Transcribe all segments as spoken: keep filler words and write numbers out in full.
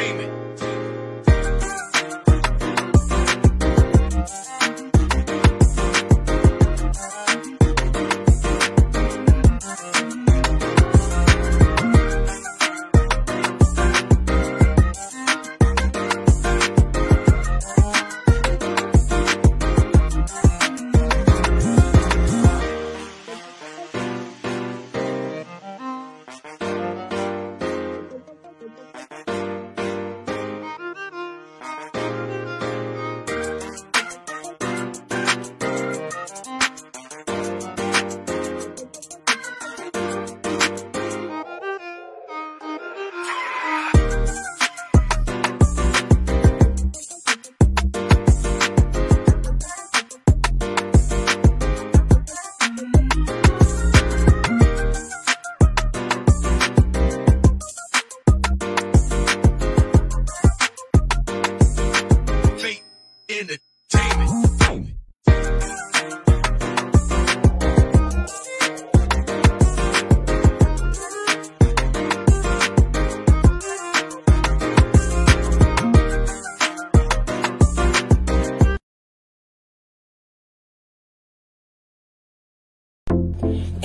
entertainment.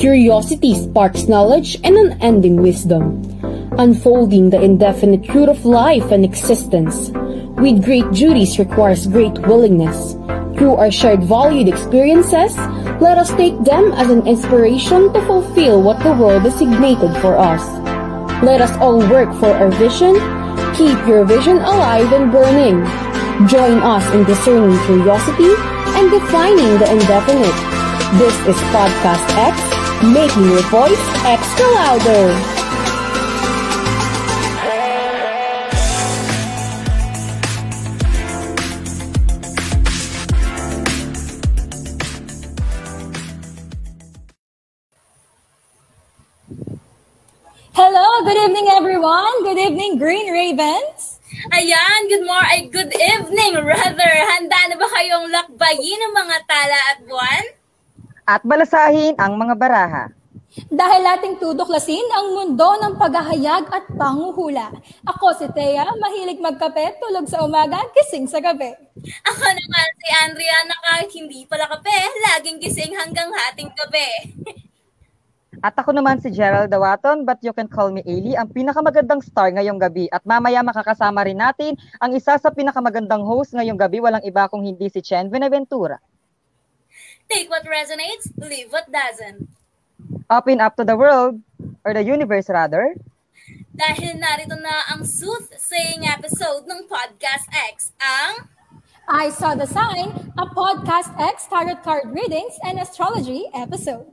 Curiosity sparks knowledge and unending wisdom, unfolding the indefinite truth of life and existence. With great duties requires great willingness. Through our shared valued experiences, let us take them as an inspiration to fulfill what the world designated for us. Let us all work for our vision. Keep your vision alive and burning. Join us in discerning curiosity and defining the indefinite. This is Podcast X, making your voice extra louder. Hello, good evening everyone. Good evening, Green Ravens. Ayan, good morning, ay good evening rather. Handa na ba kayong lakbayin ng mga tala at buwan? At balasahin ang mga baraha. Dahil ating tutuklasin ang mundo ng paghahayag at panguhula. Ako si Thea, mahilig magkape, tulog sa umaga, gising sa gabi. Ako naman si Andrea na kahit hindi pala kape, laging gising hanggang hating gabi. At ako naman si Gerald Dawaton, but you can call me Ailey, ang pinakamagandang star ngayong gabi. At mamaya makakasama rin natin ang isa sa pinakamagandang host ngayong gabi, walang iba kung hindi si Chen Benaventura. Take what resonates, leave what doesn't. Open up to the world, or the universe rather. Dahil narito na ang soothsaying episode ng Podcast X, ang I Saw the Sign, a Podcast X Tarot Card Readings and Astrology episode.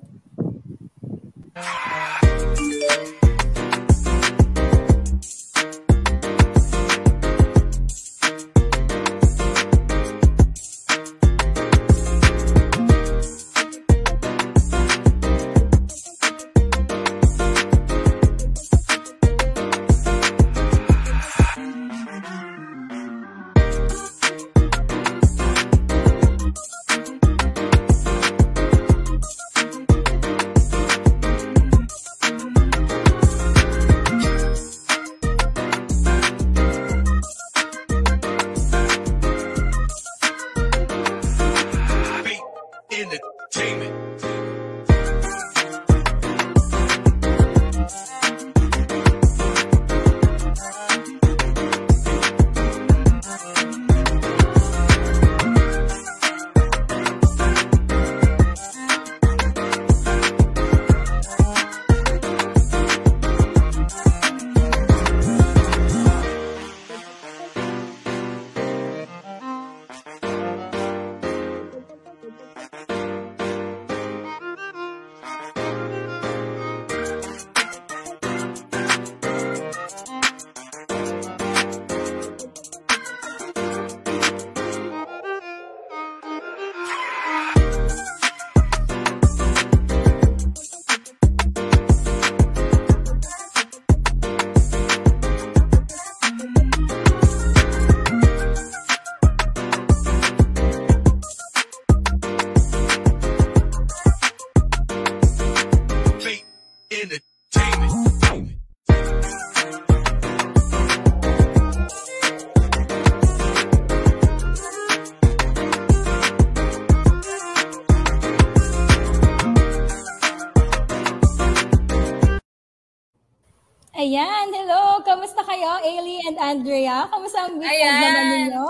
Hello! Kamusta kayo, Ailey and Andrea? Kamusta ang weekend naman ninyo?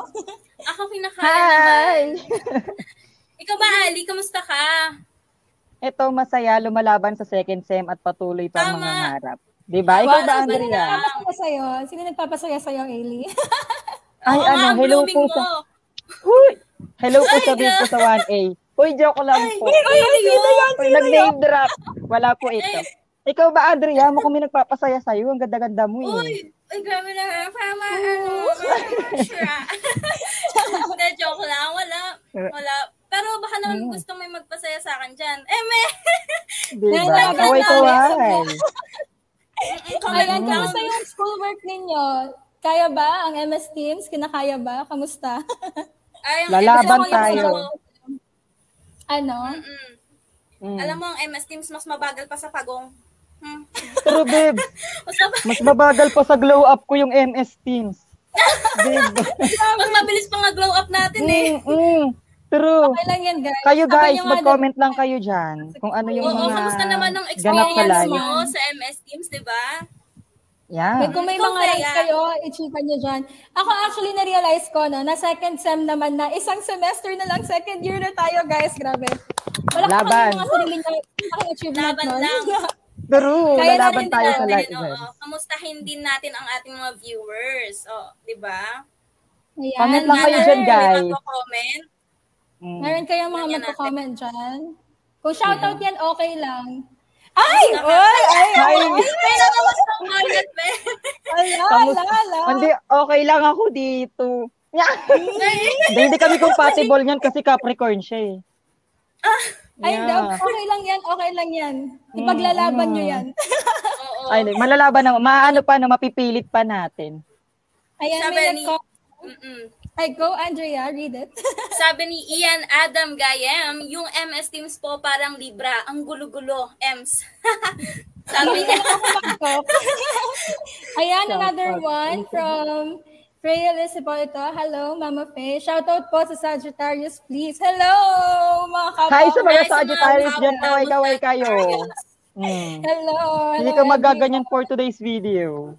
Ako pinakain naman. Ikaw ba, Ali? Kamusta ka? Ito, masaya, lumalaban sa second sem at patuloy pa ang mangarap. Diba? Ikaw ba, Andrea? Sino nagpapasaya sa'yo? Sino nagpapasaya sa'yo, Ailey? Ay, oh, ano, hello po sa... Uy! Hello po sabihin ko sa one A. Uy, joke lang po. Nag-name drop. Wala po ito. Ikaw ba, Andrea? Mo kami nagpapasaya sa'yo. Ang ganda-ganda mo eh. Uy, ay, grabe na nga. Parang, ano, parang, na joke lang. Wala, wala. Pero baka naman yeah. gusto may magpasaya sa akin dyan. Eme! Diba? Kaway-kaway. Ayan, kamusta yung schoolwork ninyo? Kaya ba ang M S Teams? Kinakaya ba? Kamusta? Ay, lalaban tayo. Ano? Mm-mm. Mm. Alam mo, ang M S Teams, mas mabagal pa sa pagong. Hmm. Pero, babe, mas mabagal pa sa glow up ko yung M S Teams. Mas mabilis pa nga glow up natin eh. Mm-mm. True. Okay lang yan, guys. Kayo guys, okay, mag-comment lang kayo dyan kung ano yung oo, mga... Oo, kamusta naman ang experience mo sa M S Teams, di ba? Yeah. Wait, kung may mga rights yeah. kayo, i-chipan nyo dyan. Ako actually na-realize ko, no, na second sem naman na, isang semester na lang, second year na tayo, guys. Grabe. Wala laban. Wala ko kami mga sarili na laban nun. Lang. True. Kaya lalaban tayo sa live. No? Kamustahin din natin ang ating mga viewers. O, oh, di ba? Comment lang kayo dyan, guys. May magko-comment. Mm. Meron kayong mga magko-comment dyan. Kung shoutout yeah. yan, okay lang. Ay! Oy! Ay! Ay! Ay! Ay! Hindi, okay lang ako dito. Hindi kami compatible niyan kasi Capricorn siya eh. Ay, okay lang yan, okay lang yan. Ipaglalaban nyo yan. Ay, malalaban na, maano pa na, mapipilit pa natin. Ayan, may nag-comment. I go, Andrea, read it. Sabi ni Ian Adam Gayem, yung M S Teams po parang libra. Ang gulo-gulo, Ems. Sabi niya. Ayan, another one from Freya Elizabeth. Hello, Mama Faye. Shoutout po sa Sagittarius, please. Hello, mga kapwa. Hi sa mga Sagittarius dyan. Kaway-kaway kayo. Mm. Hello. Hindi ka magaganyan for today's video.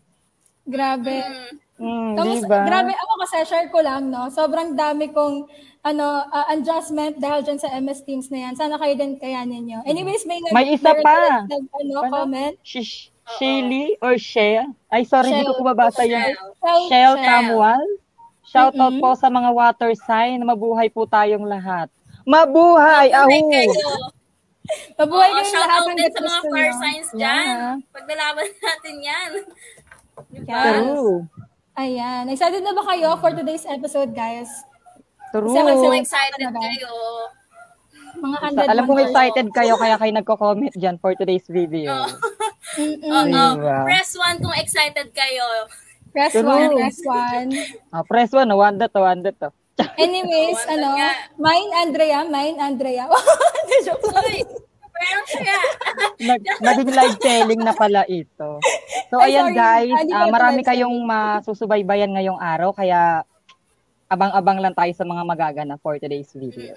Grabe. Mm. Mm, Kamus- diba? Grabe ako kasi share ko lang, no. Sobrang dami kong ano uh, adjustment dahil dyan sa M S Teams na yan. Sana kayo din kayanin nyo. Anyways, may nag- may isa pa. Nag- ano, comment. Sh- Shelly or Shea. Ay, sorry, Shea. Hindi ko babasa yan. Shea Tamwal. Shout out po sa mga water sign. Mabuhay po tayong lahat. Mabuhay! Ahu! Mabuhay oh, kayong lahat ng gusto nyo. Shout out din sa mga fire signs dyan. Yeah. Paglalaban natin yan. Diba? True. Ayan. Excited na ba kayo for today's episode, guys? True. So excited na kayo. Mga andad. Alam kong excited kayo, kaya kayo nagko-comment dyan for today's video. Oo. Oh. Oh, oh. Press one kung excited kayo. Press True. one, press one. Oh, press one. One dot, one dot. Anyways, oh, ano, mine, Andrea, mine, Andrea. Joke lang. Naging live telling na pala ito. So ayan guys, uh, marami kayong masusubaybayan ngayong araw kaya abang-abang lang tayo sa mga magaganap for today's video.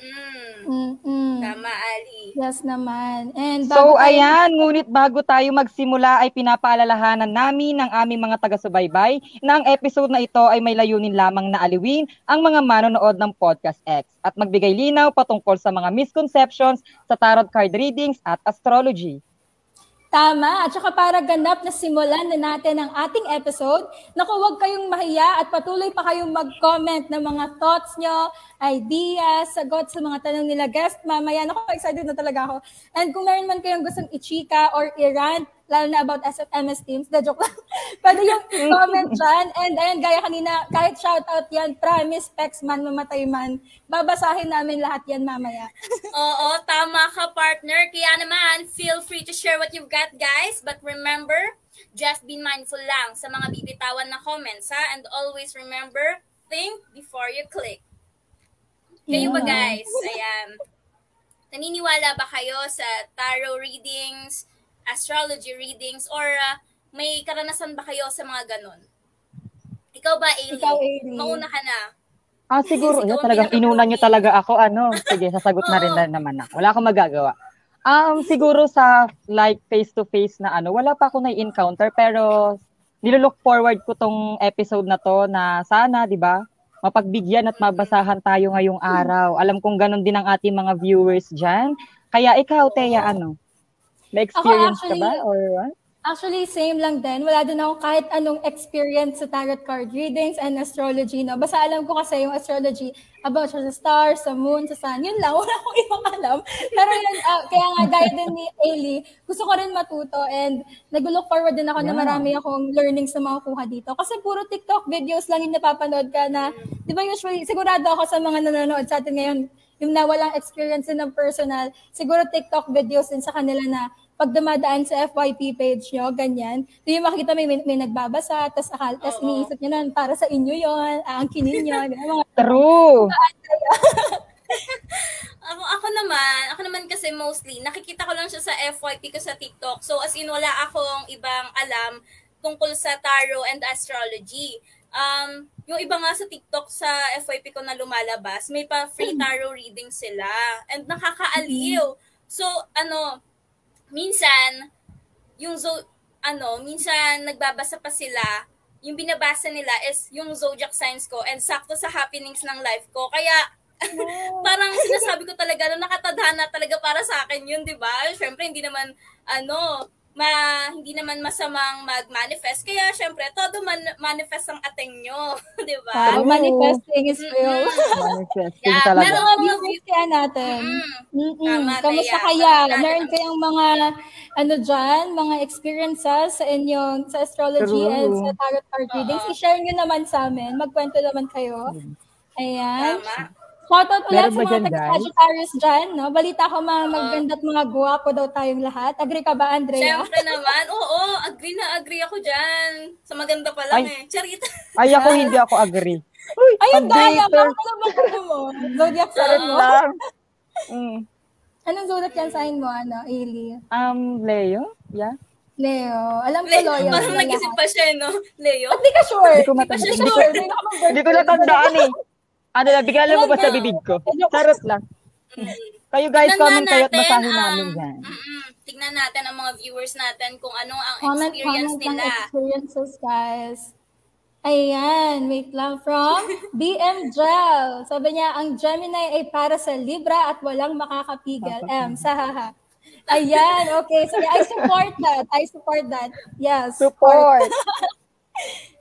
Mm-mm. Mm-mm. Tama, Ali. Yes naman. And so tayo... ayan, ngunit bago tayo magsimula ay pinapaalalahanan namin ng aming mga taga-subaybay na ang episode na ito ay may layunin lamang na aliwin ang mga manonood ng Podcast X at magbigay linaw patungkol sa mga misconceptions sa tarot card readings at astrology. Tama, at saka para ganap na simulan na natin ang ating episode, naku, huwag kayong mahiya at patuloy pa kayong mag-comment ng mga thoughts nyo, ideas, sagot sa mga tanong nila guest mamaya. Naku, excited na talaga ako. And kung meron man kayong gustong i-chika or i-rant, lalo na about S F M S Teams, na joke lang, pwede yung comment dyan. And ayun, gaya kanina, kahit shoutout yan, promise, pecs man, mamatay man, babasahin namin lahat yan mamaya. Oo, tama ka, partner. Kaya naman, feel free to share what you've got, guys. But remember, just be mindful lang sa mga bibitawan na comments, ha? And always remember, think before you click. Kayo yeah. ba, guys? Ayan. Naniniwala ba kayo sa tarot readings, astrology readings, or uh, may karanasan ba kayo sa mga ganun? Ikaw ba, Ailey? Ikaw, Ailey. Mauna ka na. Ah, siguro. Ikaw, talaga, pinuna nyo talaga ako. Ano? Sige, sasagot na rin na naman ako. Wala akong magagawa. Um, siguro sa like face-to-face na ano, wala pa ako na-encounter, pero nilolook forward ko tong episode na to na sana, di ba, mapagbigyan at mabasahan tayo ngayong araw. Alam kong ganun din ang ating mga viewers dyan. Kaya ikaw, Teya, ano? May experience ako, actually, ka ba? Or what? Actually, same lang din. Wala din ako kahit anong experience sa tarot card readings and astrology. No? Basta alam ko kasi yung astrology about sa stars, sa moon, sa sun. Yun lang. Wala akong ibang alam. Pero yun, uh, kaya nga, dahil din ni Ailey, gusto ko rin matuto and nag-look forward din ako yeah. na marami akong learnings na makukuha dito. Kasi puro TikTok videos lang yung napapanood ka na, di ba usually, sigurado ako sa mga nanonood sa atin ngayon, yung nawalang experience din ng personal, siguro TikTok videos din sa kanila na pag dumadaan sa F Y P page nyo, ganyan. So yung makikita may, may, may nagbabasa, tas akal, tas iniisip nyo nun, para sa inyo yon, ang kinin nyo. Mga true! ako, ako naman, ako naman kasi mostly, nakikita ko lang siya sa F Y P ko sa TikTok. So as in, wala akong ibang alam tungkol sa tarot and astrology. Um, yung iba nga sa TikTok, sa F Y P ko na lumalabas, may pa free tarot reading sila. And nakakaaliw. So, ano, minsan yung zo- ano minsan nagbabasa pa sila, yung binabasa nila is yung zodiac signs ko and sakto sa happenings ng life ko, kaya wow. parang sinasabi ko talaga na nakatadhana talaga para sa akin yun, di ba? Syempre hindi naman ano ma hindi naman masamang mag-manifest, kaya syempre todo man- manifest ang ating nyo, di ba? Oh. Manifesting is real. Manifesting yeah. talaga. Meron ang review kaya natin. Kamusta kaya? Meron kayang mga ano dyan, mga experiences sa inyong sa astrology True. and sa tarot card readings. Uh-oh. I-share nyo naman sa amin. Magkwento naman kayo. Ayan. Tama. Shout out ulit sa mga taga-Sagittarius dyan, no? Balita ko mga maganda at mga guwapo daw tayong lahat. Agree ka ba, Andrea? Siyempre naman. Oo, agree na agree ako dyan. Sa maganda pa lang ay, eh. Charita. Ay, ako hindi ako agree. Uy, ayun, dahil ako na maganda mo. Zodiac sign mo. Mm. Anong zodiac yan sign mo, ano, Ailey? Um, Leo, yeah. Leo. Alam ko, Leo. Leo. Parang nag-isip pa siya, no? Leo? Hindi ka sure. Hindi pa siya sure. Hindi ko natandaan eh. Ano na, bigyan lang mo ba sa bibig ko? Tarot lang. Mm-hmm. Kayo guys, tignan comment kayo at basahin um, namin yan. Mm-hmm. Tignan natin ang mga viewers natin kung ano ang comment, experience comment nila. Comment experiences, guys. Ayan, wait lang. From B M Gel. Sabi niya, ang Gemini ay para sa Libra at walang makakapigil. M, sahaha. Ayan, okay. So, yeah, I support that. I support that. Yes. Yeah, support.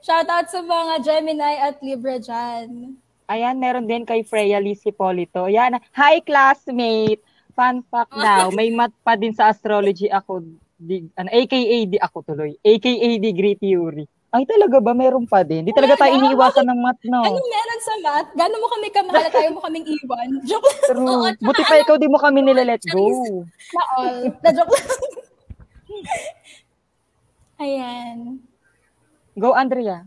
Shout out sa mga Gemini at Libra dyan. Ayan, meron din kay Freya Liz Hipolito. Ayan, hi classmate! Fun fact daw, may math pa din sa astrology ako, di, ano, A K A D ako tuloy. A K A degree theory. Ay, talaga ba? Meron pa din? Di talaga tayo iniiwasan ng math, no? Ano meron sa math? Gano'n mo kami kamahal, tayo mo kaming iwan? Joke lang. True. Oo, buti pa ikaw, di mo kami nila let go. Na all. Na joke lang. Ayan. Go, Andrea.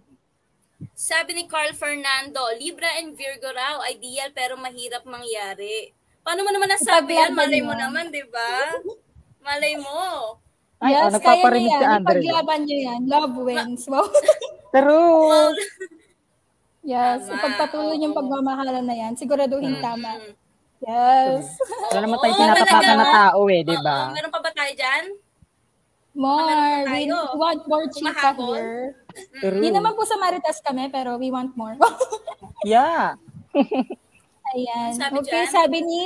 Sabi ni Carl Fernando, Libra and Virgo raw, ideal pero mahirap mangyari. Paano mo naman nasabi yan? Malay mo naman, di ba? Malay mo. Ay, yes, ano, kaya niya yan. Si ipaglaban niyo yan. Love wins. Wow. True. Yes, ipagpatuloy yung pagmamahalan na yan. Siguraduhin mm-hmm. tama. Yes. Wala naman tayong tinatapakan na tao eh, di ba? Meron pa ba tayo dyan? More. We want more chika here. Hindi naman po sa Marites kami, pero we want more. Yeah. Ayan. Sabi okay, dyan? Sabi ni,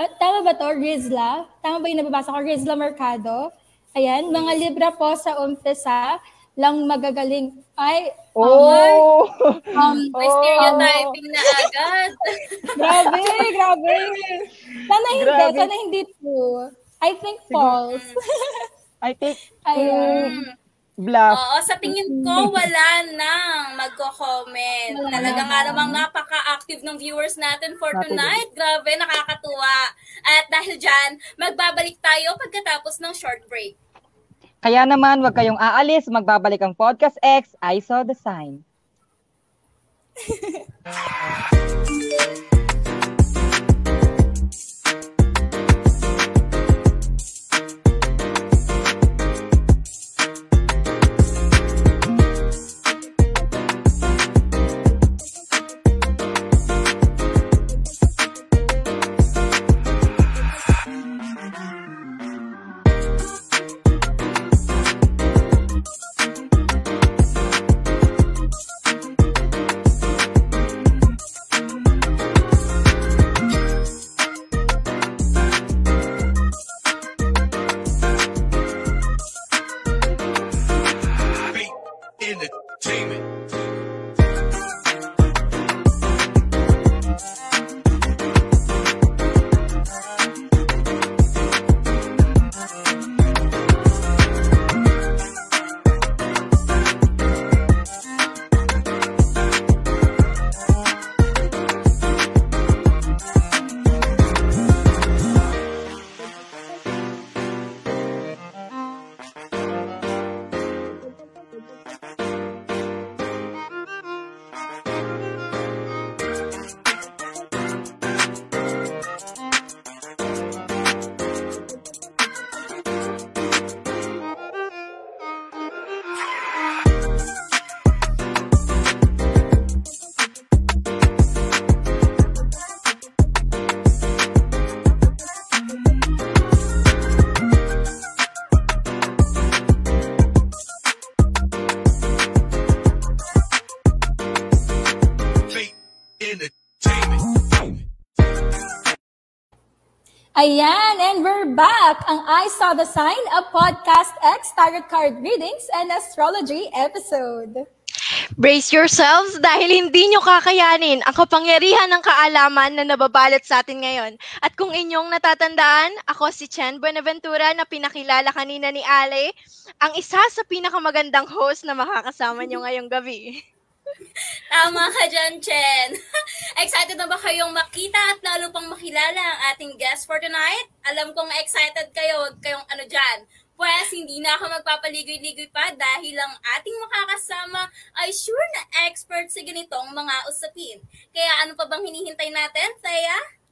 uh, tama ba to? Rizla? Tama ba yung nababasa ko? Rizla Mercado. Ayan. Mga Libra po sa umpisa lang magagaling. Ay, oh! Um, um, may stereotyping oh. na agad. Grabe, grabe. Sana hindi, grabe. Sana hindi po. I think false. I think um, bluff. Oo, sa tingin ko, wala nang magko-comment. Talaga nga namang napaka-active ng viewers natin for tonight. Grabe, nakakatuwa. At dahil dyan, magbabalik tayo pagkatapos ng short break. Kaya naman, huwag kayong aalis. Magbabalik ang Podcast X, I Saw the Sign. Entertainment. Ayan, and we're back! Ang I Saw the Sign, a Podcast X Tarot Card Readings and Astrology episode. Brace yourselves dahil hindi nyo kakayanin ang kapangyarihan ng kaalaman na nababalot sa atin ngayon. At kung inyong natatandaan, ako si Chen Benaventura na pinakilala kanina ni Ale, ang isa sa pinakamagandang host na makakasama nyo ngayong gabi. Tama ka dyan, Chen. Excited na ba kayong makita at lalo pang makilala ang ating guest for tonight? Alam kong excited kayo, huwag kayong ano dyan. Pwes, hindi na ako magpapaligoy-ligoy pa dahil ang ating makakasama ay sure na expert sa ganitong mga usapin. Kaya ano pa bang hinihintay natin, Thea?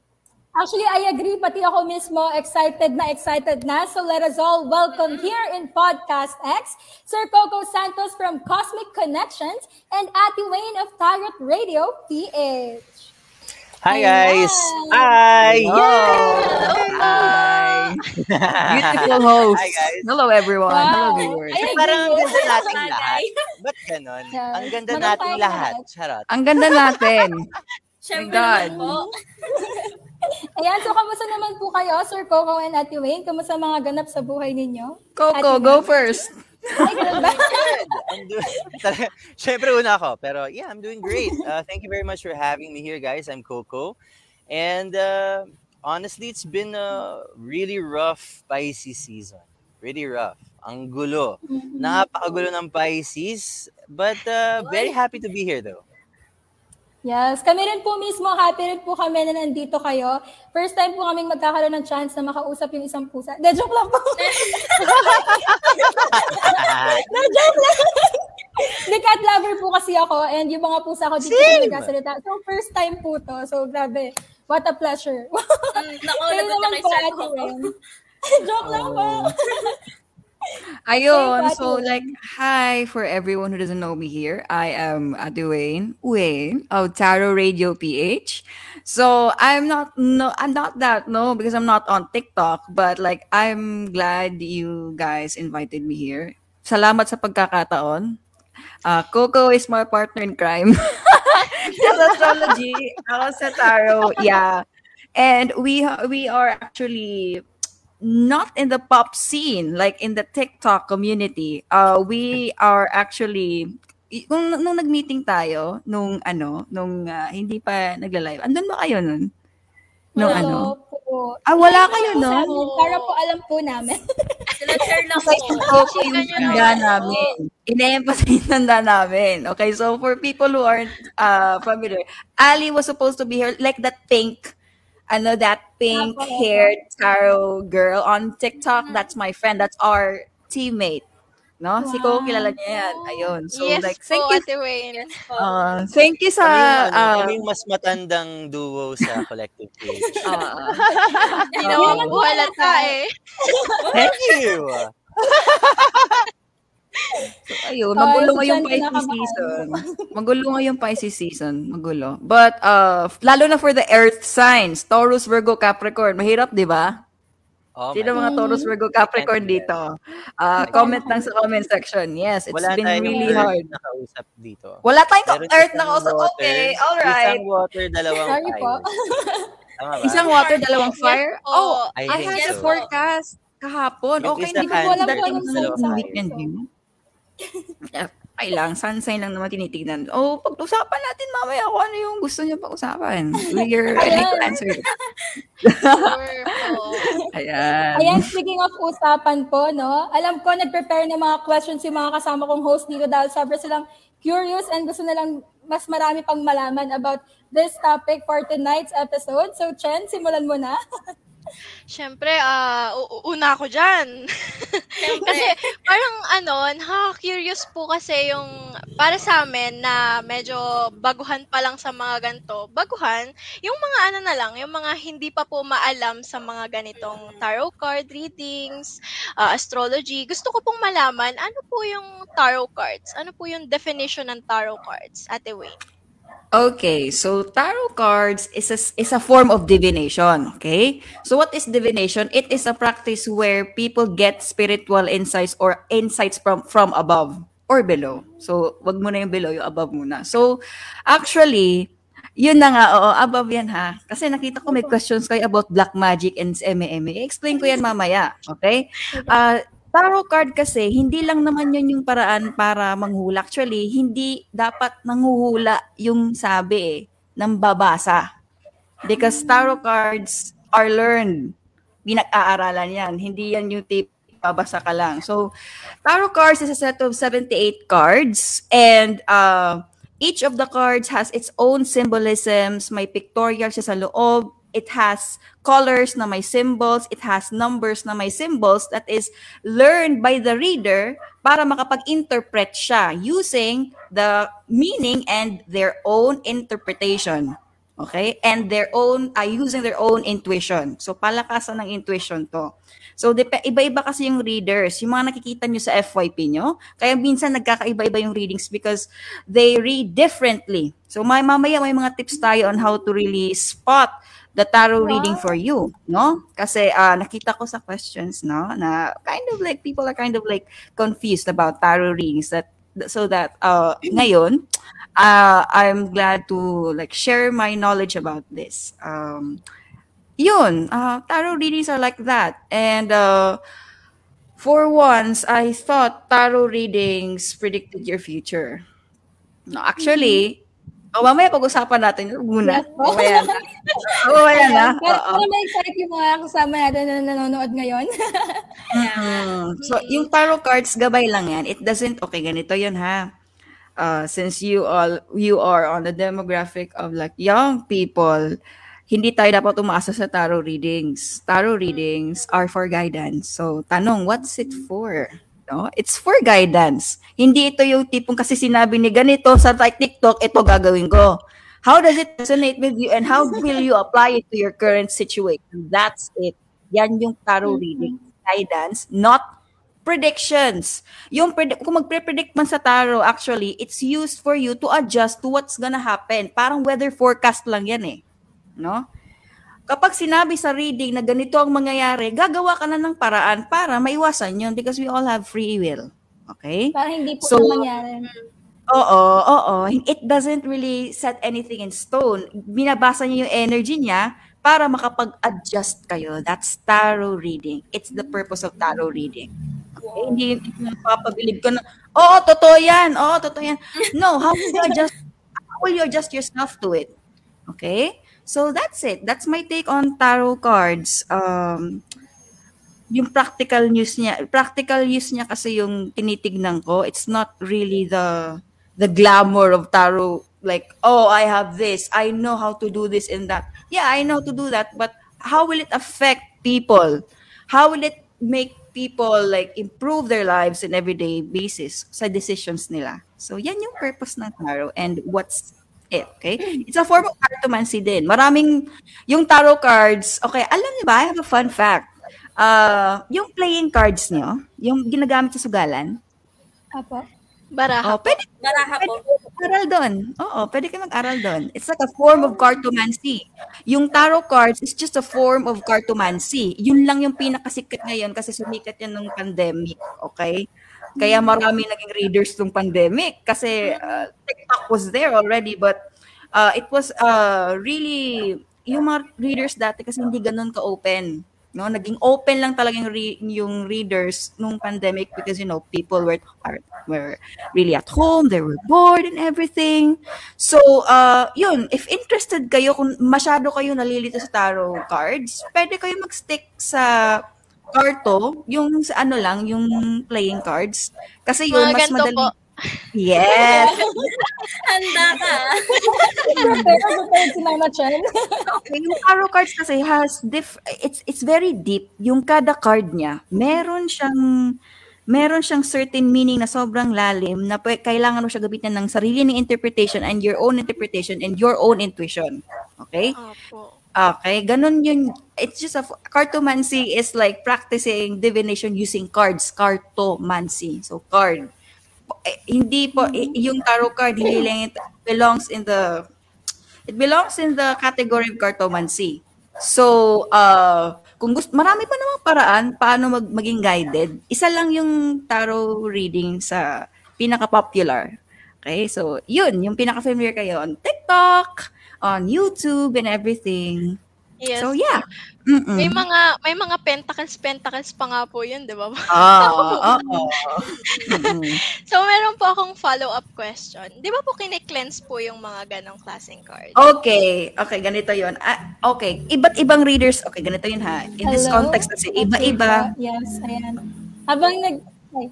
Actually, I agree. Pati ako mismo, excited na excited na. So let us all welcome here in Podcast X, Sir Coco Santos from Cosmic Connections and Ate Wayne of Tarot Radio P H. Hi, guys! Hi! Hi! Hi! Beautiful host. Hi, guys. Hello, everyone. Wow. Hello, viewers. Ay, parang ang ganda natin lahat. Ba't ganon? Yes. Ang ganda Manapay natin lahat. Charot. Ang ganda natin. Siyempre naman po. Ayan, so kamusta naman po kayo, Sir Coco and Ate Wayne? Kamusta mga ganap sa buhay ninyo? Coco, go first. Ay, ganun ba? Siyempre una ako, pero yeah, I'm doing great. Uh, thank you very much for having me here, guys. I'm Coco. And uh, honestly, it's been a really rough Pisces season. Really rough. Ang gulo. Napakagulo ng Pisces. But uh, very happy to be here, though. Yes, kami rin po mismo, happy rin po kami na nandito kayo. First time po kaming magkakaroon ng chance na makausap yung isang pusa. De, joke lang po. De, joke lang. De, cat lover po kasi ako and yung mga pusa ko dito na nagkasalita. So, first time po to. So, grabe. What a pleasure. Mm, naku, nagot na kay Sir Coco. Joke lang po. Ayun, so like, hi for everyone who doesn't know me here. I am Ate Wayne, Wayne of Tarot Radio P H. So I'm not, no, I'm not that, no, because I'm not on TikTok. But like, I'm glad you guys invited me here. Salamat sa pagkakataon. Uh, Coco is my partner in crime. That's astrology. Ako sa tarot, yeah. And we we are actually not in the pop scene, like in the TikTok community. Uh, we are actually, nung, nung nag-meeting tayo, nung ano, nung uh, hindi pa nagla-live, andun ba kayo nun? Nung wala ano? Po. Ah, wala kayo nun? No? Para po alam po namin. Sila-share lang po. Kasi inanda namin. Ina-emphasize nanda namin. Okay, so for people who aren't uh, familiar, Ali was supposed to be here, like that pink Ano, that pink-haired tarot girl on TikTok, that's my friend. That's our teammate. No? Wow. Si Coco, kilala niya yan. Ayun. So, yes, like, thank po, you. Ate Wayne. Yes, uh, thank you sa... Uh, Kaming mas matandang duo sa collective page. Hindi naman po halata eh. Thank you! So, ayun, magulo nga yung Pisces season. Magulo nga yung Pisces season. Magulo. But, uh, lalo na for the earth signs, Taurus, Virgo, Capricorn. Mahirap, di ba? Oh, sino mga Taurus, Virgo, Capricorn dito? Uh, comment lang sa comment section. Yes, it's wala been really hard. Wala tayong nakausap dito. Wala tayong earth nakausap. Water, okay, alright. Isang water, dalawang Sorry fire. Isang water, dalawang fire? Oh, I, I had so. a forecast kahapon. Okay, hindi ko alam kung anong weekend yun. Yeah. okay lang. Sun sign lang naman tinitignan. O, oh, pag-usapan natin mamaya kung ano yung gusto niyo pag-usapan. We're ready to answer it. Sure po. Ayan. Ayan, speaking of usapan po, no? Alam ko, nag-prepare ng mga questions yung mga kasama kong host dito dahil sabi silang curious and gusto na lang mas marami pang malaman about this topic for tonight's episode. So, Chen, simulan mo na. Siyempre, uh, una ako dyan. Kasi parang ano, nakaka-curious po kasi yung para sa amin na medyo baguhan pa lang sa mga ganito. Baguhan, yung mga ano na lang, yung mga hindi pa po maalam sa mga ganitong tarot card readings, uh, astrology. Gusto ko pong malaman, ano po yung tarot cards? Ano po yung definition ng tarot cards? Ate Wayne. Okay, so tarot cards is a, is a form of divination, okay? So what is divination? It is a practice where people get spiritual insights or insights from, from above or below. So wag muna yung below, yung above muna. So actually, yun na nga, oo, above yan ha. Kasi nakita ko may questions kayo about black magic and M M A. Explain ko yan mamaya, okay? Uh, tarot card kasi, hindi lang naman yun yung paraan para manghula. Actually, hindi dapat manghuhula yung sabi eh, ng babasa. Because tarot cards are learned. Pinag-aaralan yan. Hindi yan yung tip, babasa ka lang. So, tarot cards is a set of seventy-eight cards. And uh, each of the cards has its own symbolisms. May pictorial siya sa loob. It has colors na may symbols. It has numbers na may symbols that is learned by the reader para makapag-interpret siya using the meaning and their own interpretation. Okay? And their own, uh, using their own intuition. So, palakasan ng intuition to. So, dep- iba-iba kasi yung readers. Yung mga nakikita nyo sa F Y P nyo, kaya minsan nagkakaiba-iba yung readings because they read differently. So, may, mamaya may mga tips tayo on how to really spot the tarot reading for you, no? Kasi uh, nakita ko sa questions, no? Na kind of like, people are kind of like confused about tarot readings. That so that uh, ngayon, uh, I'm glad to like share my knowledge about this. Um, yun, uh, tarot readings are like that. And uh, for once, I thought tarot readings predicted your future. No, actually, mm-hmm. O, oh, mamaya pag-usapan natin muna. Oo, ayan. Oo, ayan na. Pero na-excite yung mga kasama natin na nanonood ngayon. mm-hmm. So, yung tarot cards, gabay lang yan. It doesn't, okay, ganito yun ha. Uh, since you all, you are on the demographic of like young people, hindi tayo dapat umaasa sa tarot readings. Tarot readings are for guidance. So, tanong, what's it for? No? It's for guidance. Hindi ito yung tipong kasi sinabi ni ganito sa TikTok, ito gagawin ko. How does it resonate with you and how will you apply it to your current situation? That's it. Yan yung tarot reading. Guidance, not predictions. Yung predi- kung magpre-predict man sa tarot, actually, it's used for you to adjust to what's gonna happen. Parang weather forecast lang yan eh. No? Kapag sinabi sa reading na ganito ang mangyayari, gagawa ka na ng paraan para maiwasan yun because we all have free will. Okay? Para hindi po so, mangyari. Oo, oo. It doesn't really set anything in stone. Binabasa niyo yung energy niya para makapag-adjust kayo. That's tarot reading. It's the purpose of tarot reading. Okay? Hindi yung papabilib ko na, oo, totoo yan. Oo, totoo yan. No, how will you adjust, how will you adjust yourself to it? Okay? So that's it. That's my take on tarot cards. Um, yung practical use niya, practical use niya kasi yung tinitignan ko. It's not really the the glamour of tarot. Like, oh, I have this. I know how to do this and that. Yeah, I know to do that. But how will it affect people? How will it make people like improve their lives in everyday basis sa decisions nila? So yan yung purpose ng tarot and what's eh, okay? It's a form of cartomancy din. Maraming, yung tarot cards, okay, alam niyo ba, I have a fun fact. Uh, yung playing cards niyo, yung ginagamit sa sugalan. Apo? Baraha. Oh, pwede, Baraha po. Pwede mag-aral doon. Oo, pwede kayo mag-aral doon. It's like a form of cartomancy. Yung tarot cards is just a form of cartomancy. Yun lang yung pinakasikat ngayon kasi sumikat yan nung pandemic, okay? Kaya marami naging readers nung pandemic kasi uh, TikTok was there already but uh, it was uh, really, yung mga readers dati kasi hindi ganun ka-open. No, naging open lang talagang re- yung readers nung pandemic because, you know, people were were really at home, they were bored and everything. So, uh, yun, if interested kayo, kung masyado kayo nalilito sa tarot cards, pwede kayo mag-stick sa karto, yung sa ano lang, yung playing cards. Kasi yun, mas madali. Po. Yes. Handa ka. Okay, yung tarot cards kasi has diff it's it's very deep. Yung kada card niya, meron siyang meron siyang certain meaning na sobrang lalim na p- kailangan mo siya gabitin ng sarili ng interpretation and your own interpretation and your own intuition. Okay? Opo. Okay, ganun yun. It's just a cartomancy is like practicing divination using cards, cartomancy. So card Eh, hindi po eh, yung tarot card hindi lang it belongs in the it belongs in the category of cartomancy. So, uh, kung gusto, marami pa namang paraan paano mag, maging guided. Isa lang yung tarot reading sa pinaka-popular. Okay? So, yun, yung pinaka-familiar kayo on TikTok, on YouTube and everything. Yes. So, yeah. Mm-mm. May mga may mga pentacles pentacles pa nga po 'yun, 'di ba? Ah, oo. So, meron po akong follow-up question. 'Di ba po kine-cleanse po yung mga ganong klaseng cards? Okay. Okay, ganito 'yun. Ah, okay, iba't ibang readers. Okay, ganito 'yun ha. In hello? This context kasi iba-iba. Okay, yes, ayan. Habang nag Ay,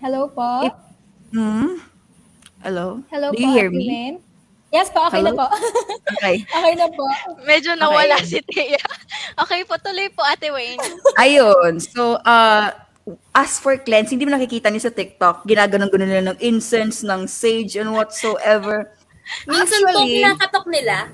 hello po. If... Hmm? Hello. Hello Do po, you hear me? Lynn? Yes po, okay hello? Na po. Okay. Okay na po. Medyo nawala okay. Si Tia. Okay po, tuloy po Ate Wayne. Ayun. So, uh, as for cleanse, hindi mo nakikita niyo sa TikTok, ginaganon-ganon nila ng incense, ng sage, and whatsoever. Minsan po pinakatok nila.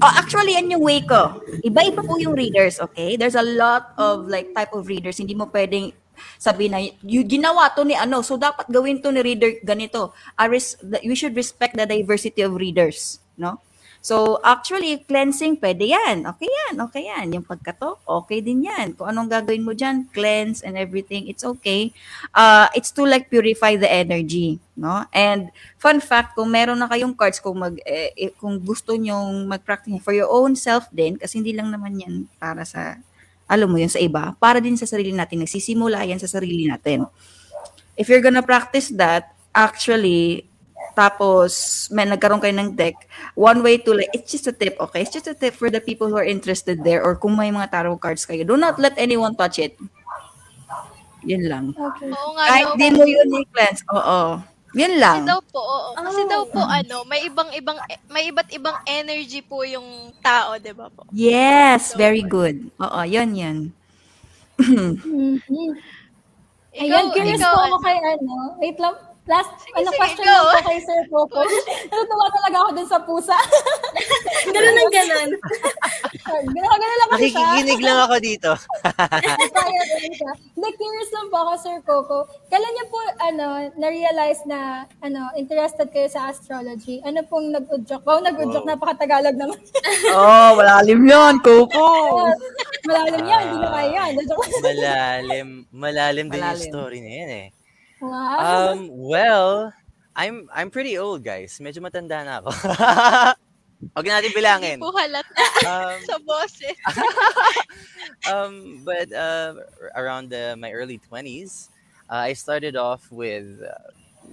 Oh, actually, yan yung way ko. Iba-iba po yung readers, okay? There's a lot of like type of readers. Hindi mo pwedeng sabi na, you, ginawa to ni ano, so dapat gawin to ni reader ganito. I res, we should respect the diversity of readers, no? So, actually, cleansing, pwede yan. Okay yan, okay yan. Yung pagkatok, okay din yan. Kung anong gagawin mo dyan, cleanse and everything, it's okay. Uh, it's to like purify the energy, no? And fun fact, kung meron na kayong cards, kung, mag, eh, kung gusto nyong mag-practice for your own self din, kasi hindi lang naman yan para sa... Alam mo yun sa iba, para din sa sarili natin. Nagsisimula yan sa sarili natin. If you're gonna practice that, actually, tapos may nagkaroon kayo ng deck, one way to like, it's just a tip, okay? It's just a tip for the people who are interested there or kung may mga tarot cards kayo. Do not let anyone touch it. Yun lang. Okay. Oo nga, kahit no, di mo yun i-cleanse. Oo. Yun lang. Kasi daw po, oo. Kasi oh. daw po, ano, may ibang-ibang, may iba't-ibang energy po yung tao, di ba po? Yes, so, very good. Oo, yun, yun. Mm-hmm. Ikaw, ayan, curious ikaw, po ako ano? Kay, ano, wait lang, last, sige, ano, sige, question ikaw. Lang po kay Sir Coco. Natutuwa talaga ako dun sa pusa. Ganun ang ganun. Ganun lang kasi siya. Nakikinig lang ako dito. The curious lang po ako, Sir Coco. Kailan niyo po, ano, na-realize na, ano, interested kayo sa astrology? Ano pong nag-udyok? Wow, nag-udyok, oh. Napakatagalog naman. Oh, malalim yan, Coco. Malalim yan, hindi uh, na kaya yan. Malalim, malalim din malalim. Yung story na yan eh. Wow. Um, well, I'm I'm pretty old, guys. Medyo matanda na ako. Huwag natin bilangin. Hindi po halata um, sa boses. um, but uh, around the, my early twenties, uh, I started off with, uh,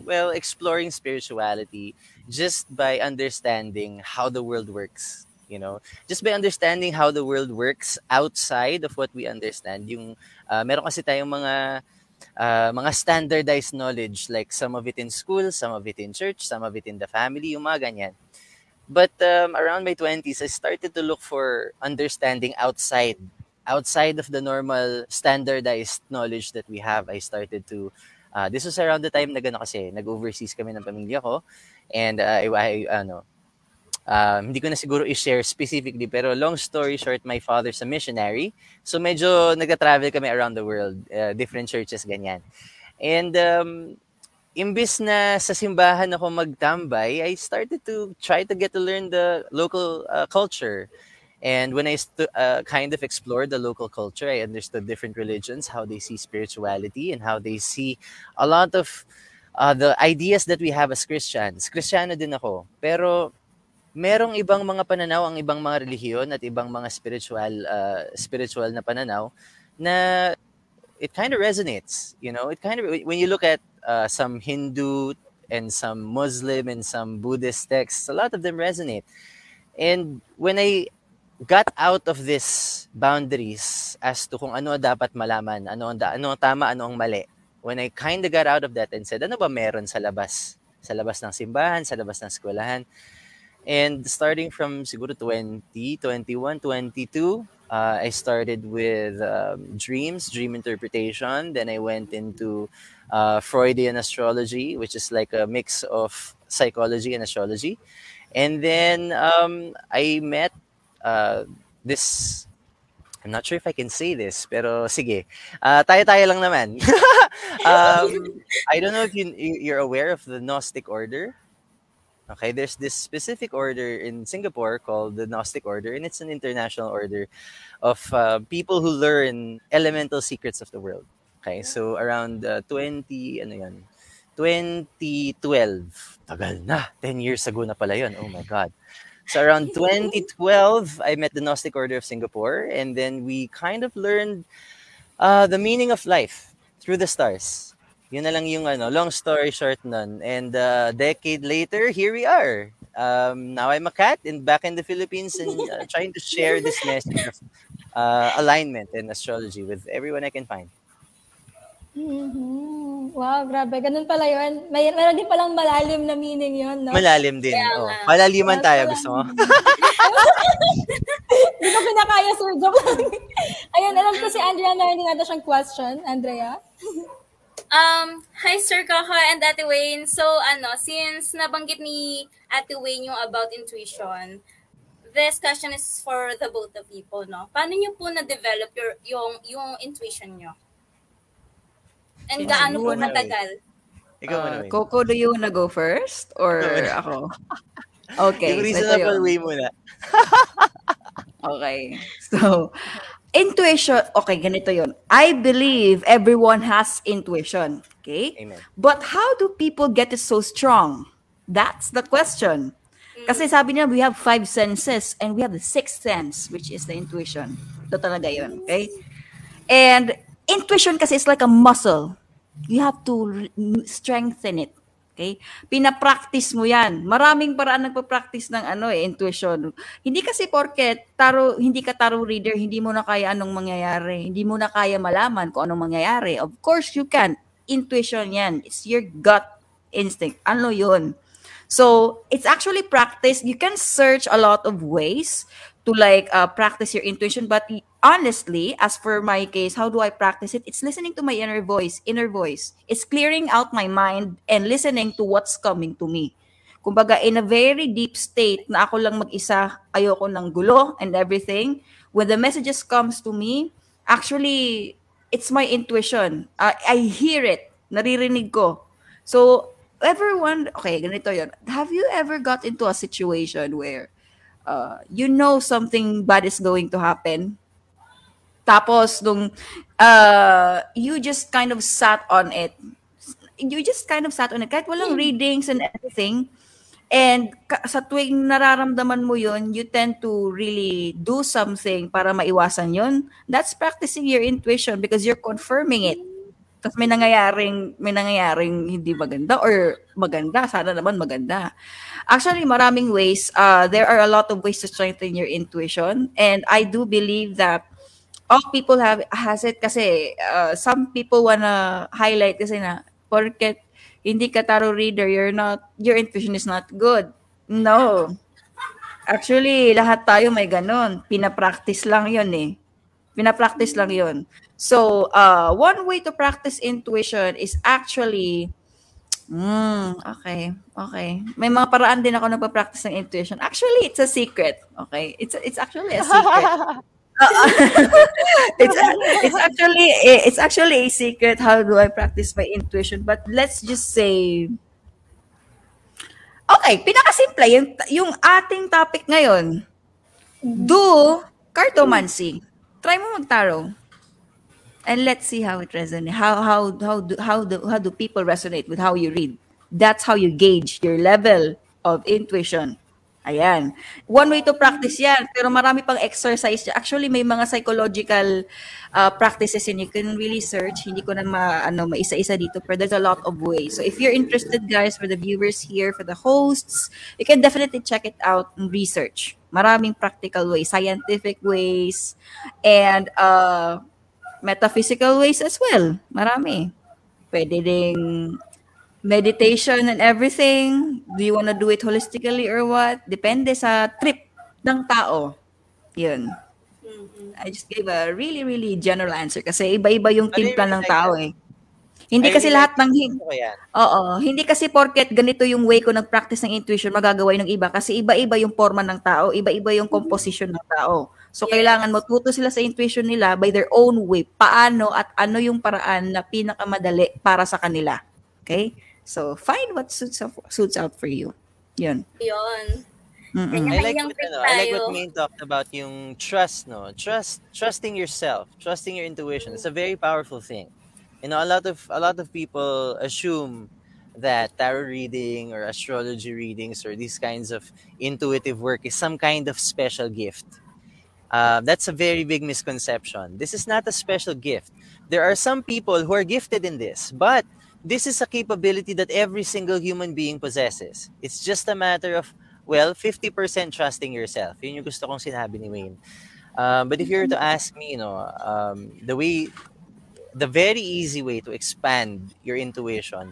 well, exploring spirituality just by understanding how the world works. You know, just by understanding how the world works outside of what we understand. Yung, uh, meron kasi tayong mga... Uh, mga standardized knowledge, like some of it in school, some of it in church, some of it in the family, yung mga ganyan. But um, around my twenties, I started to look for understanding outside, outside of the normal standardized knowledge that we have. I started to, uh, this was around the time na gano'n kasi, nag-overseas kami ng pamilya ko, and uh, I, I, ano, Um, hindi ko na siguro i-share specifically, pero long story short, my father's a missionary. So medyo nagka-travel kami around the world, uh, different churches, ganyan. And um, imbis na sa simbahan ako magtambay, I started to try to get to learn the local uh, culture. And when I stu- uh, kind of explored the local culture, I understood different religions, how they see spirituality, and how they see a lot of uh, the ideas that we have as Christians. Kristiyano din ako, pero... merong ibang mga pananaw ang ibang mga relihiyon at ibang mga spiritual uh, spiritual na pananaw na it kind of resonates, you know. It kind of, when you look at uh, some Hindu and some Muslim and some Buddhist texts, a lot of them resonate. And when I got out of these boundaries as to kung ano dapat malaman, ano ang da- ano ang tama, ano ang mali, when I kind of got out of that and said, ano ba meron sa labas? Sa labas ng simbahan, sa labas ng eskwelahan. And starting from siguro twenty, twenty-one, twenty-two, uh, I started with um, dreams, dream interpretation. Then I went into uh, Freudian astrology, which is like a mix of psychology and astrology. And then um, I met Uh, this, I'm not sure if I can say this, pero sige, uh, tayo-tayo lang naman. um, I don't know if you, you're aware of the Gnostic Order. Okay, there's this specific order in Singapore called the Gnostic Order, and it's an international order of uh, people who learn elemental secrets of the world. Okay, so around uh, twenty, ano yan, twenty twelve, tagal na, ten years ago na pala yun, oh my God. So around twenty twelve, I met the Gnostic Order of Singapore, and then we kind of learned uh, the meaning of life through the stars. Yun na lang yung ano, long story short nun. And a uh, decade later, here we are. Um, now I'm a cat and back in the Philippines and uh, trying to share this message of uh, alignment and astrology with everyone I can find. Mm-hmm. Wow, grabe. Ganun pala yun. May, meron din palang malalim na meaning yun, no? Malalim din. Yeah, oh. Malaliman tayo, malalim. Gusto mo? Hindi ko pinakaya, sir. Joke lang. Ayun, alam ko si Andrea, meron din natin siyang question. Andrea? um, Hi, Sir Coco and Ate Wayne. So, ano, since nabanggit ni Ate Wayne yung about intuition, this question is for the both of people, no? Paano niyo po na-develop your, yung, yung intuition niyo? And gaano po matagal? Uh, Coco, do you wanna go first? Or ako? Okay. Yung reasonable way muna. Okay. So, intuition, okay, ganito yun. I believe everyone has intuition. Okay? Amen. But how do people get it so strong? That's the question. Kasi sabi niya, we have five senses and we have the sixth sense, which is the intuition. Ito talaga yun. Okay? And intuition kasi is like a muscle. You have to strengthen it. Okay? Pinapractice mo yan. Maraming paraan nagpa-practice ng ano, eh, intuition. Hindi kasi porket taro, hindi ka tarot reader, hindi mo na kaya anong mangyayari. Hindi mo na kaya malaman kung anong mangyayari. Of course, you can. Intuition yan. It's your gut instinct. Ano yun? So, it's actually practice. You can search a lot of ways to like uh, practice your intuition, but honestly, as for my case, how do I practice it? It's listening to my inner voice, inner voice. It's clearing out my mind and listening to what's coming to me. Kumbaga, in a very deep state na ako lang mag-isa, ayoko ng gulo and everything, when the messages comes to me, actually, it's my intuition. Uh, I hear it. Naririnig ko. So, everyone, okay, ganito yun. Have you ever got into a situation where Uh, you know something bad is going to happen? Tapos, nung, uh, you just kind of sat on it. You just kind of sat on it. Kahit walang readings and everything. And sa tuwing nararamdaman mo yun, you tend to really do something para maiwasan yun. That's practicing your intuition because you're confirming it. Tapos may nangyayaring, may nangyayaring hindi maganda or maganda. Sana naman maganda. Actually, maraming ways. Uh, there are a lot of ways to strengthen your intuition. And I do believe that all people have has it kasi uh, some people wanna highlight kasi na porket hindi ka tarot reader, you're not, your intuition is not good. No. Actually, lahat tayo may ganun. Pinapractice lang yun eh. Pinapractice lang yun. So, uh, one way to practice intuition is actually, mm, okay, okay. May mga paraan din ako nagpa-practice ng intuition. Actually, it's a secret, okay? It's it's actually a secret. Uh, it's it's actually it's actually a secret. How do I practice my intuition? But let's just say, okay, pinakasimple yung yung ating topic ngayon. Do cartomancy. Try mo mag-tarot. And let's see how it resonates. How how how do how do how do people resonate with how you read? That's how you gauge your level of intuition. Ayan. One way to practice yan, pero marami pang exercise. Actually, may mga psychological uh, practices and you can really search. Hindi ko na ma, ano, maisa-isa dito, pero there's a lot of ways. So if you're interested, guys, for the viewers here, for the hosts, you can definitely check it out and research. Maraming practical ways, scientific ways, and uh, metaphysical ways as well. Marami. Pwede ding meditation and everything. Do you want to do it holistically or what? Depende sa trip ng tao. Yun. Mm-hmm. I just gave a really, really general answer kasi iba-iba yung timpla ng tao eh. Hindi I kasi really lahat ng... Oo. Hindi kasi porket ganito yung way ko nag-practice ng intuition, magagaway ng iba kasi iba-iba yung forma ng tao, iba-iba yung composition ng tao. So, yes. Kailangan matuto sila sa intuition nila by their own way. Paano at ano yung paraan na pinakamadali para sa kanila. Okay? So, find what suits out, suits out for you. Yun. Yun. I like, what, ano, I like what Maine talked about yung trust, no? Trust, trusting yourself, trusting your intuition. It's a very powerful thing. You know, a lot of a lot of people assume that tarot reading or astrology readings or these kinds of intuitive work is some kind of special gift. Uh, that's a very big misconception. This is not a special gift. There are some people who are gifted in this, but this is a capability that every single human being possesses. It's just a matter of, well, fifty percent trusting yourself. Yun yung gusto kong sinabi ni Wayne. Uh, but if you were to ask me, you know, um, the way, the very easy way to expand your intuition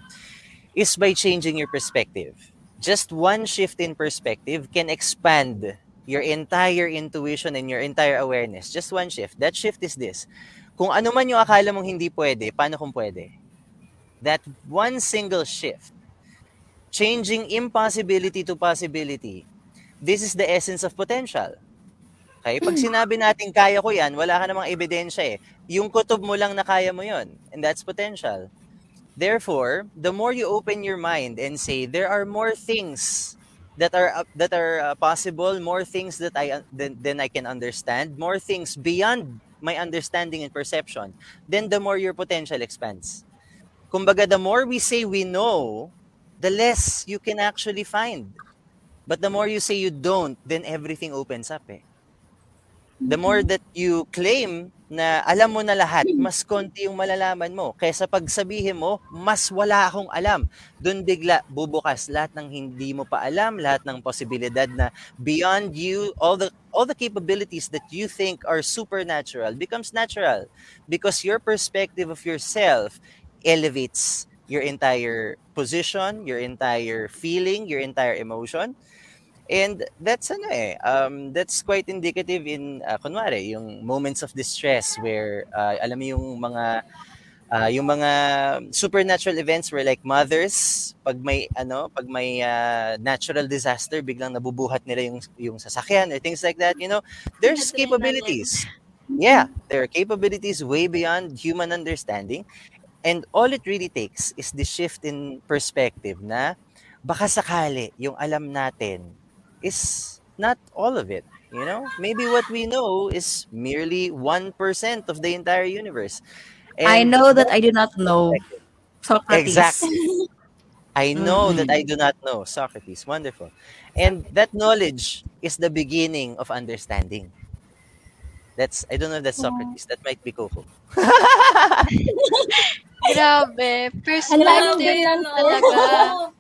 is by changing your perspective. Just one shift in perspective can expand your entire intuition and your entire awareness. Just one shift. That shift is this. Kung ano man yung akala mong hindi pwede, paano kung pwede? That one single shift, changing impossibility to possibility, this is the essence of potential. Okay? Pag sinabi natin, kaya ko yan, wala ka namang ebidensya eh. Yung kutob mo lang na kaya mo yun. And that's potential. Therefore, the more you open your mind and say, there are more things that are uh, that are uh, possible, more things that I uh, than, than I can understand, more things beyond my understanding and perception, then the more your potential expands. Kumbaga, the more we say we know, the less you can actually find. But the more you say you don't, then everything opens up eh. The more that you claim na alam mo na lahat, mas konti yung malalaman mo. Kesa pagsabihin mo, mas wala akong alam. Doon bigla bubukas lahat ng hindi mo pa alam, lahat ng posibilidad na beyond you, all the all the capabilities that you think are supernatural becomes natural because your perspective of yourself elevates your entire position, your entire feeling, your entire emotion. And that's ano eh, um, that's quite indicative in, uh, kunwari, yung moments of distress where, uh, alam mo yung mga, uh, yung mga supernatural events where like mothers, pag may, ano, pag may uh, natural disaster, biglang nabubuhat nila yung, yung sasakyan or things like that, you know, there's capabilities. Yeah, there are capabilities way beyond human understanding. And all it really takes is the shift in perspective na baka sakali yung alam natin is not all of it, you know? Maybe what we know is merely one percent of the entire universe. And I know that I do not know, Socrates. Exactly. I know mm-hmm. that I do not know, Socrates. Wonderful. And that knowledge is the beginning of understanding. That's, I don't know if that's Socrates. That might be Coco. Grabe. Perspectives talaga.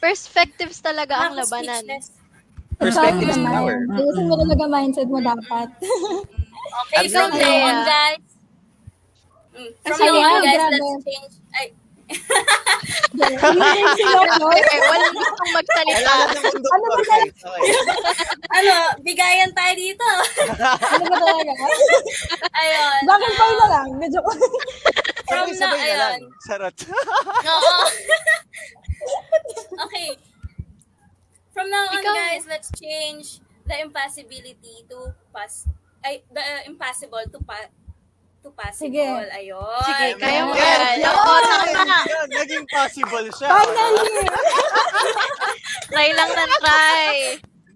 Perspectives talaga ang labanan. Perspectives mm-hmm. power. Ayusin mo talaga mindset mo dapat. Okay, from now on, guys. From now on, guys, let's change. Ay. Okay, walang gustong magsalita. Ano ba tayo? Ano, bigayan tayo dito. Ano ba talaga? Ayun. Bakit pa na lang? Medyo... From na, ayun. Sarot. Oo. Okay. From now on, Ikaw, guys, let's change the impossibility to pass. Ay, the uh, impossible to pass. To possible. Sige. Ayun. Sige, kaya mo. Yes! Oo, tama. Naging possible siya. Finally! Try lang na try.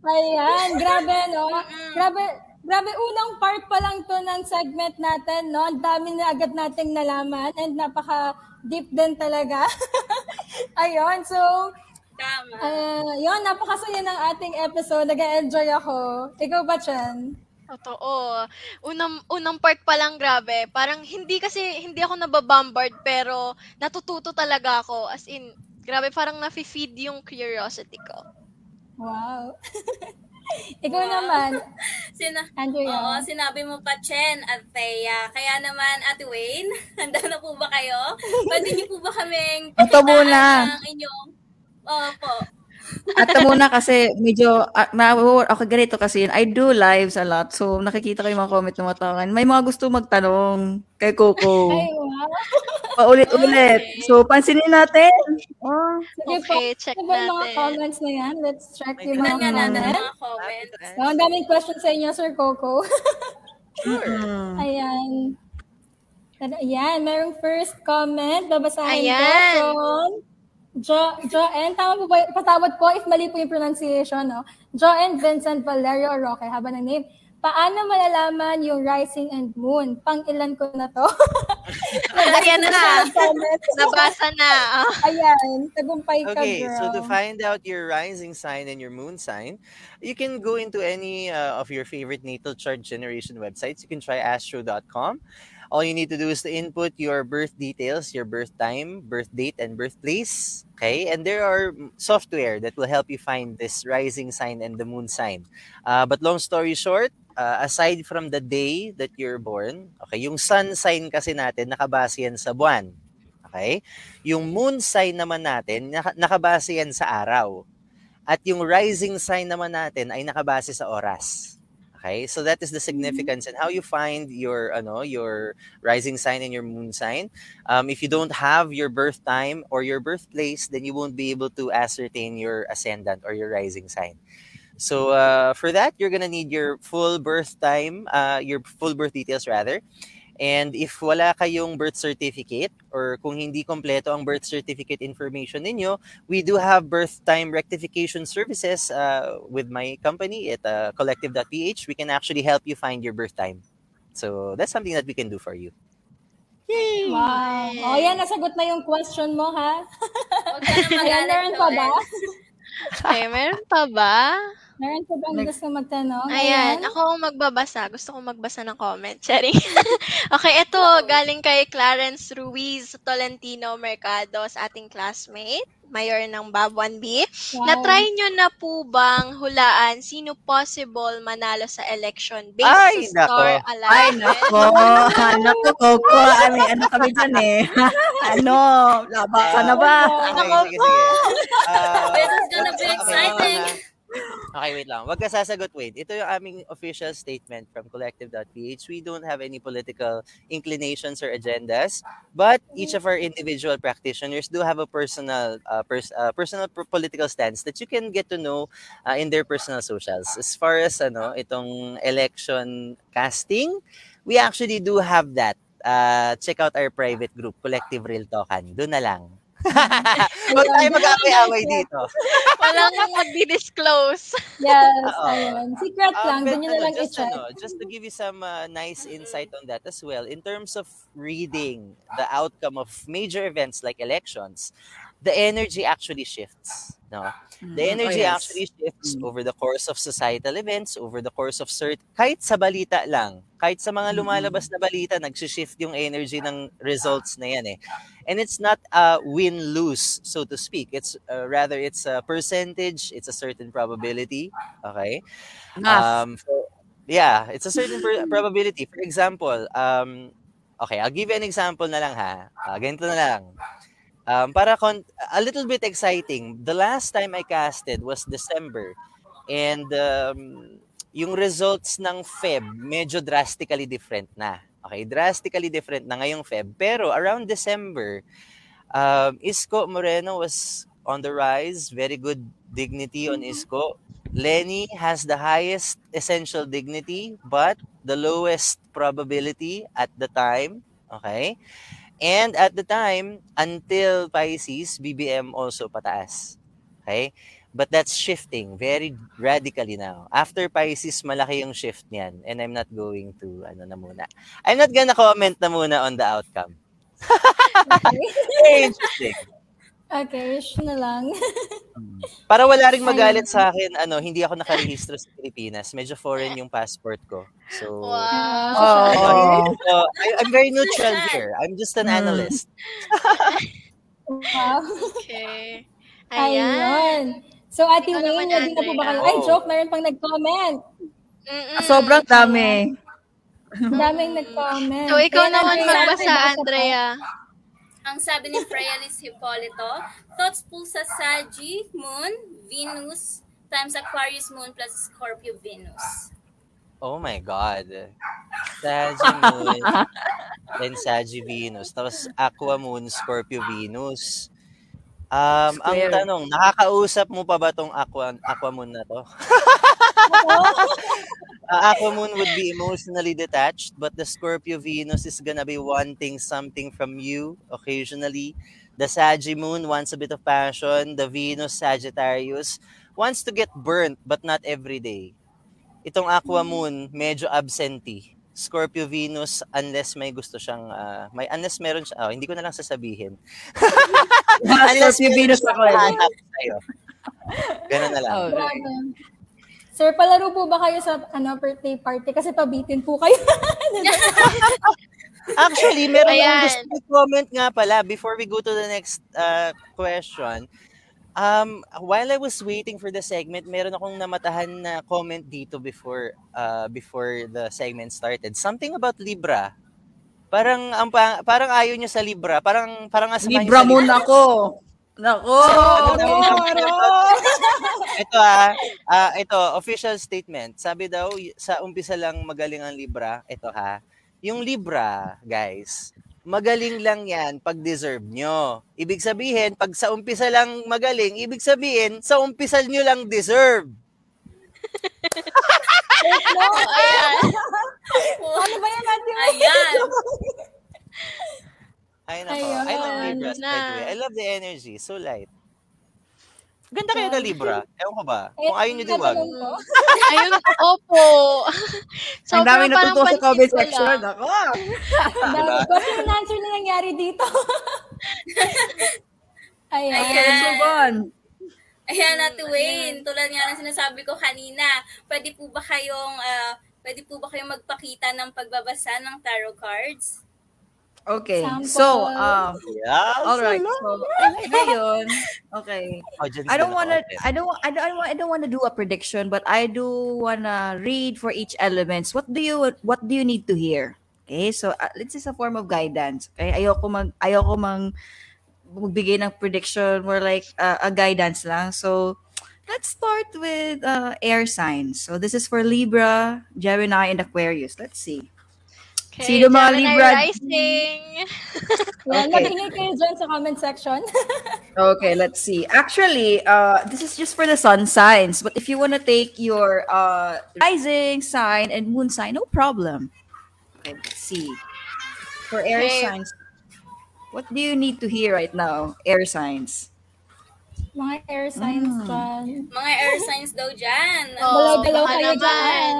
Ayan, grabe, no? Mm-mm. Grabe, grabe, unang part pa lang to ng segment natin, no? Ang dami na agad nating nalaman and napaka-deep din talaga. Ayun, so... Tama. Uh, yun, napakasaya ng ating episode. Nag-enjoy ako. Ikaw ba, Chen? Totoo. Unang, unang part pa lang, grabe. Parang hindi kasi, hindi ako nababombard, pero natututo talaga ako. As in, grabe, parang nafe-feed yung curiosity ko. Wow. Ikaw wow. naman. Sina- oo, sinabi mo pa, Chen at Thea. Kaya naman, Ate Wayne, handa na po ba kayo? Pwede niyo po ba kaming pakitaan ng inyong... Opo. At muna kasi medyo, uh, ako ganito kasi yun, I do lives a lot. So, nakikita ko yung mga comment ng mga tawagan. May mga gusto magtanong kay Coco. Ay, wow. Paulit-ulit. Okay. So, pansinin natin. Oh. Okay, okay, check natin. Mga comments na yan. Let's check yung mga, mga, mga, mga, mga comments. So, ang daming questions sa inyo, Sir Coco. Sure. Ayan. Ayan, mayroong first comment. Babasahin ko from Jo, Joanne, tama po ba? Patawad po if mali po yung pronunciation, no? Joanne Vincent Valerio Roque, haba ng name. Paano malalaman yung rising and moon? Pang-ilan ko na to? Ayan na. Nabasa na. Ayan. Tagumpay ka, okay, girl. So to find out your rising sign and your moon sign, you can go into any uh, of your favorite natal chart generation websites. You can try astro dot com. All you need to do is to input your birth details, your birth time, birth date, and birthplace. Okay? And there are software that will help you find this rising sign and the moon sign. Uh, but long story short, uh, aside from the day that you're born, okay, yung sun sign kasi natin, nakabase yan sa buwan. Okay? Yung moon sign naman natin, nakabase yan sa araw. At yung rising sign naman natin ay nakabase sa oras. Okay, so that is the significance and how you find your, ano, your rising sign and your moon sign. Um, if you don't have your birth time or your birthplace, then you won't be able to ascertain your ascendant or your rising sign. So uh, for that, you're gonna need your full birth time, uh, your full birth details rather. And if wala kayong birth certificate or kung hindi kompleto ang birth certificate information ninyo, we do have birth time rectification services uh, with my company at uh, collective dot p h. We can actually help you find your birth time. So that's something that we can do for you. Yay! Wow. O oh, yan, nasagot na yung question mo, ha? Ayan, meron pa ba? Ay, meron pa ba? Meron pa ba ang gusto magtanong? Ayan, ayan, ako ang magbabasa. Gusto kong magbasa ng comment. Sharing. Okay, ito, galing kay Clarence Ruiz Tolentino Mercado, sa ating classmate, mayor ng Bab one B. Wow. Na-try nyo na po bang hulaan sino possible manalo sa election based Ay, sa star alliance? Ay, nako. Ay, nako, Coco. I mean, ano kami dyan eh? Ano? Laba ka na ba? Nako po. This is gonna be exciting. Okay, wait lang. Wag ka sasagot, wait. Ito yung aming official statement from collective dot p h. We don't have any political inclinations or agendas, but each of our individual practitioners do have a personal uh, pers- uh, personal political stance that you can get to know uh, in their personal socials. As far as ano, itong election casting, we actually do have that. Uh, check out our private group, Collective Real Talkan. Doon na lang. Huwag tayo mag-away-away dito. Wala kang mag-disclose. Yes. Ayun. Secret uh, lang. Ganyan na lang i-check. Ano, just to give you some uh, nice insight on that as well, in terms of reading the outcome of major events like elections, the energy actually shifts. No? The energy oh, yes. actually shifts over the course of societal events, over the course of cert... Kahit sa balita lang, kahit sa mga lumalabas na balita, nagsishift yung energy ng results na yan eh. And it's not a win-lose, so to speak. It's uh, rather, it's a percentage, it's a certain probability. Okay? Um, for, yeah, it's a certain per- probability. For example, um, okay, I'll give you an example na lang ha. Uh, ganito na lang. Um, para con- a little bit exciting, the last time I casted was December. And um, yung results ng Feb, medyo drastically different na. Okay, drastically different na ngayong Feb. Pero around December, um, Isko Moreno was on the rise, very good dignity on Isko. Lenny has the highest essential dignity, but the lowest probability at the time. Okay? And at the time, until Pisces, B B M also pataas. Okay? But that's shifting very radically now. After Pisces, malaki yung shift niyan. And I'm not going to, ano na muna. I'm not gonna comment na muna on the outcome. Okay. Interesting. Okay, wish na lang. Para wala ring magalit sa akin, ano, hindi ako nakarehistro sa Pilipinas. Medyo foreign yung passport ko. So, wow. Oh. Ano, so I'm very neutral here. I'm just an analyst. Wow. Okay. Ayan. Ayun. So, Ate Wayne, hindi na po ba kayo? Ay, joke, mayroon pang nag-comment. Mm-mm. Sobrang dami. Daming nag-comment. So, ikaw naman magbasa, Andrea. Ang sabi ni Freyalis Hipolito, thoughts po sa Sagi, Moon, Venus, times Aquarius Moon plus Scorpio Venus. Oh my God. Sagi Moon, then Sagi Venus. Tapos Aqua Moon, Scorpio Venus. Um, ang tanong, nakakausap mo pa ba tong Aqua, Aqua Moon na to? Uh, Aqua Moon would be emotionally detached, but the Scorpio Venus is gonna be wanting something from you occasionally. The Sagi Moon wants a bit of passion. The Venus Sagittarius wants to get burnt, but not every day. Itong Aqua Moon, medyo absentee. Scorpio Venus, unless may gusto siyang, uh, may unless meron siya, oh, hindi ko na lang sasabihin. Unless Scorpio Venus ako eh. Ganun na lang. Okay. Sir, palaro po ba kayo sa ano, birthday party? Kasi pabitin po kayo. Actually, meron lang gusto na comment nga pala before we go to the next uh, question. Um, while I was waiting for the segment, meron akong namatahan na comment dito before uh, before the segment started. Something about Libra. Parang ang parang ayaw niyo sa Libra. Parang parang as Libra muna ako. Nako! Ito ah, uh, ito, official statement. Sabi daw, sa umpisa lang magaling ang Libra. Ito ha, yung Libra, guys, magaling lang yan pag deserve nyo. Ibig sabihin, pag sa umpisa lang magaling, ibig sabihin, sa umpisa nyo lang deserve. Ayan. Ano ba yan natin? Ayan. Ay, nako. I love Libra, by the way. I love the energy. So light. Ganda kayo na Libra. Ewan ko ba? Kung ayaw nyo din wag. Ayun, opo. So, ang dami natutuwa sa comment section. Ako. Ang dami. Question and answer na nangyari dito. Ayan. Ayan. So, bon. Ayan, Ate Wayne. Tulad nga ng sinasabi ko kanina, pwede po ba kayong, uh, pwede po ba kayong magpakita ng pagbabasa ng tarot cards? Okay, sample. So, um, yeah, all right. So, ngayon, okay. I don't want to, I don't, I don't, I don't want to do a prediction, but I do want to read for each elements. What do you, what do you need to hear? Okay, so uh, this is a form of guidance. Okay, ayoko mag, ayoko mang magbigay ng prediction, more like uh, a guidance lang. So, let's start with uh, air signs. So this is for Libra, Gemini, and Aquarius. Let's see. Okay, sino mga Libra? Rising. Well, nakinig kayo dyan sa comment section. Okay, let's see. Actually, uh, this is just for the sun signs. But if you want to take your uh, rising sign and moon sign, no problem. Okay, let's see. For air okay. signs, what do you need to hear right now? Air signs. Mga air signs mm. pa. Mga air signs daw dyan. Oh, balaw-balaw kayo dyan.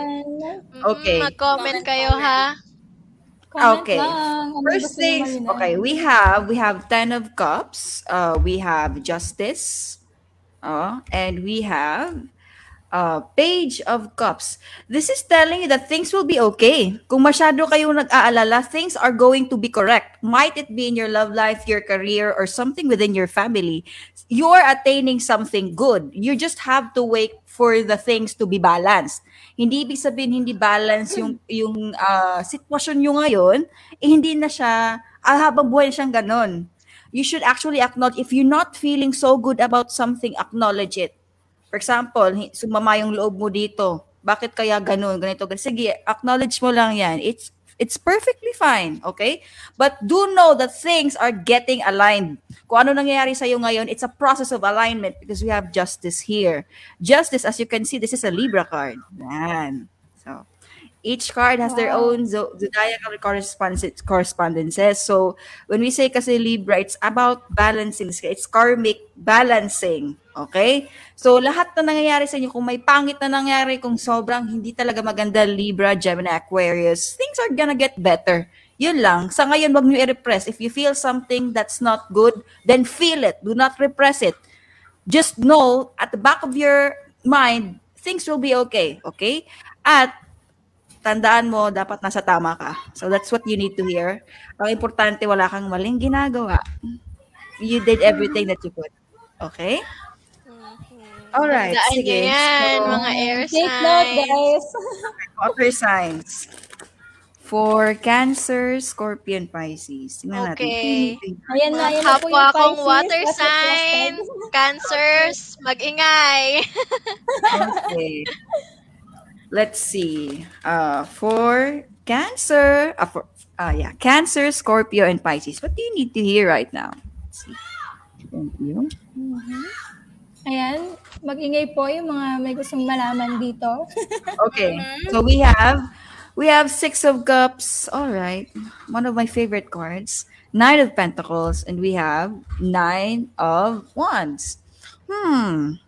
Okay. Mag-comment kayo ha. Okay. First things. Okay, we have we have Ten of Cups. Uh, we have Justice. Uh, and we have uh, Page of Cups. This is telling you that things will be okay. Kung masyado kayong nag-aalala, things are going to be correct. Might it be in your love life, your career, or something within your family. You're attaining something good. You just have to wait for the things to be balanced. Hindi ibig sabihin hindi balance yung yung uh, sitwasyon nyo ngayon, eh, hindi na siya, ah, habang buhay siyang ganun. You should actually acknowledge, if you're not feeling so good about something, acknowledge it. For example, sumama yung loob mo dito. Bakit kaya ganun, ganito? Sige, acknowledge mo lang yan. It's, it's perfectly fine, okay? But do know that things are getting aligned. Kung ano nangyayari sa'yo ngayon, it's a process of alignment because we have Justice here. Justice, as you can see, this is a Libra card. Man. So, each card has wow. their own zodiacal correspondences. So, when we say kasi Libra, it's about balancing. It's karmic balancing. Okay? So, lahat na nangyayari sa inyo, kung may pangit na nangyayari, kung sobrang hindi talaga maganda, Libra, Gemini, Aquarius, things are gonna get better. Yun lang. Sa ngayon, wag nyo i-repress. If you feel something that's not good, then feel it. Do not repress it. just know at the back of your mind, things will be okay, okay? At tandaan mo, dapat nasa tama ka. So that's what you need to hear. Ang importante, wala kang maling ginagawa. You did everything that you could. Okay? Alright, sige. Yan, so, mga air signs. Take note, guys. Water signs. For Cancer, Scorpion, Pisces. Tingnan okay. natin. Ayan na, ayan na po yung Pisces. Akong water sign. Cancers, mag-ingay. Okay. Let's see. Uh, for Cancer, uh, for, uh, yeah, Cancer, Scorpio, and Pisces. What do you need to hear right now? Let's see. Thank you. Mm-hmm. Ayan, mag-ingay po yung mga may gustong malaman dito. Okay, so we have, we have Six of Cups, all right, one of my favorite cards, Nine of Pentacles, and we have Nine of Wands. Hmm,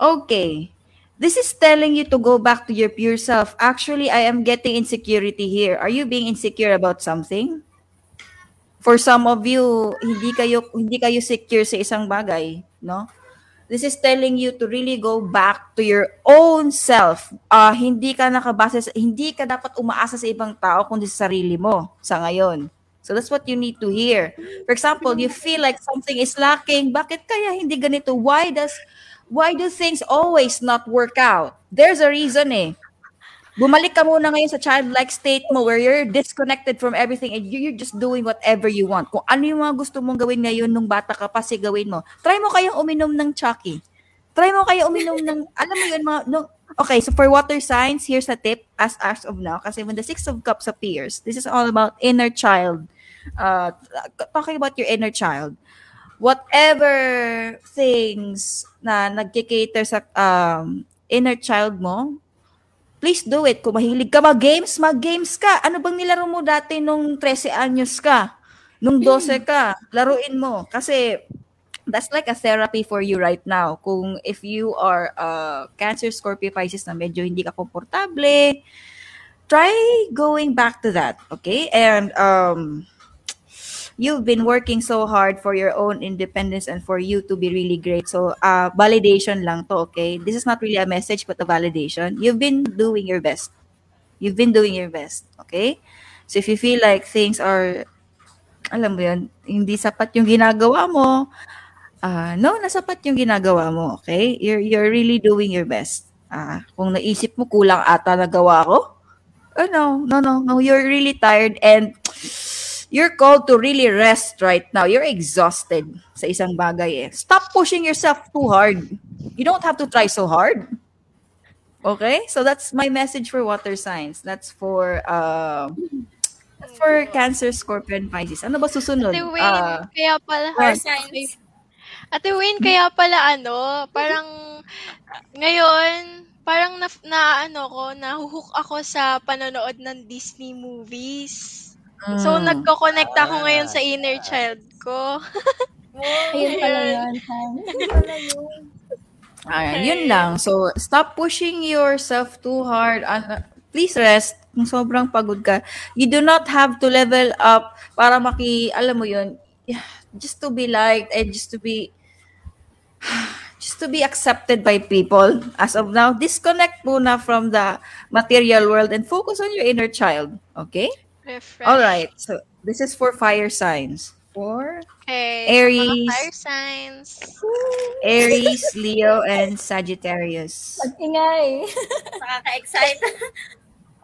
okay, this is telling you to go back to your pure self. Actually, I am getting insecurity here. Are you being insecure about something? For some of you, hindi kayo, hindi kayo secure sa isang bagay, no? This is telling you to really go back to your own self. Uh, hindi ka nakabase, hindi ka dapat umaasa sa ibang tao kundi sa sarili mo sa ngayon. So that's what you need to hear. For example, you feel like something is lacking. Bakit kaya hindi ganito? Why does why do things always not work out? There's a reason eh. Bumalik ka muna ngayon sa childlike state mo where you're disconnected from everything and you're just doing whatever you want. Kung ano yung mga gusto mong gawin ngayon nung bata ka pa, si gawin mo. Try mo kayang uminom ng Chucky. Try mo kayang uminom ng, alam mo yun, mga, no. Okay, so for water signs, here's a tip as as of now. Kasi when the Six of Cups appears, this is all about inner child. Uh, talking about your inner child. Whatever things na nagkikater sa um, inner child mo, please do it. Kung mahilig ka mag-games, mag-games ka. Ano bang nilaro mo dati nung thirteen anyos ka? Nung twelve ka? Laruin mo. Kasi that's like a therapy for you right now. Kung if you are uh, Cancer, Scorpio, Pisces na medyo hindi ka komportable, try going back to that. Okay? And um, you've been working so hard for your own independence and for you to be really great. So uh, validation lang to, okay? This is not really a message but a validation. You've been doing your best. You've been doing your best, okay? So if you feel like things are, alam mo yun, hindi sapat yung ginagawa mo, uh, no, nasapat yung ginagawa mo, okay? You're, you're really doing your best. Uh, kung naisip mo, kulang ata nagawa ko, oh no, no, no, no, you're really tired and you're called to really rest right now. You're exhausted sa isang bagay eh. Stop pushing yourself too hard. You don't have to try so hard. Okay? So that's my message for water signs. That's for uh, that's for Cancer, Scorpio, Pisces. Ano ba susunod? Ate Wayne, uh, kaya pala water signs. Ate Wayne, kaya pala ano, parang ngayon, parang na, na ano ko, nahuhook ako sa panonood ng Disney movies. So, mm. nagko-connect ako ngayon sa inner child ko. Ayun pala yun. Ayun pala yun. Ayan, yun lang. So, stop pushing yourself too hard. Please rest. Kung sobrang pagod ka, you do not have to level up para maki, alam mo yun, just to be liked and just to be, just to be accepted by people. As of now, disconnect muna from the material world and focus on your inner child. Okay? Refresh. All right, so this is for fire signs. For okay, Aries, fire signs. Aries, Leo, and Sagittarius. Mag-ingay. Nakaka-excite.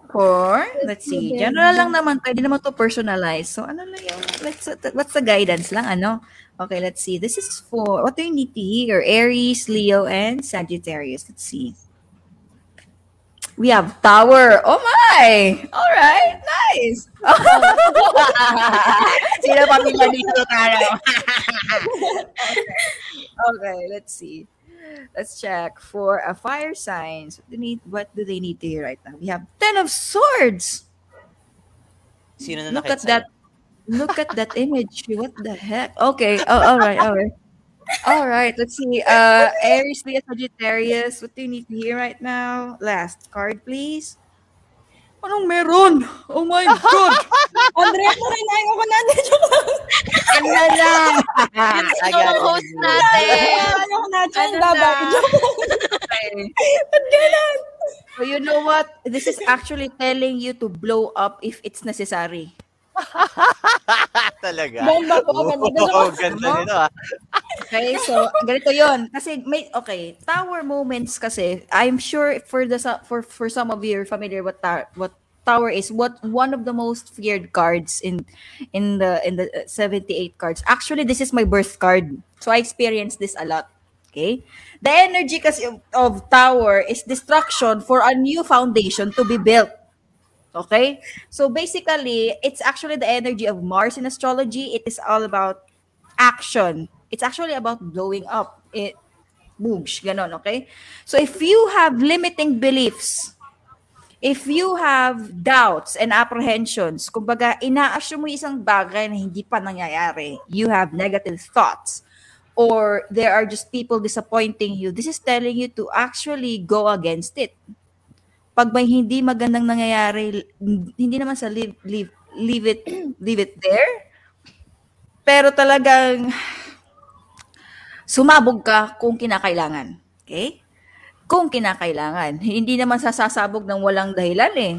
For, let's see, general lang naman, pwede naman to personalize. So, ano lang yung, let's, what's the guidance lang, ano? Okay, let's see. This is for, what do you need to hear? Aries, Leo, and Sagittarius. Let's see. We have Tower. Oh my! All right, nice. Sino pa pila dito tayo? Okay, let's see. Let's check for a fire signs. What do they need? What do they need to hear right now? We have Ten of Swords. Sino na look at that. Look at that image. What the heck? Okay. Oh, all right. All right. All right, let's see. Uh, Aries, Leo, Sagittarius, what do you need to hear right now? Last card, please. Anong meron? Oh my God! Andrea, marinahin ako na. Ano na lang? It's co-host natin. Ano na? Ano na? Ba't ganun? So you know what? This is actually telling you to blow up if it's necessary. Talaga. Bomba po. Oh, oh, ganda nito ah. Okay, so ganito yun. Kasi may, okay, tower moments kasi, I'm sure for the for for some of you are familiar what tar, what tower is, what one of the most feared cards in in the in the seventy-eight cards. Actually, this is my birth card. So I experienced this a lot. Okay? The energy kasi of tower is destruction for a new foundation to be built. Okay? So basically, it's actually the energy of Mars in astrology. It is all about action. It's actually about blowing up. It boosh, ganon, okay? So if you have limiting beliefs, if you have doubts and apprehensions, kumbaga, ina-assume mo isang bagay na hindi pa nangyayari, you have negative thoughts, or there are just people disappointing you, this is telling you to actually go against it. Pag may hindi magandang nangyayari, hindi naman sa leave, leave, leave it, leave it there, pero talagang sumabog ka kung kinakailangan. Okay? Kung kinakailangan. Hindi naman sasasabog ng walang dahilan eh.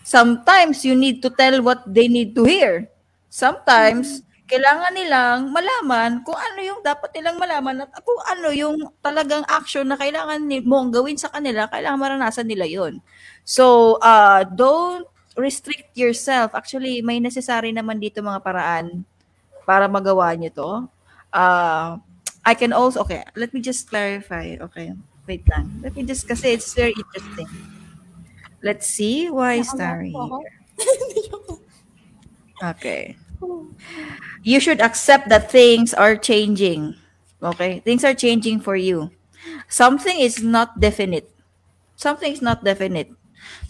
Sometimes, you need to tell what they need to hear. Sometimes, kailangan nilang malaman kung ano yung dapat nilang malaman at kung ano yung talagang action na kailangan mong gawin sa kanila, kailangan maranasan nila yun. So, uh, don't restrict yourself. Actually, may necessary naman dito mga paraan para magawa nyo to. Uh, I can also, okay, let me just clarify. Okay, wait lang. Let me just, kasi it's very interesting. Let's see why starry here. Okay. You should accept that things are changing. Okay? Things are changing for you. Something is not definite. Something is not definite.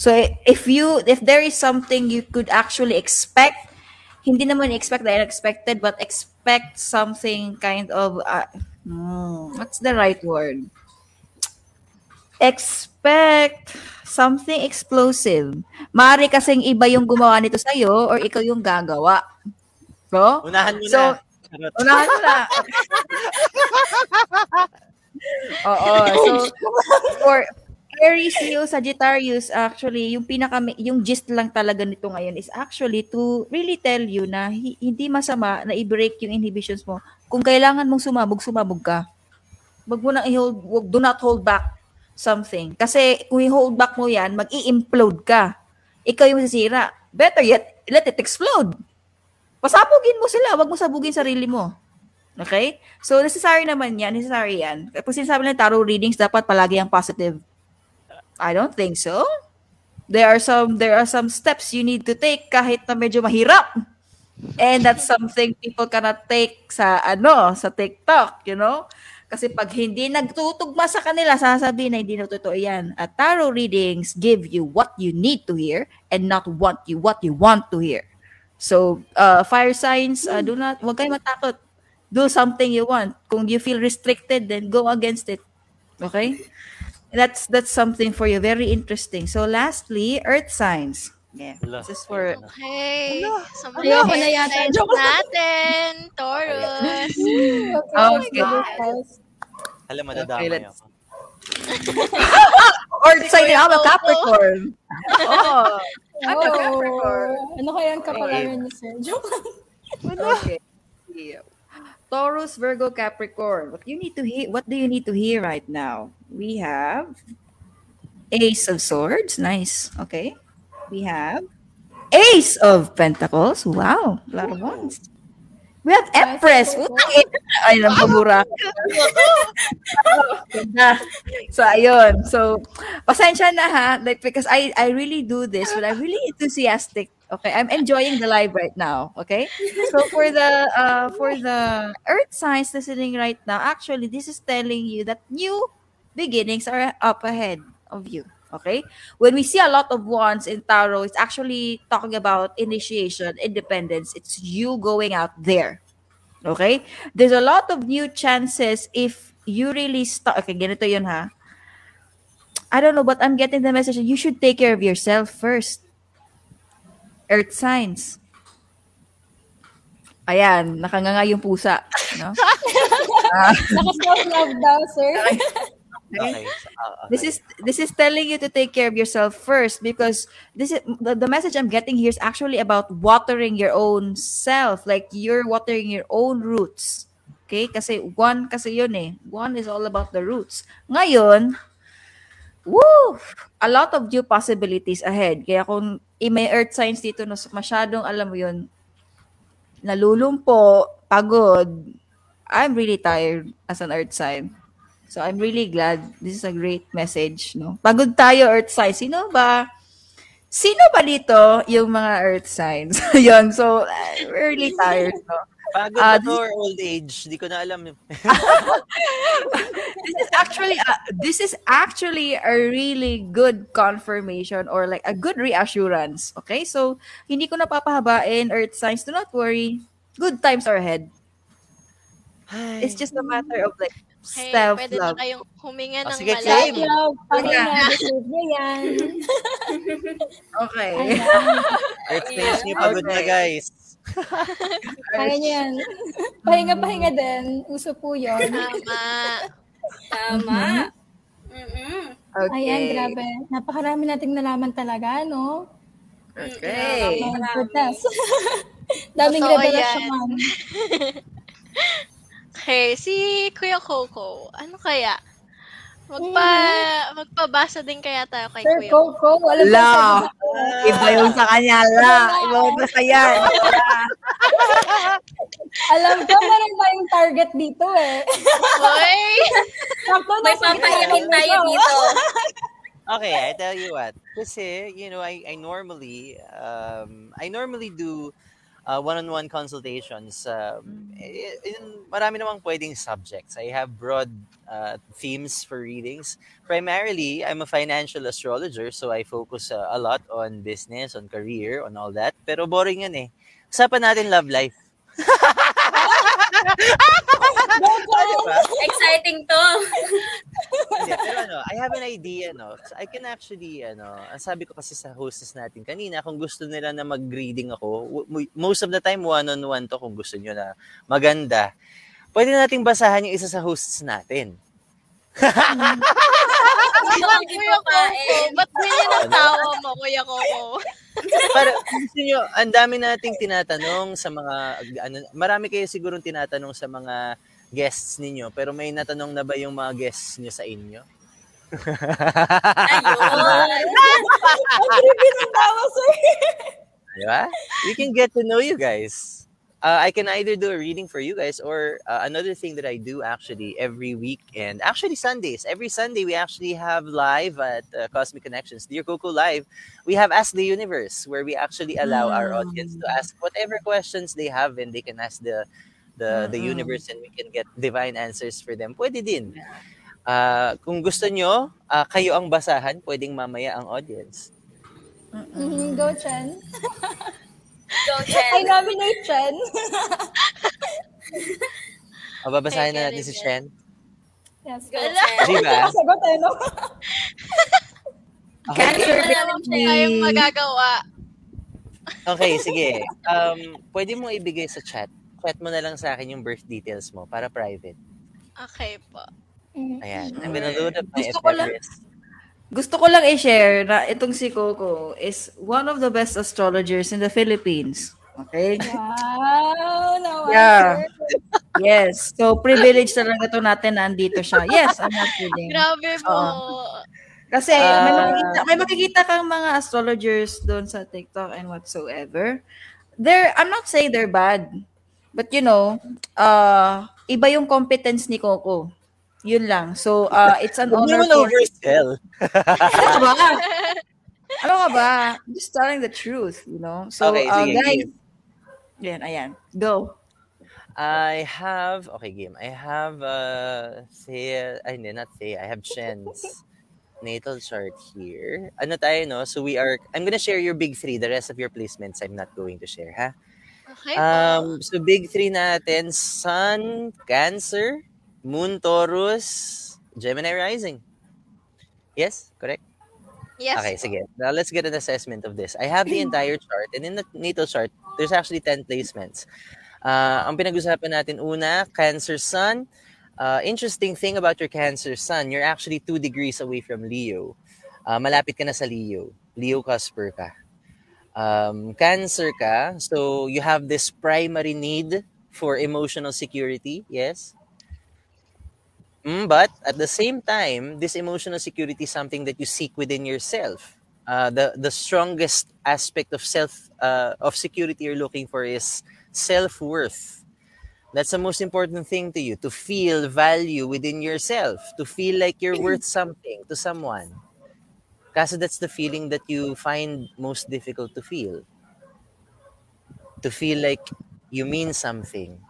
So if you, if there is something you could actually expect, hindi naman expect the unexpected, but expect something kind of, uh, what's the right word? Expect something explosive. Maari kasing iba yung gumawa nito sa'yo or ikaw yung gagawa. So, unahan mo so, na. Unahan mo na. Oo. So, for Aries, Leo, Sagittarius, actually, yung pinaka, yung gist lang talaga nito ngayon is actually to really tell you na hindi masama na i-break yung inhibitions mo. Kung kailangan mong sumabog, sumabog ka. Wag mo nang i-hold, wag, do not hold back something. Kasi kung i-hold back mo yan, mag-i-implode ka. Ikaw yung masisira. Better yet, let it explode. Pasabugin mo sila, wag mo sabugin sarili mo. Okay? So, necessary naman yan, necessary yan. Pag sinasabi ng tarot readings, dapat palagi ang positive. I don't think so. There are some there are some steps you need to take kahit na medyo mahirap. And that's something people cannot take sa ano, sa TikTok, you know? Kasi pag hindi nagtutugma sa kanila, sasabihin na hindi na totoo yan. At tarot readings give you what you need to hear and not what you what you want to hear. So, uh, fire signs, uh, do not, huwag kayo matakot. Do something you want. Kung you feel restricted, then go against it. Okay? That's that's something for you. Very interesting. So lastly, earth signs. Yeah. Hello. This is for... Okay. Samuhin ko na yata. Joke natin. Taurus. Okay. Alam, madadamay ako. Earth sign, I'm a Capricorn. Oh. I'm a Capricorn. Ano kaya ang kapalaran ni Sir? Joke lang. Okay. Yeah. Taurus, Virgo, Capricorn. What you need to hear? What do you need to hear right now? We have Ace of Swords. Nice. Okay. We have Ace of Pentacles. Wow, a lot of ones. We have Empress. Ay, lang pabura. So, ayun. So, pasensya na ha. Like, because I, I really do this, but I'm really enthusiastic. Okay, I'm enjoying the live right now. Okay, so for the uh, for the earth signs listening right now, actually, this is telling you that new beginnings are up ahead of you. Okay, when we see a lot of wands in tarot, it's actually talking about initiation, independence. It's you going out there. Okay, there's a lot of new chances if you really start. Okay, ganito yun ha. I don't know, but I'm getting the message that you should take care of yourself first. Earth signs. Ayan, nakanganga yung pusa, no? uh, Naka-self-love daw, sir. Okay. This is this is telling you to take care of yourself first, because this is the, the message I'm getting here is actually about watering your own self, like you're watering your own roots. Okay? Kasi one kasi yun eh. One is all about the roots. Ngayon, woo! A lot of new possibilities ahead. Kaya kung eh, may earth signs dito na masyadong alam mo yun, nalulumpo, pagod, I'm really tired as an earth sign. So I'm really glad. This is a great message, no? Pagod tayo, earth signs. Sino ba? Sino ba dito yung mga earth signs? Yun, so uh, we're really tired, no? Pagod uh, this... or old age? Di ko na alam. This is actually uh, this is actually a really good confirmation or like a good reassurance. Okay? So hindi ko na papahabain, earth signs. Do not worry. Good times are ahead. Hi. It's just a matter of like Hey, self-love. Pwede na kayong huminga oh, ng malamig. Self-love. Pag-i-receive nyo yan. Okay. Earth signs niyo, pagod na guys. Kaya nyo yan. Pahinga-pahinga din. Uso po yun. Tama. Tama. Mm-hmm. Okay. Ayan, grabe. Napakarami nating nalaman talaga, no? Okay. Napakarami. Daming revelasyon. Okay, si Kuya Coco, ano kaya? Magpa, magpabasa din kaya tayo kay Sir Kuya Coco. La! Iba yung sa kanya, la! Iba yung sa kanya. Alam ko, meron tayong target dito eh. Hoy! May pampayakin tayo dito. Okay, I tell you what. Kasi, you know, I, I normally, um, I normally do Uh, one-on-one consultations. Um, in marami namang pwedeng subjects. I have broad uh, themes for readings. Primarily, I'm a financial astrologer, so I focus uh, a lot on business, on career, on all that. Pero boring yun eh. Usapan natin love life. Exciting to. Yeah, pero ano, I have an idea, no? So I can actually, ano, sabi ko kasi sa hostess natin kanina, kung gusto nila na mag-reading ako, most of the time, one-on-one to kung gusto nyo na maganda. Pwede nating basahan yung isa sa hostess natin. Ibang Kuya Coco, ba't ganyan ang tawa mo, Kuya Coco? Para, gusto nyo, ang dami nating tinatanong sa mga, ano, marami kayo sigurong tinatanong sa mga guests ninyo, pero may natanong na ba yung mga guests nyo sa inyo? Ayun! Pag-review ng tawa, sir! Diba? We can get to know you guys. Uh, I can either do a reading for you guys or uh, another thing that I do actually every weekend, actually Sundays. Every Sunday, we actually have live at uh, Cosmic Connections, Dear Coco Live. We have Ask the Universe, where we actually allow mm. our audience to ask whatever questions they have, and they can ask the the, mm. the universe, and we can get divine answers for them. Pwede din. Uh, kung gusto nyo, uh, kayo ang basahan, pwedeng mamaya ang audience. Mm-hmm. Go, Chen. Go, Chen. I nominate Chen. O, oh, babasahin na natin si Chen. Yes, go, Chen. Diba? Sagot eh, no? Cancer baby. Kayong magagawa. Okay, sige. Um, pwede mo ibigay sa chat. Chat mo na lang sa akin yung birth details mo para private. Okay po. Ayan. I'm gonna load up my F F S. Gusto ko lang i-share na itong si Coco is one of the best astrologers in the Philippines. Okay? Wow! No yeah. Yes. So, privilege talaga ito natin na andito siya. Yes, I'm not kidding. Grabe po. Uh, kasi uh, may, makikita, may makikita kang mga astrologers doon sa TikTok and whatsoever. They're, I'm not saying they're bad. But you know, uh, iba yung competence ni Coco. Yun lang. So, uh, it's an honor for... Hindi mo oversell. Ano ba? Ano ka ba? I'm just telling the truth, you know? So, okay, uh, sige, guys... Ayan, ayan. Go. I have... Okay, game. I have... Uh, Thea... Ay, hindi, not Thea. I have Chen's natal chart here. Ano tayo, no? So, we are... I'm gonna share your big three. The rest of your placements, I'm not going to share, ha? Okay. Um, so, big three natin. Sun, Cancer... Moon, Taurus, Gemini rising. Yes, correct? Yes. Okay, sige. Now, let's get an assessment of this. I have the entire chart, and in the natal chart, there's actually ten placements. Uh, ang pinag-usapan natin una, Cancer Sun. Uh, interesting thing about your Cancer Sun, you're actually two degrees away from Leo. Uh, malapit ka na sa Leo. Leo Cusper ka. Um, cancer ka, so you have this primary need for emotional security, yes? Mm, but at the same time, this emotional security is something that you seek within yourself. Uh, the the strongest aspect of self uh, of security you're looking for is self-worth. That's the most important thing to you, to feel value within yourself, to feel like you're worth something to someone. Kasi that's the feeling that you find most difficult to feel. To feel like you mean something.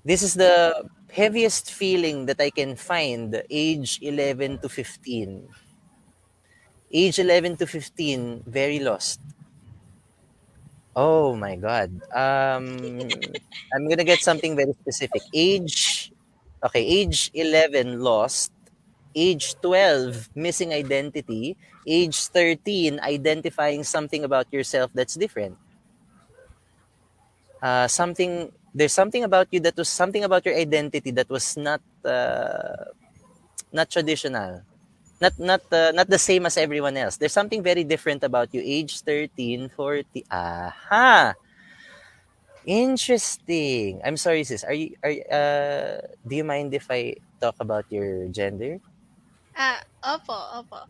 This is the heaviest feeling that I can find, age eleven to fifteen. Age eleven to fifteen, very lost. Oh my God. Um, I'm gonna get something very specific. Age, okay, age eleven, lost. Age twelve, missing identity. Age thirteen, identifying something about yourself that's different. Uh, something... There's something about you that was something about your identity that was not uh, not traditional, not not uh, not the same as everyone else. There's something very different about you. Age thirteen, forty. Aha, interesting. I'm sorry, sis. Are you are uh? Do you mind if I talk about your gender? Ah, uh, opo, opo.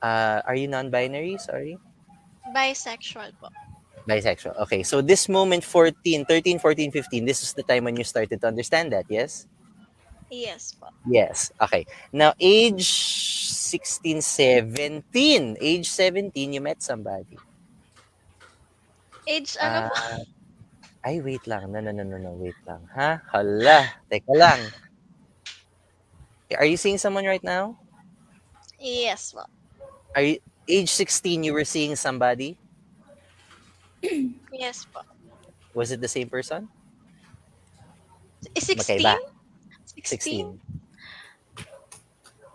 Uh, are you non-binary? Sorry. Bisexual, po. Bisexual. Okay, so this moment, fourteen, thirteen, fourteen, fifteen, this is the time when you started to understand that, yes? Yes, po. Yes, okay. Now, age sixteen, seventeen. Age seventeen, you met somebody. Age ano uh, po? Ay, wait lang. No, no, no, no, no. Wait lang. Ha? Hala. Teka lang. Are you seeing someone right now? Yes, po. Are you, age sixteen, you were seeing somebody? Yes po. Was it the same person? sixteen? Magkaiba. sixteen?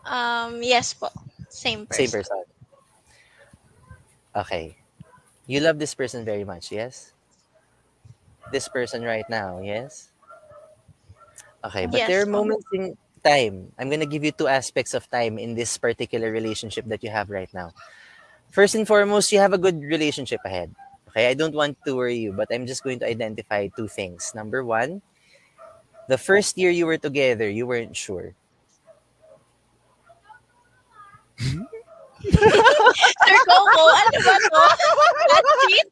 Um, yes po. Same person. Same person. Okay. You love this person very much, yes? This person right now, yes? Okay, but yes, there are moments in time. I'm gonna give you two aspects of time in this particular relationship that you have right now. First and foremost, you have a good relationship ahead. Okay, I don't want to worry you, but I'm just going to identify two things. Number one, the first year you were together, you weren't sure. Sir Coco, ano ba to? That's it?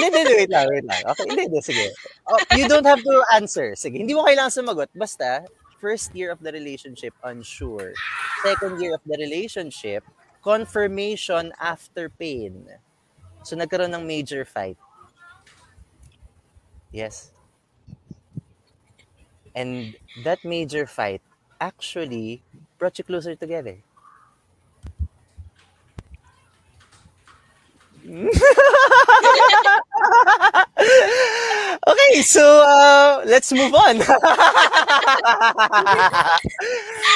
Hindi, wait lang, wait lang. Okay, hindi, sige. Oh, you don't have to answer. Sige, hindi mo kailangan sumagot. Basta, first year of the relationship, unsure. Second year of the relationship, confirmation after pain. So, nagkaroon ng major fight. Yes. And that major fight actually brought you closer together. Okay, so uh, let's move on.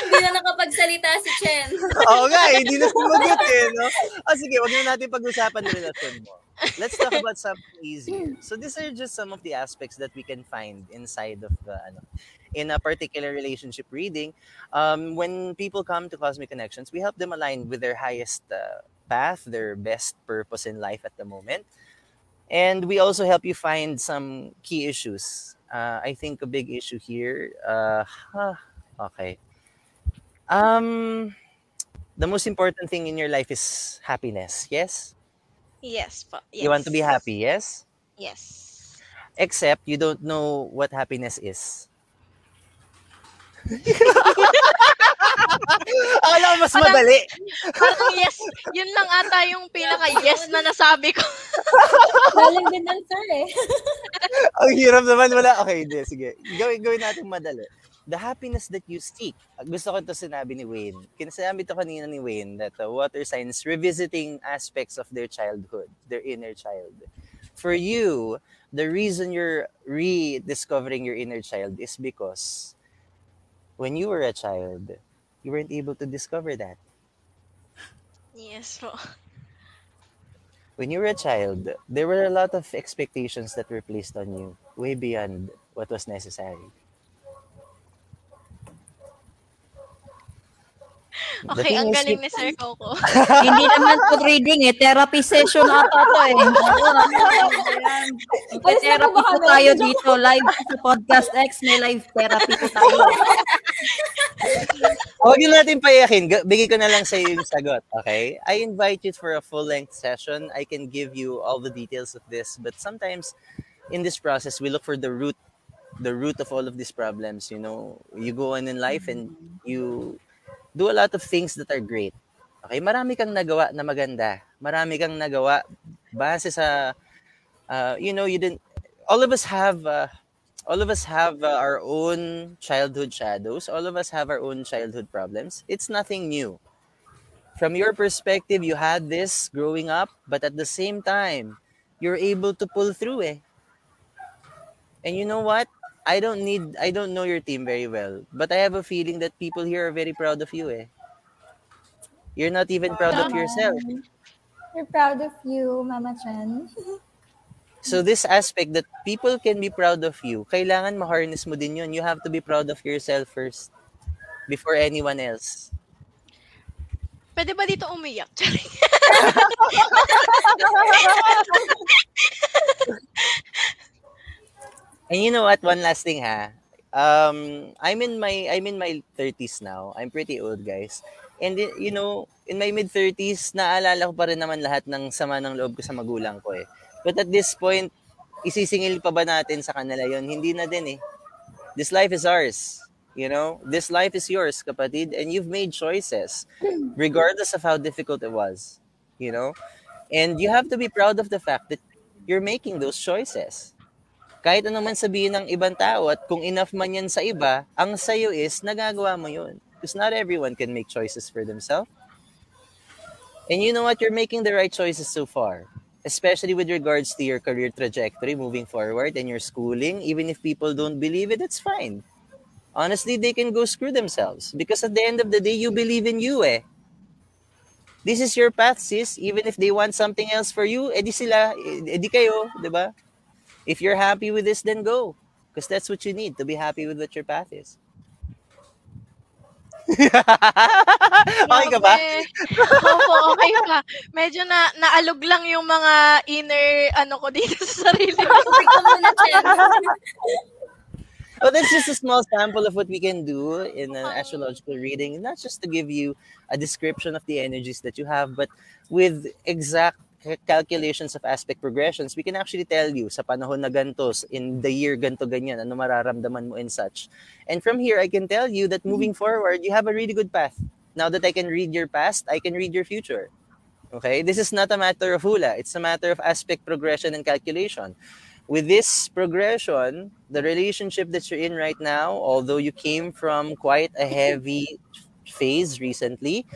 Hindi na nakapagsalita si Chen. Oo nga, hindi na sumagot eh. No? Oh, sige, wag na natin pag-usapan na relasyon mo. Let's talk about something easier. So these are just some of the aspects that we can find inside of the, ano, in a particular relationship reading. Um, when people come to Cosmic Connections, we help them align with their highest uh, path, their best purpose in life at the moment. And we also help you find some key issues. Uh, I think a big issue here. Uh, huh, okay. Um, the most important thing in your life is happiness. Yes. Yes, but yes. You want to be happy. Yes. Yes. Except you don't know what happiness is. Akala ko mas madali. Parang yes. Yun lang ata yung pinaka-yes na nasabi ko. Walang din lang sir eh. Ang hirap naman. Wala. Okay, di, sige. Gawin, gawin natin madali. The happiness that you seek. Gusto ko ito sinabi ni Wayne. Sinabi ito kanina ni Wayne that uh, water signs revisiting aspects of their childhood, their inner child. For you, the reason you're rediscovering your inner child is because when you were a child, you weren't able to discover that. Yes po. When you were a child, there were a lot of expectations that were placed on you, way beyond what was necessary. Okay, ang galing ni Sir Coco. Hindi naman po reading eh. Therapy session na ito po eh. Magka-therapy po tayo dito. Live sa Podcast X. May live therapy po tayo. Huwag yun natin paiyakin. Bigay ko na lang sa iyo yung sagot, okay? I invite you for a full-length session. I can give you all the details of this. But sometimes, in this process, we look for the root, the root of all of these problems. You know, you go on in life and you... do a lot of things that are great. Okay, marami kang nagawa na maganda. Marami kang nagawa base sa, uh, you know, you didn't, all of us have, uh, all of us have uh, our own childhood shadows. All of us have our own childhood problems. It's nothing new. From your perspective, you had this growing up, but at the same time, you're able to pull through eh. And you know what? I don't need, I don't know your team very well, but I have a feeling that people here are very proud of you eh. You're not even proud of yourself. We're proud of you, Mama Chen. So this aspect that people can be proud of you, kailangan ma-harness mo din yun. You have to be proud of yourself first before anyone else. Pwede ba dito umiyak? And you know what? One last thing, ha. Um, I'm in my I'm in my thirties now. I'm pretty old, guys. And you know, in my mid thirties, naalala ko pa rin naman lahat ng sama ng loob ko sa magulang ko eh. But at this point, isisingil pa ba natin sa kanila yon? Hindi na din eh. This life is ours, you know. This life is yours, kapatid, and you've made choices, regardless of how difficult it was, you know. And you have to be proud of the fact that you're making those choices. Kahit ano man sabihin ng ibang tao at kung enough man yan sa iba, ang sayo is nagagawa mo yun. Because not everyone can make choices for themselves. And you know what? You're making the right choices so far. Especially with regards to your career trajectory moving forward and your schooling. Even if people don't believe it, it's fine. Honestly, they can go screw themselves. Because at the end of the day, you believe in you eh. This is your path, sis. Even if they want something else for you, edi sila, edi kayo, di ba? If you're happy with this, then go. Because that's what you need, to be happy with what your path is. Okay ka ba? Opo, okay ka. Medyo na, naalog lang yung mga inner, ano ko dito sa sarili. But that's just a small sample of what we can do in an astrological reading. Not just to give you a description of the energies that you have, but with exact calculations of aspect progressions, we can actually tell you sa panahon na gantos, in the year ganto ganyan, ano mararamdaman mo and such. And from here, I can tell you that moving forward, you have a really good path. Now that I can read your past, I can read your future. Okay? This is not a matter of hula. It's a matter of aspect progression and calculation. With this progression, the relationship that you're in right now, although you came from quite a heavy phase recently,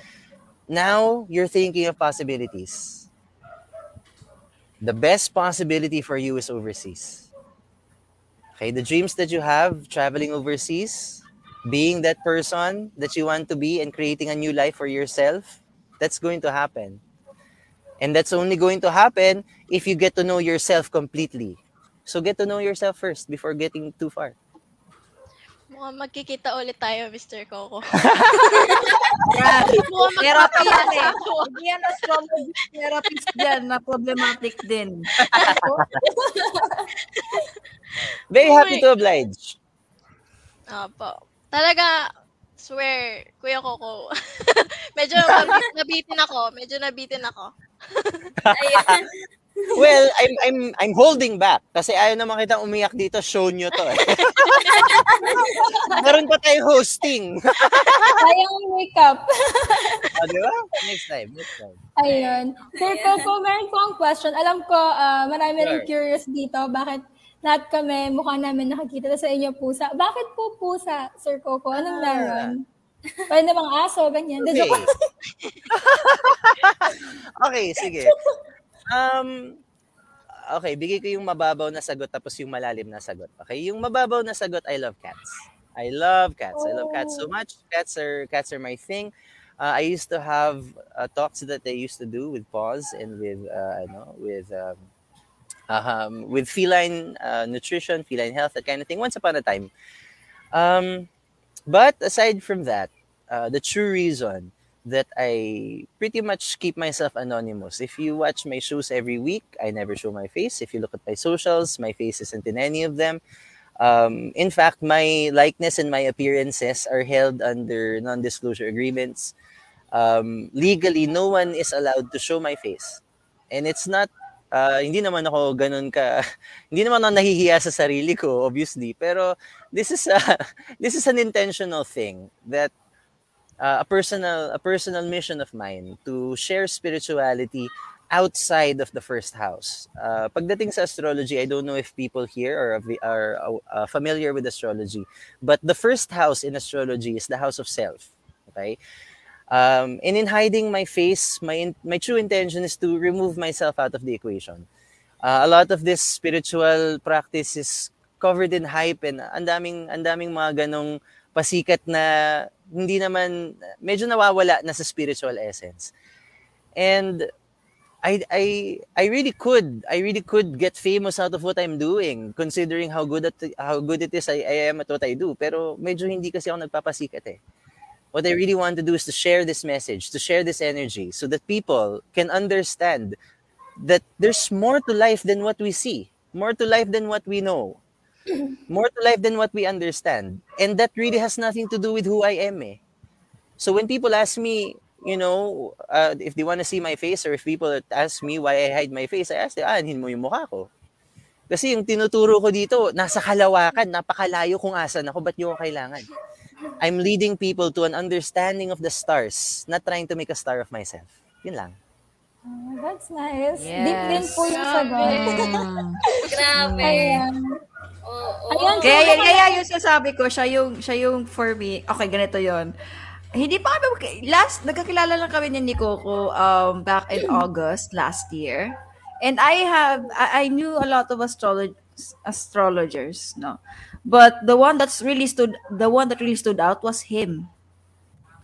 now you're thinking of possibilities. The best possibility for you is overseas. Okay, the dreams that you have, traveling overseas, being that person that you want to be and creating a new life for yourself, that's going to happen. And that's only going to happen if you get to know yourself completely. So get to know yourself first before getting too far. Mukhang magkikita ulit tayo, Mister Coco. Yeah. Therapy yan eh. Hindi yan astrology therapist dyan na problematic din. Very happy to oblige. Opo. Talaga, swear, Kuya Coco. Medyo nabitin ako. Medyo nabitin ako. Ayan. Well, I'm I'm I'm holding back kasi ayaw na makita umiyak dito, show nyo to eh. Meron pa tayo hosting. Sayang makeup. Ah, di ba? Next time, next time. Ayun. Sir Coco, meron po ang question. Alam ko, uh, marami sure. rin curious dito. Bakit lahat kami, mukha namin nakakita na sa inyo pusa. Bakit po pusa, Sir Coco? Anong ah. meron? Pwede na bang aso? Ganyan. Okay. Okay, sige. Um, okay, bigay ko yung mababaw na sagot tapos yung malalim na sagot. Okay, yung mababaw na sagot, I love cats. I love cats. Oh. I love cats so much. Cats are cats are my thing. Uh, I used to have uh, talks that I used to do with paws and with uh, I know with um, um, with feline uh, nutrition, feline health, that kind of thing. Once upon a time, um, but aside from that, uh, the true reason that I pretty much keep myself anonymous. If you watch my shows every week, I never show my face. If you look at my socials, my face isn't in any of them. Um, in fact, my likeness and my appearances are held under non-disclosure agreements. Um, legally, no one is allowed to show my face. And it's not, uh, hindi naman ako ganun ka, hindi naman ako nahihiya sa sarili ko, obviously. Pero this is a, this is an intentional thing that uh, a personal, a personal mission of mine to share spirituality outside of the first house. Uh, pagdating sa astrology, I don't know if people here are, are uh, familiar with astrology, but the first house in astrology is the house of self. Okay? Um, and in hiding my face, my in, my true intention is to remove myself out of the equation. Uh, a lot of this spiritual practice is covered in hype and andaming, andaming mga ganong pasikat na hindi naman, medyo nawawala na sa spiritual essence. And I I I really could I really could get famous out of what I'm doing, considering how good at how good it is I, I am at what I do. Pero medyo hindi kasi ako nagpapasikat eh. What I really want to do is to share this message, to share this energy, so that people can understand that there's more to life than what we see, more to life than what we know, more to life than what we understand, and that really has nothing to do with who I am eh. So when people ask me, you know, uh, if they want to see my face, or if people ask me why I hide my face, I ask them, ah, anhin mo yung mukha ko. Kasi yung tinuturo ko dito, nasa kalawakan, napakalayo kung asan ako, ba't yung kailangan? I'm leading people to an understanding of the stars, not trying to make a star of myself. Yun lang. Oh, that's nice. Yes. Deep din po yung sagot. Grabe. Oh, oh. Ayan, kaya, kaya, kaya yung sasabi ko, siya yung, siya yung for me, okay, ganito yun. Hindi pa kami, last, nagkakilala lang kami ni Coco um, back in August last year. And I have, I, I knew a lot of astrolog- astrologers, no? But the one that's really stood, the one that really stood out was him.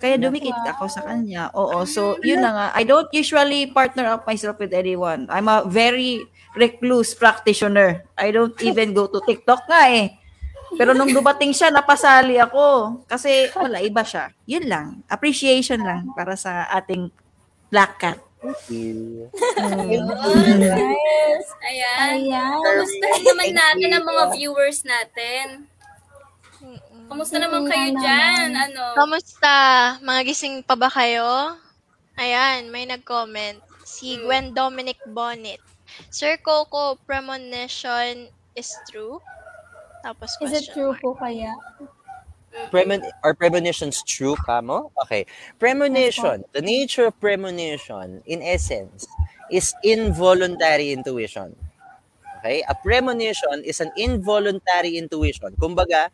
Kaya dumikit ako sa kanya. Oo, so yun na nga. I don't usually partner up myself with anyone. I'm a very recluse practitioner. I don't even go to TikTok nga eh. Pero nung dumating siya, napasali ako. Kasi wala, iba siya. Yun lang. Appreciation lang para sa ating Black Cat. Thank you. Yes. Ayan. Ayan. Kamusta naman natin ang mga viewers natin? Kamusta naman kayo dyan? Ano? Kamusta? Mga gising pa ba kayo? Ayan, may nag-comment. Si Gwen Dominic Bonnet. Sir Coco, premonition is true? Tapos is it true mark. Po kaya? Premon- are premonitions true, kamo? Okay. Premonition, the nature of premonition, in essence, is involuntary intuition. Okay? A premonition is an involuntary intuition. Kumbaga,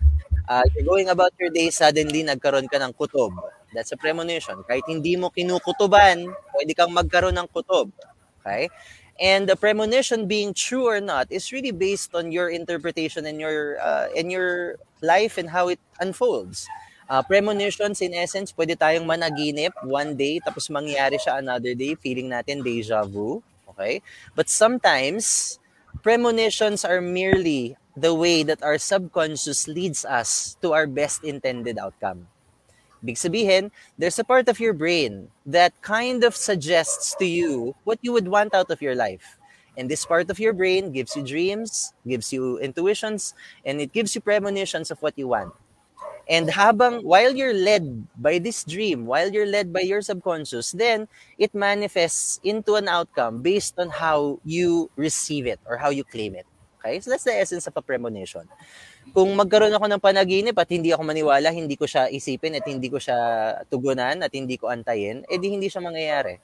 uh, you're going about your day, suddenly nagkaroon ka ng kutob. That's a premonition. Kahit hindi mo kinukutuban, pwede kang magkaroon ng kutob. Okay? And the premonition being true or not is really based on your interpretation and your uh, and your life and how it unfolds. Uh, premonitions, in essence, pwede tayong managinip one day, tapos mangyari siya another day, feeling natin deja vu. Okay? But sometimes, premonitions are merely the way that our subconscious leads us to our best intended outcome. Big sabihin, there's a part of your brain that kind of suggests to you what you would want out of your life. And this part of your brain gives you dreams, gives you intuitions, and it gives you premonitions of what you want. And habang, while you're led by this dream, while you're led by your subconscious, then it manifests into an outcome based on how you receive it or how you claim it. Okay? So that's the essence of a premonition. Kung magkaroon ako ng panaginip at hindi ako maniwala, hindi ko siya isipin at hindi ko siya tugunan at hindi ko antayin, edi hindi siya mangyayari.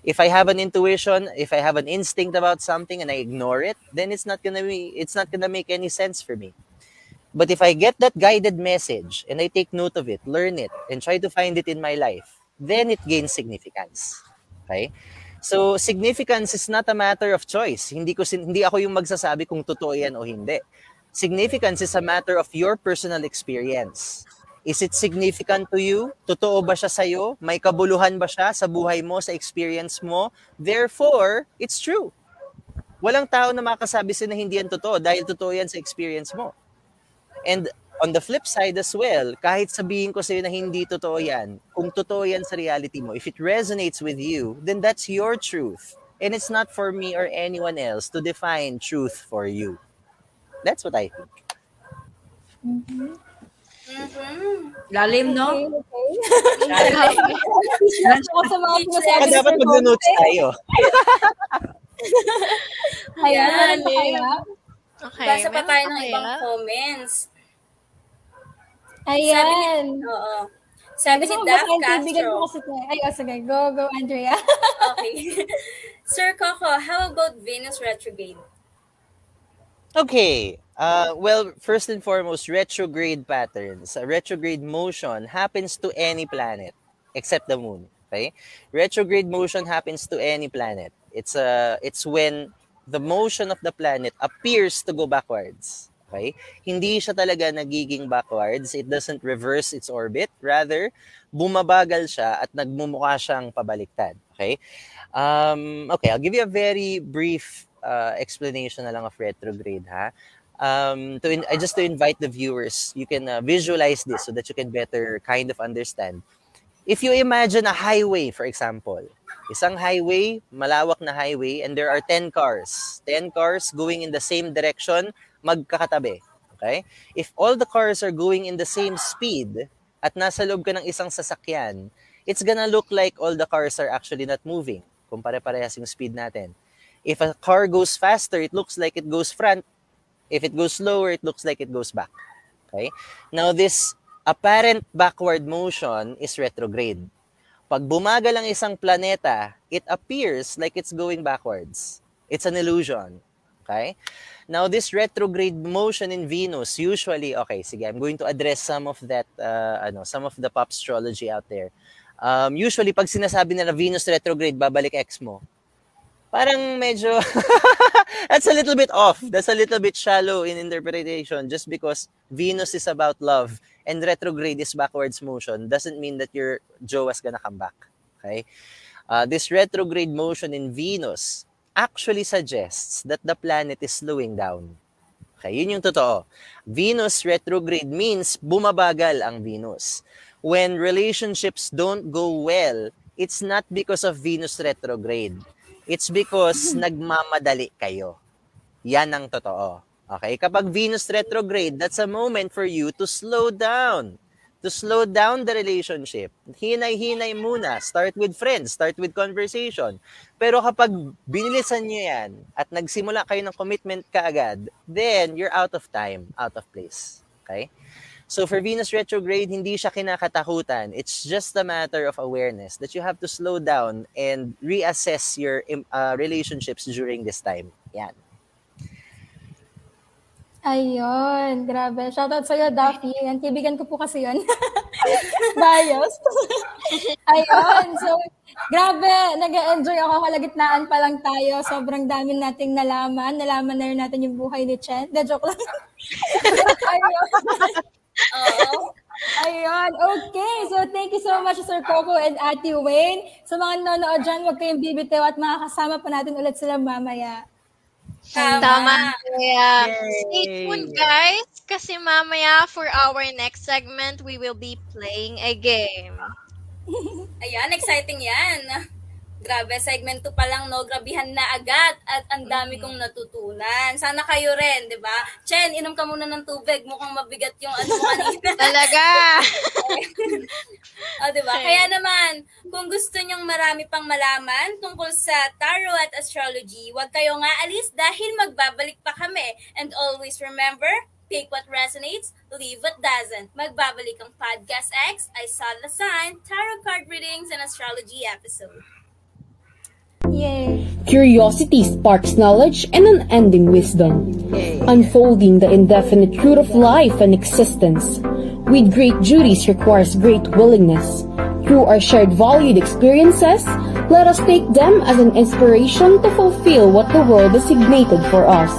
If I have an intuition, if I have an instinct about something and I ignore it, then it's not gonna be, it's not gonna make any sense for me. But if I get that guided message and I take note of it, learn it, and try to find it in my life, then it gains significance. Okay? So, significance is not a matter of choice. Hindi ko hindi ako yung magsasabi kung totoo yan o hindi. Significance is a matter of your personal experience. Is it significant to you? Totoo ba siya sa'yo? May kabuluhan ba siya sa buhay mo, sa experience mo? Therefore, it's true. Walang tao na makasabi sa'yo na hindi yan totoo dahil totoo yan sa experience mo. And on the flip side as well, kahit sabihin ko sa'yo na hindi totoo yan, kung totoo yan sa reality mo, if it resonates with you, then that's your truth. And it's not for me or anyone else to define truth for you. That's what I think. Mm-hmm. Mm-hmm. Lalim, no? Okay, okay. Lalim. Kaya dapat mag-notes tayo. Ayan. Okay. Basa pa tayo ng ibang comments. Ayan. Sabi, oo. Sabi si Daph Castro. Ay, oh, sige. Go, go, Andrea. Okay. Sir Coco, how about Venus retrograde? Okay. Uh, well, first and foremost, retrograde patterns. A retrograde motion happens to any planet except the moon. Okay? Retrograde motion happens to any planet. It's a uh, it's when the motion of the planet appears to go backwards. Okay? Hindi siya talaga nagiging backwards. It doesn't reverse its orbit. Rather, bumabagal siya at nagmumukha siyang pabaliktad. Okay? Um, okay, I'll give you a very brief uh, explanation na lang of retrograde, ha? Um, to in, just to invite the viewers, you can uh, visualize this so that you can better kind of understand. If you imagine a highway, for example, isang highway, malawak na highway, and there are ten cars. ten cars going in the same direction, magkakatabi. Okay? If all the cars are going in the same speed at nasa loob ka ng isang sasakyan, it's gonna look like all the cars are actually not moving kung pare-parehas yung speed natin. If a car goes faster, it looks like it goes front. If it goes slower, it looks like it goes back. Okay? Now, this apparent backward motion is retrograde. Pag bumagal ang isang planeta, it appears like it's going backwards. It's an illusion. Okay? Now, this retrograde motion in Venus, usually, okay, sige, I'm going to address some of that, uh, ano, some of the pop astrology out there. Um, usually, pag sinasabi nila Venus retrograde, babalik ex mo. Parang medyo, that's a little bit off. That's a little bit shallow in interpretation just because Venus is about love and retrograde is backwards motion doesn't mean that your jowa's gonna come back. Okay? Uh, this retrograde motion in Venus actually suggests that the planet is slowing down. Okay, yun yung totoo. Venus retrograde means bumabagal ang Venus. When relationships don't go well, it's not because of Venus retrograde. It's because nagmamadali kayo. Yan ang totoo. Okay? Kapag Venus retrograde, that's a moment for you to slow down. To slow down the relationship. Hinay-hinay muna. Start with friends. Start with conversation. Pero kapag binilisan nyo yan at nagsimula kayo ng commitment kaagad, then you're out of time, out of place. Okay? So for Venus retrograde, hindi siya kinakatakutan. It's just a matter of awareness that you have to slow down and reassess your uh, relationships during this time. Yan. Ayun, grabe. Shoutout sa'yo, Daphne. Yan, kaibigan ko po kasi yun. Bias. Ayun, so grabe. Nag-enjoy ako. Kalagitnaan pa lang tayo. Sobrang dami nating nalaman. Nalaman na rin natin yung buhay ni Chen. De, joke lang. Ayun. Oo. Ayun. Okay. So, thank you so much, Sir Coco and Ate Wayne. Sa mga nanonood dyan, huwag kayong bibitaw at makakasama pa natin ulit sila mamaya. Tama. Tama. Yeah. Stay tuned, guys, kasi mamaya for our next segment, we will be playing a game. Ayan. Exciting yan. Grabe, segment two pa lang, no? Grabihan na agad at ang dami kong natutunan. Sana kayo rin, di ba? Chen, inom ka muna ng tubig. Mukhang mabigat yung ano kanina. Talaga! O, di ba? Okay. Kaya naman, kung gusto nyong marami pang malaman tungkol sa tarot at astrology, huwag kayong aalis dahil magbabalik pa kami. And always remember, take what resonates, leave what doesn't. Magbabalik ang Podcast X, I Saw the Sign, Tarot Card Readings, and Astrology episode. Yay. Curiosity sparks knowledge and unending wisdom, unfolding the indefinite truth of life and existence. With great duties requires great willingness. Through our shared valued experiences, let us take them as an inspiration to fulfill what the world designated for us.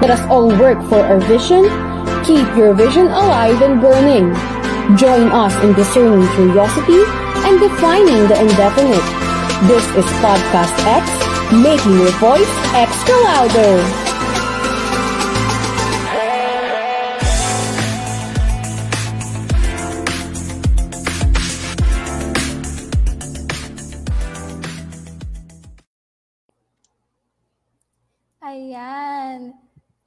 Let us all work for our vision. Keep your vision alive and burning. Join us in discerning curiosity and defining the indefinite. This is Podcast X, making your voice extra louder. Ayan.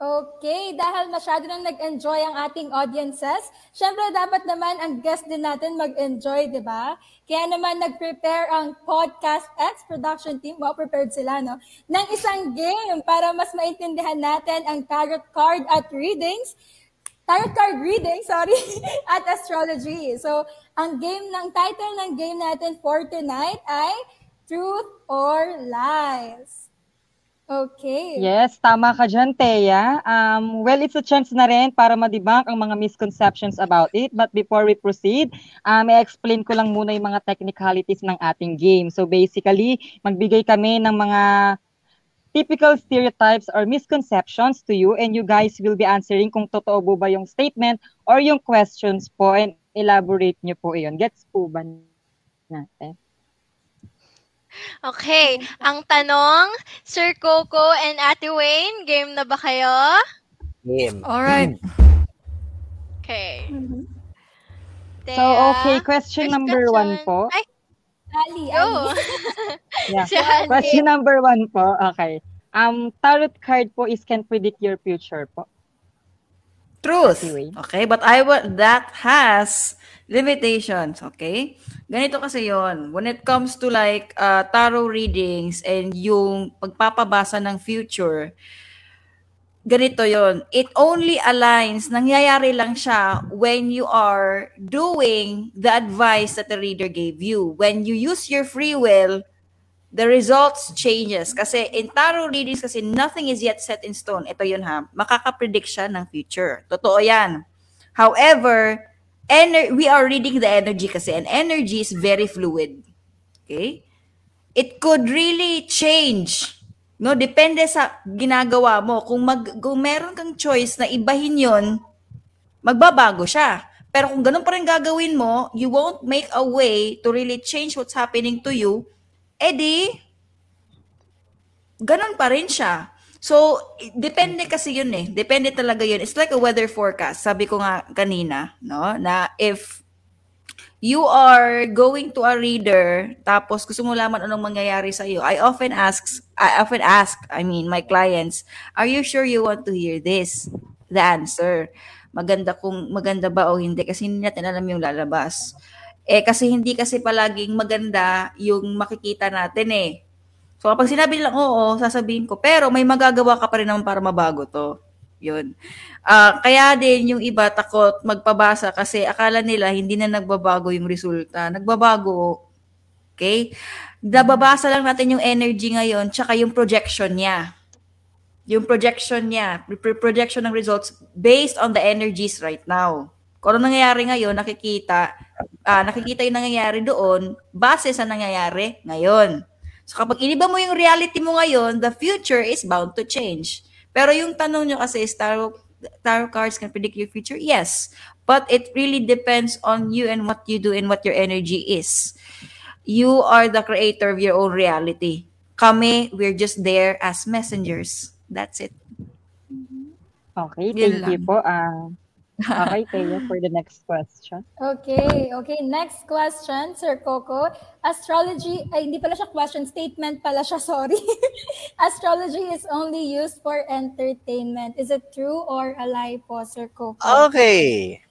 Okay, dahil masyado nang nag-enjoy ang ating audiences, syempre dapat naman ang guest din natin mag-enjoy, di ba? Kaya naman nag-prepare ang Podcast X production team, well, prepared sila, no? Ng isang game para mas maintindihan natin ang tarot card at readings, tarot card reading, sorry, at astrology. So, ang game ng title ng game natin for tonight ay Truth or Lies. Okay. Yes, tama ka dyan, Thea. Um, well, it's a chance na rin para madebunk ang mga misconceptions about it. But before we proceed, um, i-explain ko lang muna yung mga technicalities ng ating game. So basically, magbigay kami ng mga typical stereotypes or misconceptions to you and you guys will be answering kung totoo po ba yung statement or yung questions po and elaborate nyo po iyon. Gets po ba natin? Okay, ang tanong, Sir Coco and Ate Wayne, game na ba kayo? Game. Alright. Okay. Mm-hmm. So, okay, question First number question. one po. Ay, Ali, oh. yeah. si Ali. Question number one po, okay. Um, tarot card po is can predict your future po. Truth. Okay, but I would, that has limitations, okay? Ganito kasi yon. When it comes to like uh, tarot readings and yung pagpapabasa ng future, ganito yon. It only aligns, nangyayari lang siya when you are doing the advice that the reader gave you. When you use your free will, the results changes. Kasi in tarot readings, kasi nothing is yet set in stone. Ito yun ha, makakapredict siya ng future. Totoo yan. However, ener- we are reading the energy kasi, and energy is very fluid. Okay? It could really change. No? Depende sa ginagawa mo. Kung, mag- kung meron kang choice na ibahin yun, magbabago siya. Pero kung ganun pa rin gagawin mo, you won't make a way to really change what's happening to you. Edi, ganun pa rin siya. So, depende kasi yun eh. Depende talaga yun. It's like a weather forecast. Sabi ko nga kanina, no? Na if you are going to a reader, tapos gusto mo laman anong mangyayari sa'yo, I often ask, I often ask, I mean, my clients, are you sure you want to hear this? The answer. Maganda kung maganda ba o hindi kasi hindi natin alam yung lalabas. Eh, kasi hindi kasi palaging maganda yung makikita natin eh. So, kapag sinabi nilang oo, sasabihin ko, pero may magagawa ka pa rin naman para mabago to. Yun. Uh, kaya din yung iba takot magpabasa kasi akala nila hindi na nagbabago yung resulta. Nagbabago. Okay? Nababasa lang natin yung energy ngayon tsaka yung projection niya. Yung projection niya, projection ng results based on the energies right now. Kung ano nangyayari ngayon, nakikita, uh, nakikita yung nangyayari doon base sa nangyayari ngayon. So kapag iniba mo yung reality mo ngayon, the future is bound to change. Pero yung tanong nyo kasi is tarot, tarot cards can predict your future? Yes. But it really depends on you and what you do and what your energy is. You are the creator of your own reality. Kami, we're just there as messengers. That's it. Okay, thank you po. Uh... Okay, Taylor, for the next question. Okay, okay. Next question, Sir Coco. Astrology, ay, hindi pala siya question, statement pala siya, sorry. Astrology is only used for entertainment. Is it true or a lie po, Sir Coco? Okay.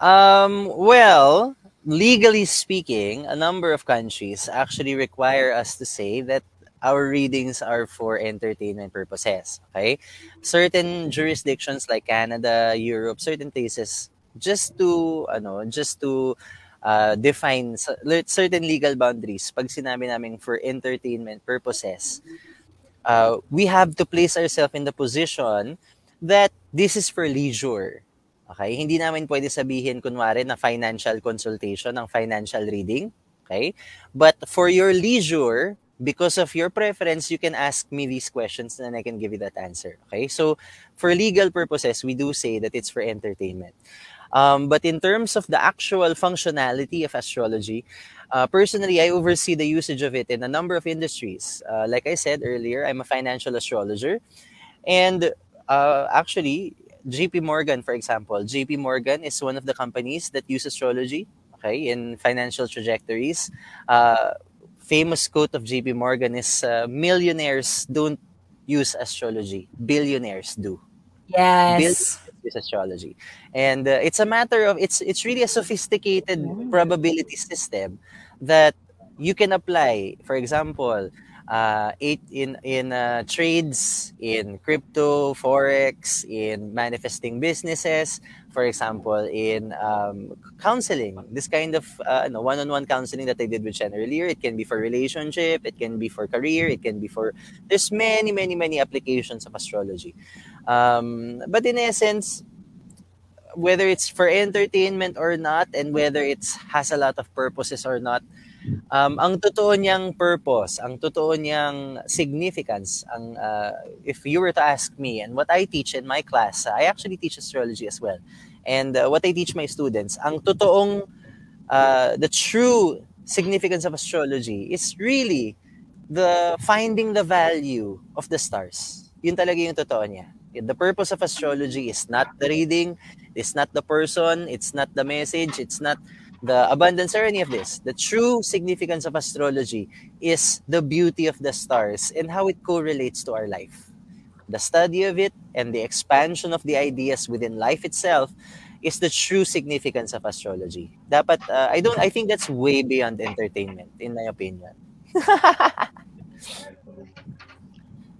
Um, well, legally speaking, a number of countries actually require us to say that our readings are for entertainment purposes, okay? Certain jurisdictions like Canada, Europe, certain places, just to, ano, just to uh, define certain legal boundaries. Pag sinabi namin for entertainment purposes, uh, we have to place ourselves in the position that this is for leisure, okay? Hindi namin pwede sabihin, kunwari, na financial consultation, ang financial reading, okay? But for your leisure, because of your preference, you can ask me these questions and I can give you that answer. Okay? So, for legal purposes, we do say that it's for entertainment. Um, but in terms of the actual functionality of astrology, uh, personally, I oversee the usage of it in a number of industries. Uh, like I said earlier, I'm a financial astrologer. And uh, actually, J P. Morgan, for example, J P. Morgan is one of the companies that use astrology, okay, in financial trajectories. Uh, famous quote of J P. Morgan is, uh, millionaires don't use astrology, billionaires do. Yes. Billionaires use astrology. And uh, it's a matter of, it's it's really a sophisticated probability system that you can apply, for example, Uh, eight in in uh, trades, in crypto, forex, in manifesting businesses, for example, in um, counseling, this kind of uh, no, one-on-one counseling that I did with Chen earlier. It can be for relationship, it can be for career, it can be for, there's many, many, many applications of astrology. Um, but in essence, whether it's for entertainment or not, and whether it has a lot of purposes or not, Um, ang totoo niyang purpose, ang totoo niyang significance, ang uh, if you were to ask me, and what I teach in my class, uh, I actually teach astrology as well. And uh, what I teach my students, ang totoong, uh, the true significance of astrology is really the finding the value of the stars. Yun talaga yung totoo niya. The purpose of astrology is not the reading, it's not the person, it's not the message, it's not the abundance or any of this. The true significance of astrology is the beauty of the stars and how it correlates to our life. The study of it and the expansion of the ideas within life itself is the true significance of astrology. Dapat, uh, I don't, I think that's way beyond entertainment, in my opinion.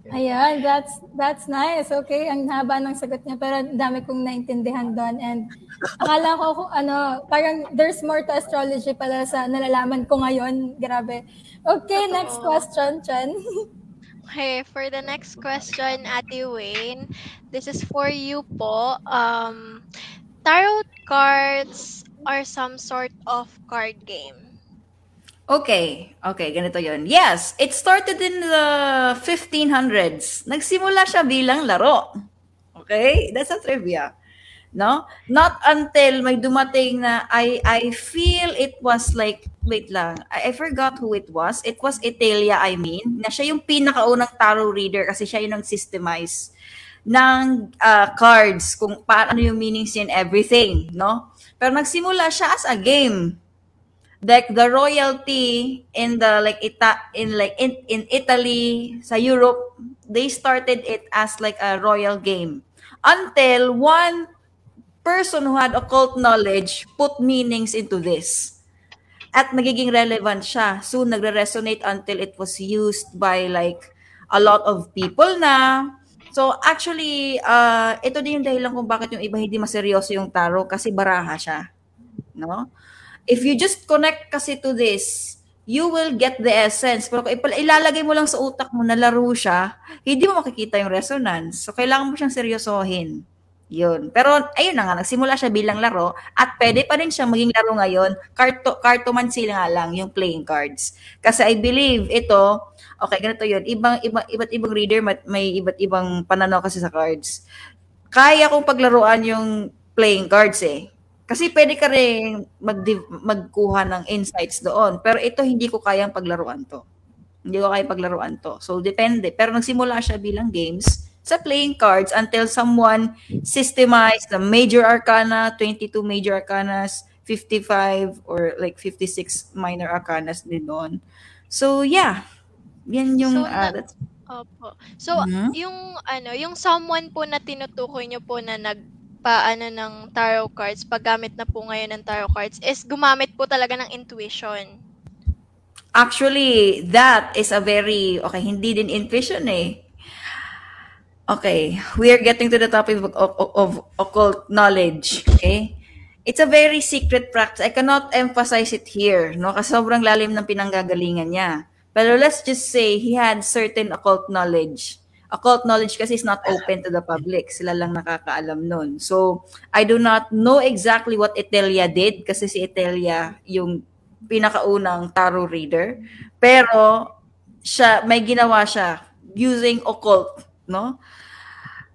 Ayan, that's that's nice. Okay, ang haba ng sagot niya pero dami kong naintindihan doon, and akala ko ano, parang there's more to astrology pala sa nalalaman ko ngayon. Grabe. Okay, next question, Chen. Okay, for the next question, Ate Wayne, this is for you po. Um, tarot cards are some sort of card game. Okay, okay, ganito yun. Yes, it started in the fifteen hundreds. Nagsimula siya bilang laro. Okay? That's a trivia. No? Not until may dumating na I I feel it was like, wait lang, I, I forgot who it was. It was Etteilla, I mean, na siya yung pinakaunang tarot reader kasi siya yung nag-systemize ng uh, cards kung paano yung meanings in everything, no? Pero nagsimula siya as a game. Like the royalty in the like Ita- in like in, in Italy, sa Europe, they started it as like a royal game until one person who had occult knowledge put meanings into this at nagiging relevant siya. So nagre-resonate until it was used by like a lot of people na. So actually, uh, ito din yung dahilan kung bakit yung iba hindi maseryoso yung tarot kasi baraha siya, no? If you just connect kasi to this, you will get the essence. Pero kung ilalagay mo lang sa utak mo na laro siya, hindi mo makikita yung resonance. So, kailangan mo siyang seryosohin. Yun. Pero, ayun na nga, nagsimula siya bilang laro at pwede pa rin siya maging laro ngayon. Karto, cartomancy nga lang yung playing cards. Kasi I believe ito, okay, ganito yun. Ibang, ibang, iba't ibang reader, may iba't ibang pananaw kasi sa cards. Kaya kong paglaruan yung playing cards eh. Kasi pwede ka rin mag- magkuha ng insights doon. Pero ito, hindi ko kayang paglaruan to. Hindi ko kayang paglaruan to. So, depende. Pero nagsimula siya bilang games sa playing cards until someone systemized the major arcana, twenty-two major arcanas, fifty-five or like fifty-six minor arcanas din doon. So, yeah. Yan yung... So, uh, that's... Opo. So, mm-hmm. yung ano yung someone po na tinutukoy nyo po na nag... paano ng tarot cards, paggamit na po ngayon ng tarot cards, is gumamit po talaga ng intuition. Actually, that is a very, okay, hindi din intuition eh. Okay, we are getting to the topic of, of, of occult knowledge, okay? It's a very secret practice. I cannot emphasize it here, no? Kasi sobrang lalim ng pinanggagalingan niya. Pero let's just say he had certain occult knowledge. Occult knowledge kasi is not open to the public. Sila lang nakakaalam nun. So, I do not know exactly what Etteilla did kasi si Etteilla yung pinakaunang tarot reader. Pero, siya, may ginawa siya using occult, no?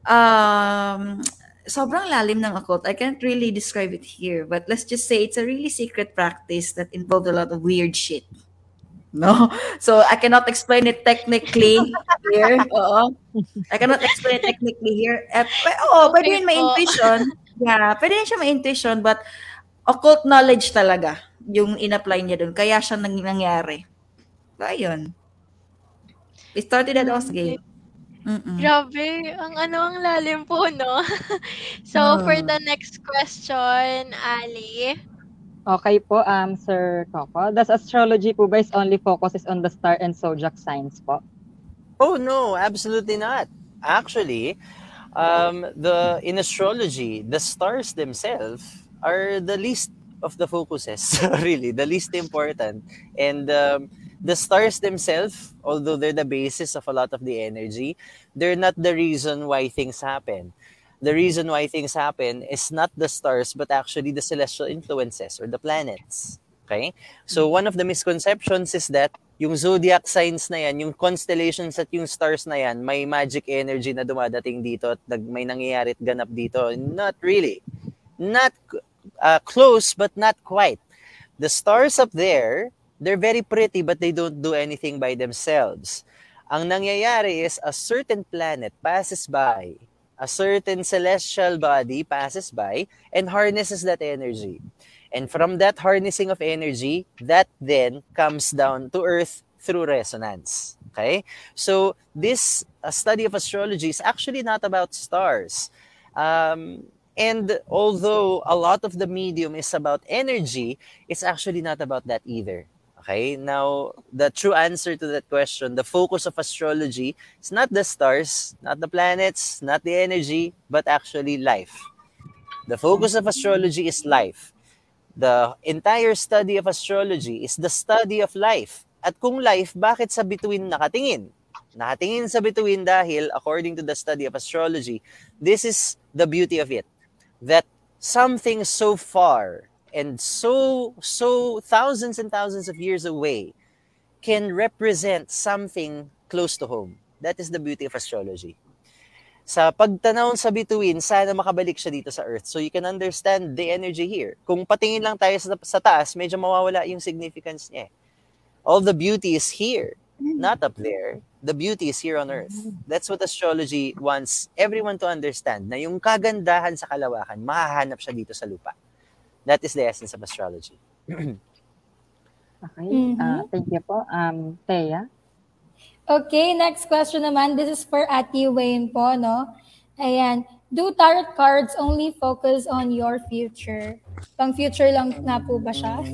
Um, sobrang lalim ng occult. I can't really describe it here, but let's just say it's a really secret practice that involved a lot of weird shit. No? So, I cannot explain it technically here. Oo. I cannot explain it technically here. Eh, oo, okay, pwede yun may intuition. Yeah, pwede yun siya may intuition, but occult knowledge talaga yung in-apply niya dun. Kaya siya nang- nangyari. So, ayun. We started at Osgay. Mm-mm. Grabe, ang ano ang lalim po, no? So, oh. for the next question, Ali. Okay po, um, Sir Coco. Does astrology po ba is only focuses on the star and zodiac signs po? Oh no, absolutely not. Actually, um, the in astrology, the stars themselves are the least of the focuses, really, the least important. And um, the stars themselves, although they're the basis of a lot of the energy, they're not the reason why things happen. The reason why things happen is not the stars, but actually the celestial influences or the planets. Okay? So one of the misconceptions is that yung zodiac signs na yan, yung constellations at yung stars na yan, may magic energy na dumadating dito at may nangyayari at ganap dito. Not really. Not uh, close, but not quite. The stars up there, they're very pretty but they don't do anything by themselves. Ang nangyayari is a certain planet passes by, a certain celestial body passes by and harnesses that energy. And from that harnessing of energy, that then comes down to Earth through resonance. Okay? So this uh, study of astrology is actually not about stars. Um, And although a lot of the medium is about energy, it's actually not about that either. Okay, now the true answer to that question, the focus of astrology is not the stars, not the planets, not the energy, but actually life. The focus of astrology is life. The entire study of astrology is the study of life. At kung life, bakit sa bituin nakatingin? Nakatingin sa bituin dahil, according to the study of astrology, this is the beauty of it. That something so far and so, so thousands and thousands of years away can represent something close to home. That is the beauty of astrology. Sa pagtanaw sa bituin, sana makabalik siya dito sa Earth. So you can understand the energy here. Kung patingin lang tayo sa, sa taas, medyo mawawala yung significance niya. All the beauty is here, not up there. The beauty is here on Earth. That's what astrology wants everyone to understand, na yung kagandahan sa kalawakan, mahahanap siya dito sa lupa. That is the essence of astrology. Okay. Mm-hmm. Uh, thank you po. Um, Thea? Okay, next question naman. This is for Ate Wayne po, no? Ayan. Do tarot cards only focus on your future? Pang future lang na po ba siya?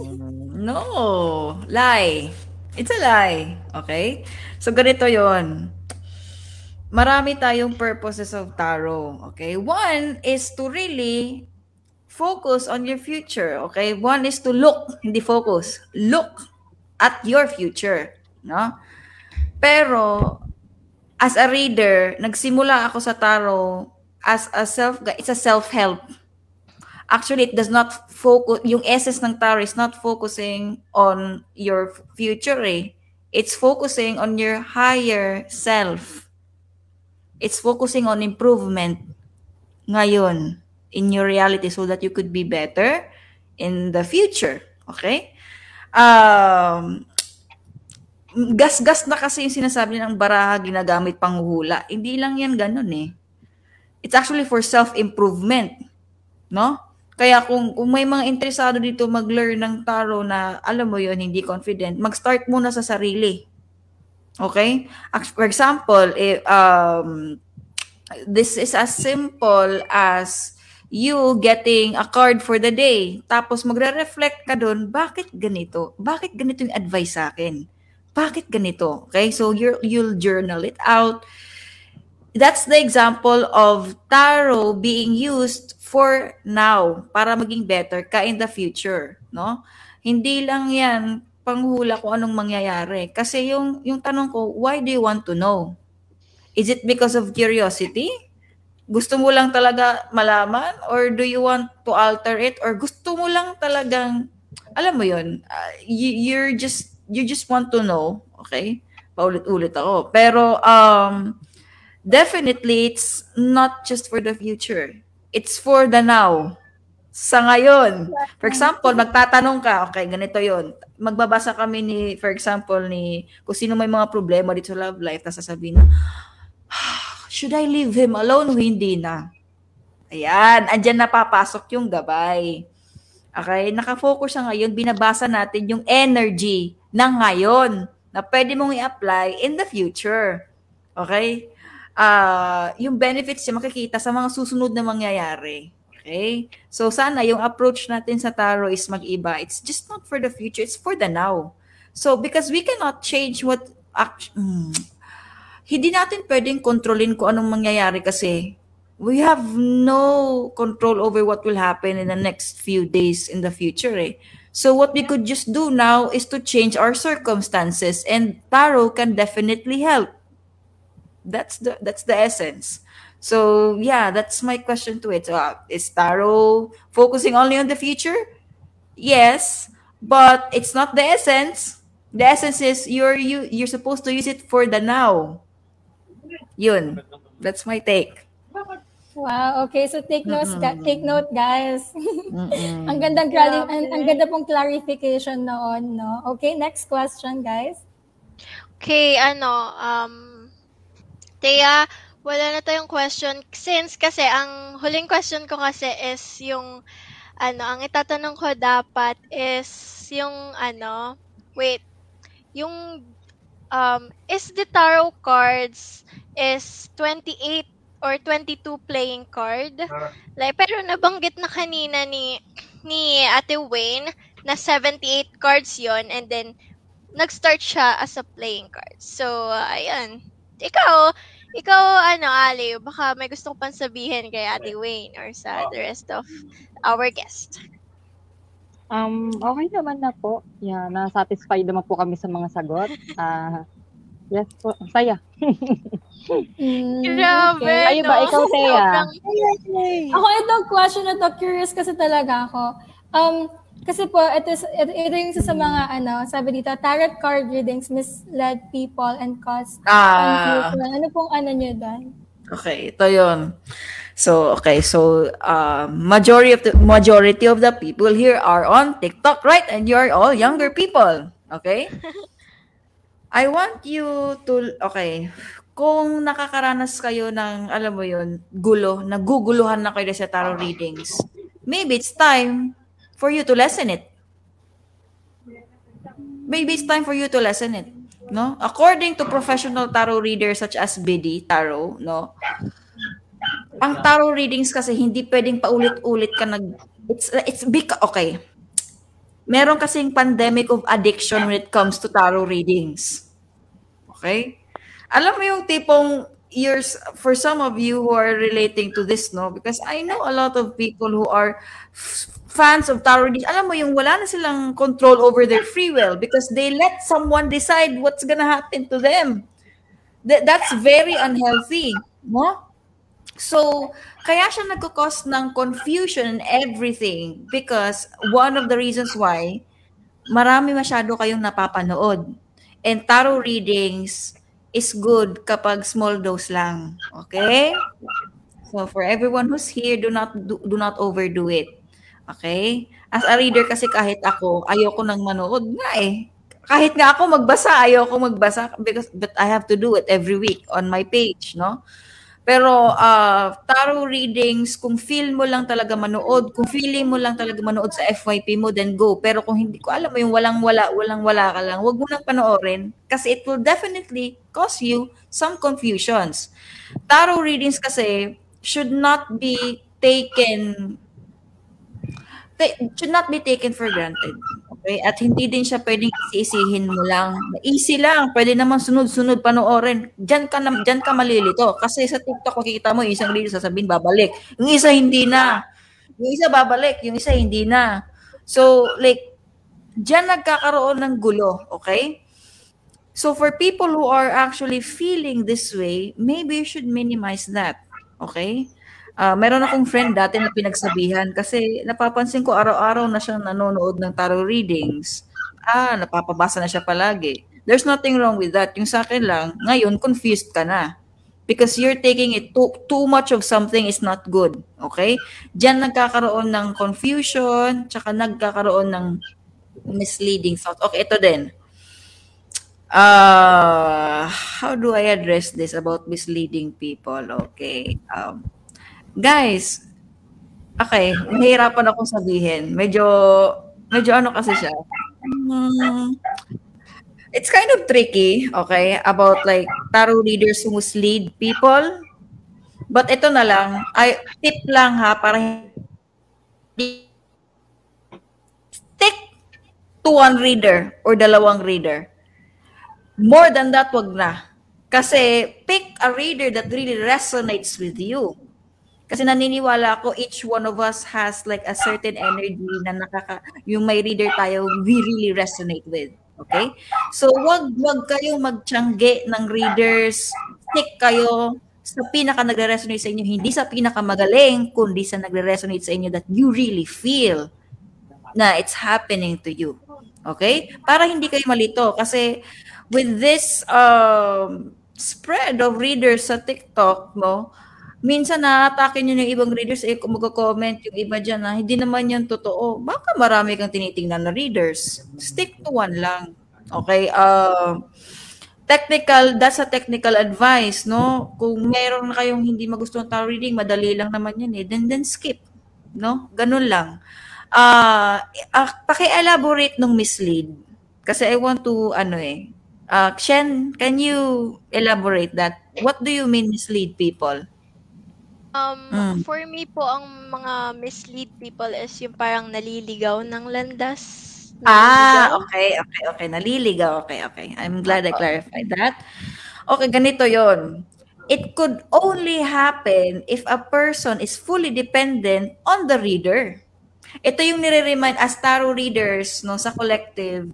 No. Lie. It's a lie. Okay? So, ganito yon. Marami tayong purposes of tarot. Okay? One is to really focus on your future, okay? One is to look, hindi focus. Look at your future, no? Pero, as a reader, nagsimula ako sa tarot as a self, it's a self-help. Actually, it does not focus, yung essence ng tarot is not focusing on your future, eh. It's focusing on your higher self. It's focusing on improvement ngayon in your reality so that you could be better in the future. Okay? Um, gas-gas na kasi yung sinasabi ng baraha ginagamit panghuhula. Hindi lang yan ganun eh. It's actually for self-improvement. No? Kaya kung, kung may mga interesado dito mag-learn ng tarot na alam mo yon hindi confident, mag-start muna sa sarili. Okay? For example, eh, um, this is as simple as you getting a card for the day, tapos magre-reflect ka doon, bakit ganito? Bakit ganito yung advice sa akin? Bakit ganito? Okay, so you're, you'll journal it out. That's the example of tarot being used for now, para maging better ka in the future, no? Hindi lang yan panghula kung anong mangyayari. Kasi yung, yung tanong ko, why do you want to know? Is it because of curiosity? Gusto mo lang talaga malaman? Or do you want to alter it? Or gusto mo lang talagang, alam mo yun, uh, you, you're just, you just want to know. Okay? Paulit-ulit ako. Pero, um, definitely, it's not just for the future. It's for the now. Sa ngayon. For example, magtatanong ka, okay, ganito yun. Magbabasa kami ni, for example, ni, kung sino may mga problema dito sa love life, tapos sasabihin, ah, should I leave him alone o hindi na? Ayan, andyan na papasok yung gabay. Okay, nakafocus na ngayon, binabasa natin yung energy ng ngayon na pwede mong i-apply in the future. Okay? Uh, yung benefits yung makikita sa mga susunod na mangyayari. Okay? So, sana yung approach natin sa tarot is mag-iba. It's just not for the future. It's for the now. So, because we cannot change what... Act- mm, hindi natin pwedeng kontrolin kung anong mangyayari kasi we have no control over what will happen in the next few days in the future. Eh? So, what we could just do now is to change our circumstances, and tarot can definitely help. That's the that's the essence. So, yeah, that's my question to it. Uh, is tarot focusing only on the future? Yes, but it's not the essence. The essence is you're you you're supposed to use it for the now. Yun. That's my take. Wow, okay. So take note, mm-hmm. take note guys. Mm-hmm. Ang gandang yeah, ang, ang ganda pong clarification noon, no? Okay, next question, guys. Okay, ano, um Thea, wala na tayong question since kasi ang huling question ko kasi is yung ano, ang itatanong ko dapat is yung ano, wait, yung um is the tarot cards is twenty-eight or twenty-two playing card? Uh, like pero nabanggit na kanina ni ni Ate Wayne na seventy-eight cards yon, and then nag-start siya as a playing card. So uh, ayan. Ikaw, ikaw, ano, Ali, baka may gusto ko pang sabihin kay Ate Wayne or sa the rest of our guest. Um, okay naman na po. Yeah, na-satisfied naman po kami sa mga sagot. Ah, uh, yes po. Saya. Grabe, okay. Ayun ba, ikaw, Thea? Ako, itong question na to, curious kasi talaga ako. Um, Kasi po, ito, ito, ito yung isa sa mga, ano, sabi dito, tarot card readings misled people and caused ah. confusion. Ano pong ano nyo doon? Okay, ito yun. So, okay, so, uh, majority of the majority of the people here are on TikTok, right? And you're all younger people, okay? I want you to, okay, kung nakakaranas kayo ng, alam mo yun, gulo, naguguluhan na kayo sa tarot readings, maybe it's time for you to lessen it. Maybe it's time for you to lessen it, no? According to professional tarot readers such as Biddy Tarot, no? Ang tarot readings kasi hindi pwedeng paulit-ulit ka nag... It's, it's big, okay. Meron kasing pandemic of addiction when it comes to tarot readings. Okay? Alam mo yung tipong years, for some of you who are relating to this, no? Because I know a lot of people who are f- fans of tarot readings. Alam mo yung wala na silang control over their free will because they let someone decide what's gonna happen to them. Th- that's very unhealthy, no? So, kaya siya nagkakos ng confusion and everything because one of the reasons why marami masyado kayong napapanood. And tarot readings is good kapag small dose lang. Okay? So for everyone who's here, do not do, do not overdo it. Okay? As a reader kasi kahit ako, ayoko nang manood nga eh. Kahit nga ako magbasa, ayoko magbasa because but I have to do it every week on my page, no? Pero uh, tarot readings, kung feel mo lang talaga manood, kung feeling mo lang talaga manood sa F Y P mo, then go. Pero kung hindi ko alam mo yung walang-wala, walang-wala ka lang, huwag mo nang panoorin kasi it will definitely cause you some confusions. Tarot readings kasi should not be taken ta- should not be taken for granted. Okay? At hindi din siya pwedeng isiisihin mo lang. Easy lang. Pwede naman sunod-sunod panoorin. Diyan ka, na, diyan ka malilito. Kasi sa TikTok, makikita mo, yung isang reel, sasabihin, babalik. Yung isa, hindi na. Yung isa, babalik. Yung isa, hindi na. So, like, diyan nagkakaroon ng gulo. Okay? So, for people who are actually feeling this way, maybe you should minimize that. Okay? Uh, meron akong friend dati na pinagsabihan kasi napapansin ko araw-araw na siyang nanonood ng tarot readings. Ah, napapabasa na siya palagi. There's nothing wrong with that. Yung sa akin lang, ngayon, confused ka na. because you're taking it too, too much of something is not good. Okay? Diyan nagkakaroon ng confusion, tsaka nagkakaroon ng misleading thought. Okay, ito din. Uh, how do I address this about misleading people? Okay. Um, guys, okay, nahihirapan akong sabihin. Medyo, medyo ano kasi siya. Um, It's kind of tricky, okay, about like tarot readers who mislead people. But ito na lang, I tip lang ha, para stick to one reader or dalawang reader. More than that, wag na. Kasi pick a reader that really resonates with you. Kasi naniniwala ako, each one of us has like a certain energy na nakaka, yung may reader tayo, we really resonate with. Okay? So, wag wag kayo magtiyangge ng readers. Stick kayo sa pinaka nagre-resonate sa inyo. Hindi sa pinaka magaling, kundi sa nagre-resonate sa inyo that you really feel na it's happening to you. Okay? Para hindi kayo malito. Kasi with this um, spread of readers sa TikTok, no, minsan na-atake nyo yung ibang readers, eh, mag-comment yung iba dyan na hindi naman yan totoo. Baka marami kang tinitingnan na readers. Stick to one lang. Okay? Uh, technical, that's a technical advice, no? Kung meron na kayong hindi magustuhan tarot reading, madali lang naman yan eh. Then, then skip. No? Ganun lang. Uh, uh, paki-elaborate nung mislead. Kasi I want to, ano eh, uh, Chen, can you elaborate that? What do you mean mislead people? Um, mm. For me po, ang mga mislead people is yung parang naliligaw ng landas. Naliligaw. Ah, okay, okay, okay. Naliligaw, okay, okay. I'm glad I clarified that. Okay, ganito yon. It could only happen if a person is fully dependent on the reader. Ito yung nire-remind as tarot readers, no, sa collective.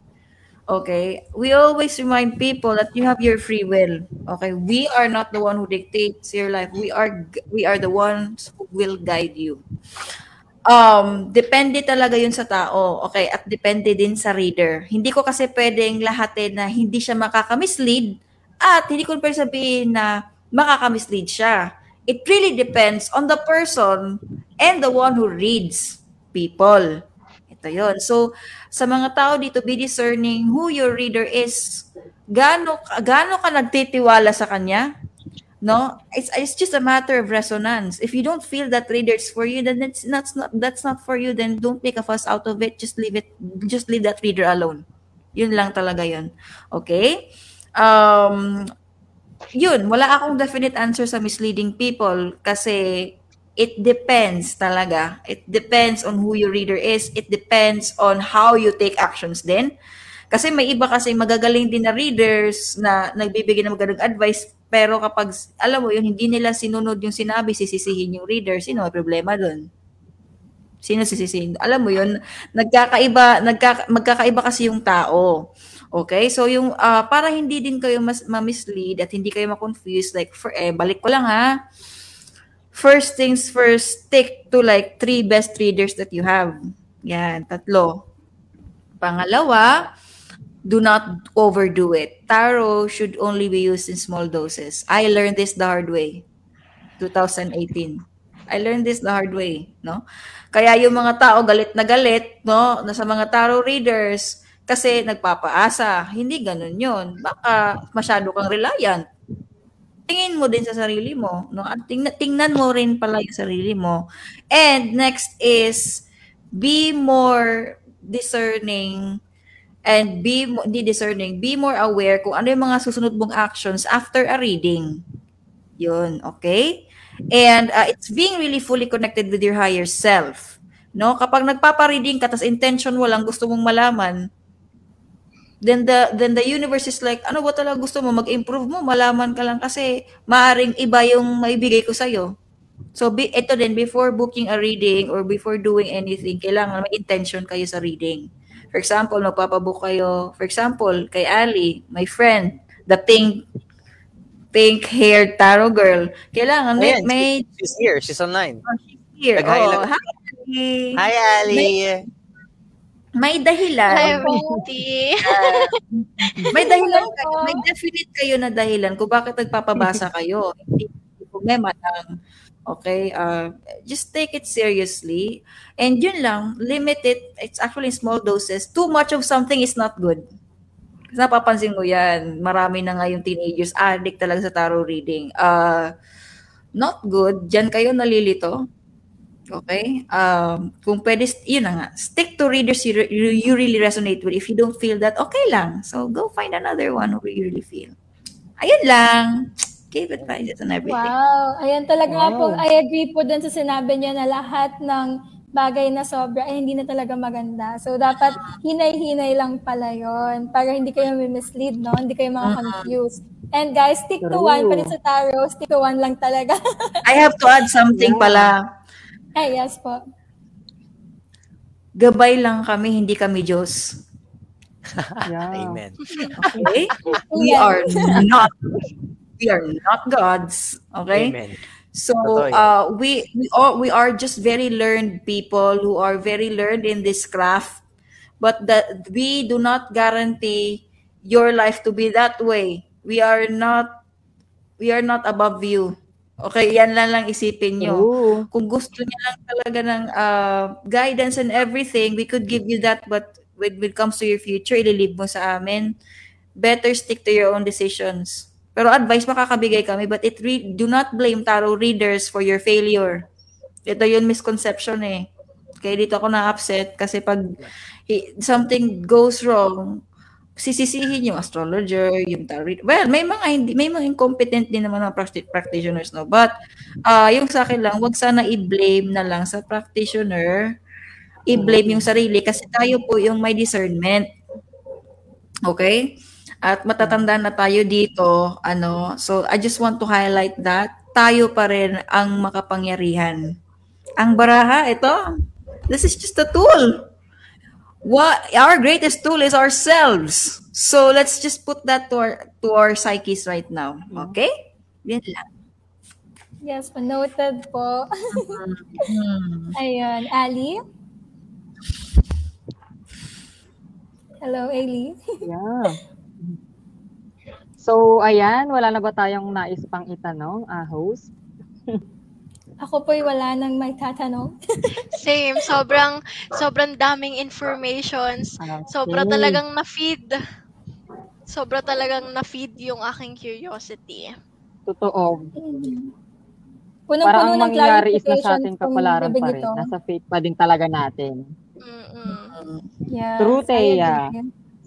Okay, we always remind people that you have your free will. Okay, we are not the one who dictates your life. We are we are the ones who will guide you. Um, depende talaga yun sa tao. Okay, at depende din sa reader. Hindi ko kasi pwedeng lahatin na hindi siya makakamislead at hindi ko pwedeng sabihin na makakamislead siya. It really depends on the person and the one who reads people. Ito yun. So, sa mga tao dito, be discerning who your reader is. Gano, gano ka nagtitiwala sa kanya? No? It's, it's just a matter of resonance. If you don't feel that reader's for you, then it's not, not, that's not for you. Then don't make a fuss out of it. Just leave it. Just leave that reader alone. Yun lang talaga yun. Okay? Um, yun. Wala akong definite answer sa misleading people kasi it depends talaga. It depends on who your reader is. It depends on how you take actions din. Kasi may iba kasi magagaling din na readers na nagbibigay ng magandang advice, pero kapag, alam mo yun, hindi nila sinunod yung sinabi, sisisihin yung reader. Sino may problema dun? Sino sisisihin? Alam mo yun, nagkakaiba, nagkaka, magkakaiba kasi yung tao. Okay? So, yung uh, para hindi din kayo mas, ma-mislead at hindi kayo ma-confuse, like, for, eh, balik ko lang ha, first things first, stick to like three best readers that you have. Yan, tatlo. Pangalawa, do not overdo it. Tarot should only be used in small doses. I learned this the hard way. twenty eighteen. I learned this the hard way, no? Kaya yung mga tao galit na galit, no? Nasa mga tarot readers kasi nagpapaasa. Hindi ganun yun. Baka masyado kang reliant. Tingin mo din sa sarili mo, no? At tingnan, tingnan mo rin pala yung sarili mo. And next is be more discerning and be di discerning, be more aware kung ano yung mga susunod mong actions after a reading. Yun, okay? And uh, it's being really fully connected with your higher self, no? Kapag nagpapa-reading ka tas intention mo lang gusto mong malaman, then the then the universe is like, ano ba talaga gusto mo? Mag-improve mo, malaman ka lang kasi maaring iba yung maibigay ko sa'yo. So, be, ito din, before booking a reading or before doing anything, kailangan may intention kayo sa reading. For example, magpapabook kayo, for example, kay Ali, my friend, the pink, pink-haired tarot girl, kailangan may... Ayan, may she's here, she's online. Oh, she's here. Oh, hi, Ali. Hi, Ali. May, may dahilan. Hi, Rudy. Uh, may dahilan kayo. May definite kayo na dahilan kung bakit nagpapabasa kayo. Hindi problema lang. Okay, uh, just take it seriously. And yun lang, limit it. It's actually small doses. Too much of something is not good. Kasi napapansin ko yan. Marami na nga yung teenagers addict talaga sa tarot reading. Uh, not good. Diyan kayo nalilito. Okay? Um, kung pwede, yun na nga. Stick to readers you, re- you really resonate with. If you don't feel that, okay lang. So go find another one who you really feel. Ayun lang. Gave advice on everything. Wow. Ayan talaga wow. po. I agree po dun sa sinabi niya na lahat ng bagay na sobra ay hindi na talaga maganda. So, dapat hinay-hinay lang pala yun para hindi kayo mislead, no? Hindi kayo maka-confuse. And guys, stick to True. one. Pwede sa tarot, stick to one lang talaga. I have to add something yeah. pala. Ay, yes po. Gabay lang kami, hindi kami Diyos. Yeah. Amen. Okay? We are not We are not gods, okay? Amen. So uh, we we are we are just very learned people who are very learned in this craft, but that we do not guarantee your life to be that way. We are not we are not above you, okay? Yan lang lang isipin nyo. Ooh. Kung gusto niya lang talaga ng uh, guidance and everything, we could give you that, but when it comes to your future, ililib mo sa amin. Better stick to your own decisions. Pero advice makakabigay kami, but it re- do not blame tarot readers for your failure. Ito yun misconception eh. Kaya dito ako na-upset kasi pag something goes wrong, sisisihin yung astrologer, yung tarot reader. Well, may mga hindi, may mga incompetent din naman ng practitioners, no? But uh, yung sa akin lang, wag sana i-blame na lang sa practitioner, i-blame yung sarili kasi tayo po yung may discernment. Okay? At matatanda na tayo dito, ano, so I just want to highlight that tayo pa rin ang makapangyarihan. Ang baraha, ito, this is just a tool. What, our greatest tool is ourselves. So let's just put that to our, to our psyches right now. Okay? Yan lang. Yes, noted po. Ayun, Ali? Hello, Ali? Yeah. So, ayan, wala na ba tayong nais pang itanong, ah, host? Ako po'y wala nang may tatanong. Same. Sobrang, sobrang daming informations. Sobra talagang na-feed. Sobra talagang na-feed yung aking curiosity. Totoo. Parang ang mangyayari is na sa ating kapalaran pa rin. Nasa faith pa din talaga natin. Yes, true, Thea.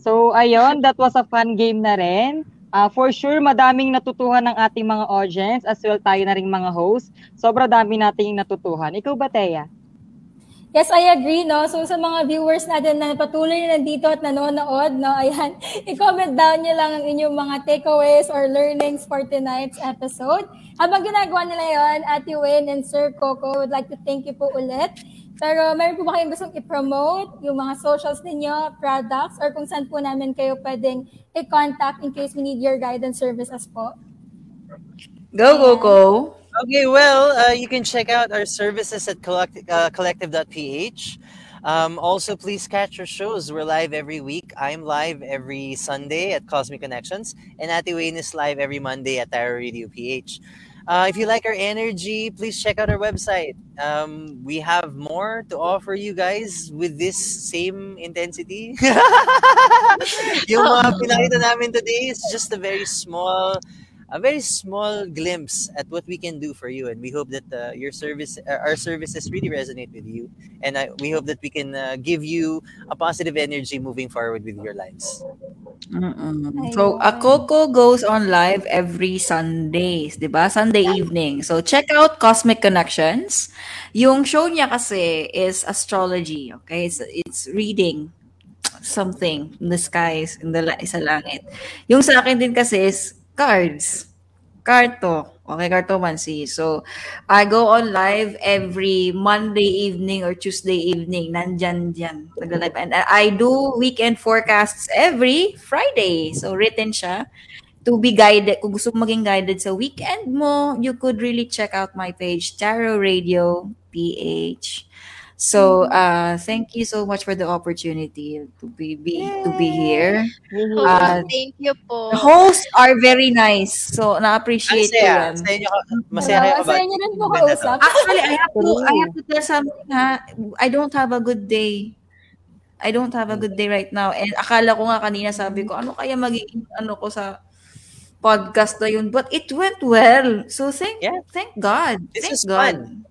So, ayun, that was a fun game na rin. Uh, for sure, madaming natutuhan ng ating mga audience as well tayo na ring mga host. Sobra dami nating natutuhan. Ikaw ba, Thea? Yes, I agree, no? So, sa mga viewers natin na patuloy na nandito at nanonood, no? Ayan, i-comment down nyo lang ang inyong mga takeaways or learnings for tonight's episode. Habang ginagawa nila yon, Ate Wayne and Sir Coco would like to thank you po ulit. Pero mayroon po ba kayong gustong i-promote yung mga socials ninyo, products, or kung saan po namin kayo pwedeng i-contact in case we need your guidance services po? Go, go, go. Okay, well, uh, you can check out our services at collect- uh, collective dot p h. Um, also, please catch our shows. We're live every week. I'm live every Sunday at Cosmic Connections, and Ate Wayne is live every Monday at Tarot Radio P H. Uh, if you like our energy, please check out our website. Um, we have more to offer you guys with this same intensity. Yung mga pinakita namin today is just a very small, a very small glimpse at what we can do for you, and we hope that uh, your service, uh, our services, really resonate with you, and I, we hope that we can uh, give you a positive energy moving forward with your lives. Mm-mm. So, a Coco goes on live every Sundays, diba? Sunday evening. So, check out Cosmic Connections. Yung show niya kasi is astrology, okay? It's, it's reading something in the skies, in the sa langit. Yung sa akin din kasi is cards. Karto. Okay, cartomancy. So, I go on live every Monday evening or Tuesday evening. Nandyan, dyan. Nag-live. And I do weekend forecasts every Friday. So, written siya to be guided. Kung gusto maging guided sa weekend mo, you could really check out my page, Tarot Radio P H. So uh, thank you so much for the opportunity to be, be to be here. Uh, thank you po. The hosts are very nice. So na-appreciate ko yan. Masaya niyo rin po kausap. Actually, I have to I have to tell something ha. I don't have a good day. I don't have a good day right now. And akala ko nga kanina sabi ko, ano kaya magiging ano ko sa podcast na yun? But it went well. So thank yeah. thank God. This thank is God. Fun.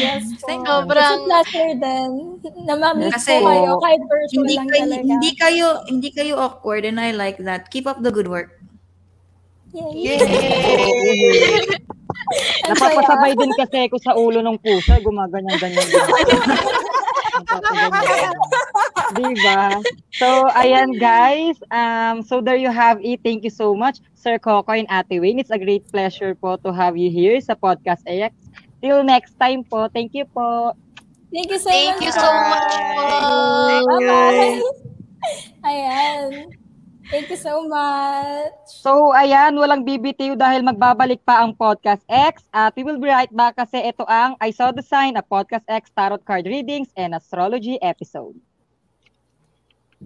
Yes, thank God. Sobrang pleasure din. Namamiss ko kayo kahit virtual hindi lang kayo, talaga. Hindi kayo, hindi kayo awkward and I like that. Keep up the good work. Yay! Yay. Napapasabay din kasi ako sa ulo ng pusa. Gumaganyan-ganyan. Diba? So, ayan guys. Um, so there you have it. Thank you so much, Sir Coco and Ate Wayne. It's a great pleasure po to have you here sa Podcast X. Till next time po. Thank you po. Thank you so Thank much. Thank you so much po. Bye-bye. Ayan. Thank you so much. So, ayan, walang B B T U dahil magbabalik pa ang Podcast X. At we will be right back kasi ito ang I Saw the Sign, a Podcast X Tarot Card Readings and Astrology episode.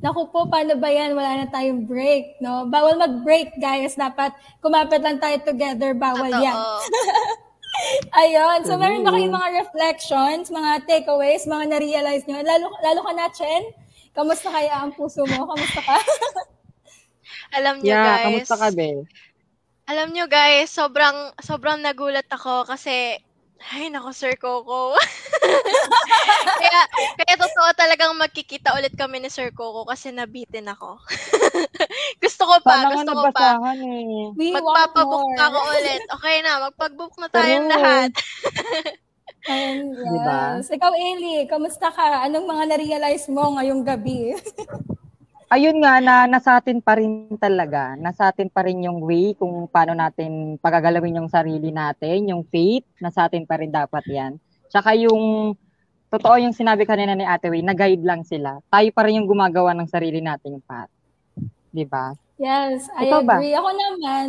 Naku po, paano ba yan? Wala na tayong break, no? Bawal mag-break, guys. Dapat kumapit lang tayo together. Bawal Totoo. Yan. Ayun. So, meron ba kayong mga reflections, mga takeaways, mga na-realize nyo? Lalo, lalo ka na, Chen? Kamusta kaya ang puso mo? Kamusta ka? Alam nyo yeah, guys. Kamusta ka, Bel? Alam nyo guys, sobrang sobrang nagulat ako kasi ay nako Sir Coco. kaya kaya totoo talagang magkikita ulit kami ni Sir Coco kasi nabitin ako. gusto ko pa, Palang gusto ko pa. Eh. Magpapabook na ako ulit. Okay na, magpagbook na tayong lahat. Ayun, yes. Diba? Ikaw, Eli, kamusta ka? Anong mga na-realize mo ngayong gabi? Ayun nga na nasa atin pa rin talaga, nasa atin pa rin yung way kung paano natin pagagalawin yung sarili natin, yung faith, nasa atin pa rin dapat yan. Tsaka yung, totoo yung sinabi kanina ni Ate Wei, na-guide lang sila. Tayo pa rin yung gumagawa ng sarili nating path. Diba? Yes, I Ito agree. Ba? Ako naman,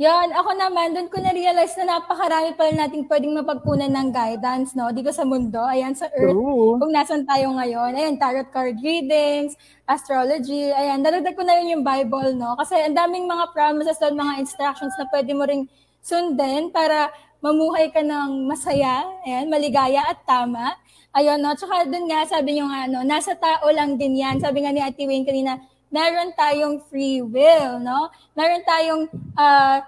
yun, ako naman, doon ko na-realize na napakarami pa rin nating pwedeng mapagkunan ng guidance, no? Dito sa mundo, ayan, sa Earth, True. Kung nasan tayo ngayon. Ayan, tarot card readings, astrology, ayan, daragdag ko na yun yung Bible, no? Kasi ang daming mga promises doon, mga instructions na pwede mo ring sundin para mamuhay ka ng masaya, ayan, maligaya at tama. Ayun, no? Tsaka doon nga, sabi nyo nga, no? Nasa tao lang din yan. Sabi nga ni Ate Wayne kanina, meron tayong free will, no? Meron tayong uh,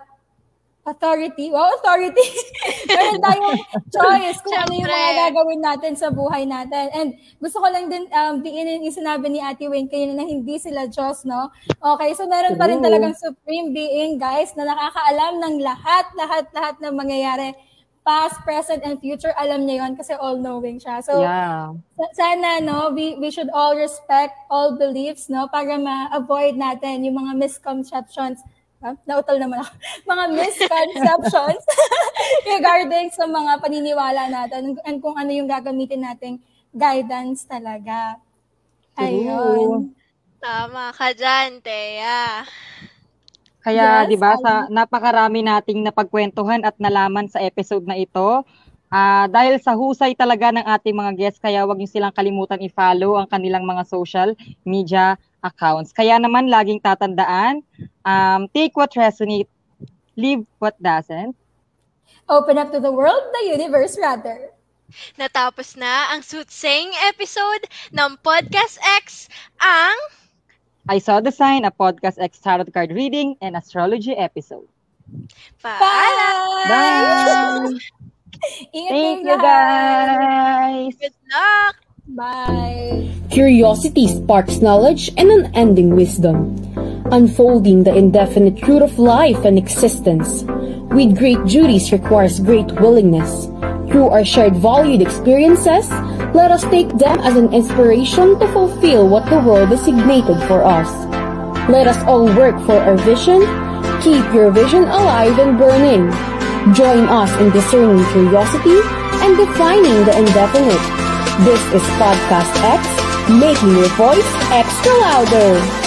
authority. Wow, authority! meron tayong choice kung ano yung mga gagawin natin sa buhay natin. And gusto ko lang din um, diinin yung sinabi ni Ate Wayne kanina na hindi sila Diyos, no? Okay, so meron pa rin talagang supreme being, guys, na nakakaalam ng lahat, lahat, lahat na mangyayari. Past, present, and future, alam niya yon kasi all-knowing siya. So, yeah. sana, no, we, we should all respect all beliefs, no, para ma-avoid natin yung mga misconceptions. Huh? Nautal naman ako. Mga misconceptions regarding sa mga paniniwala natin and kung ano yung gagamitin nating guidance talaga. Ayun. Ooh. Tama ka dyan, Thea. Kaya yes, 'di ba sa napakarami nating napagkwentuhan at nalaman sa episode na ito. Ah, uh, dahil sa husay talaga ng ating mga guests kaya wag niyo silang kalimutan i-follow ang kanilang mga social media accounts. Kaya naman laging tatandaan, um take what resonates, leave what doesn't. Open up to the world, the universe rather. Natapos na ang soothsaying episode ng Podcast X, ang I Saw the Sign, a Podcast X Tarot Card Reading and Astrology episode. Bye! Bye! Bye. Thank you, guys! Good luck! Bye! Curiosity sparks knowledge and unending wisdom, unfolding the indefinite truth of life and existence. With great duties requires great willingness. Through our shared valued experiences, let us take them as an inspiration to fulfill what the world designated for us. Let us all work for our vision. Keep your vision alive and burning. Join us in discerning curiosity and defining the indefinite. This is Podcast X, making your voice extra louder.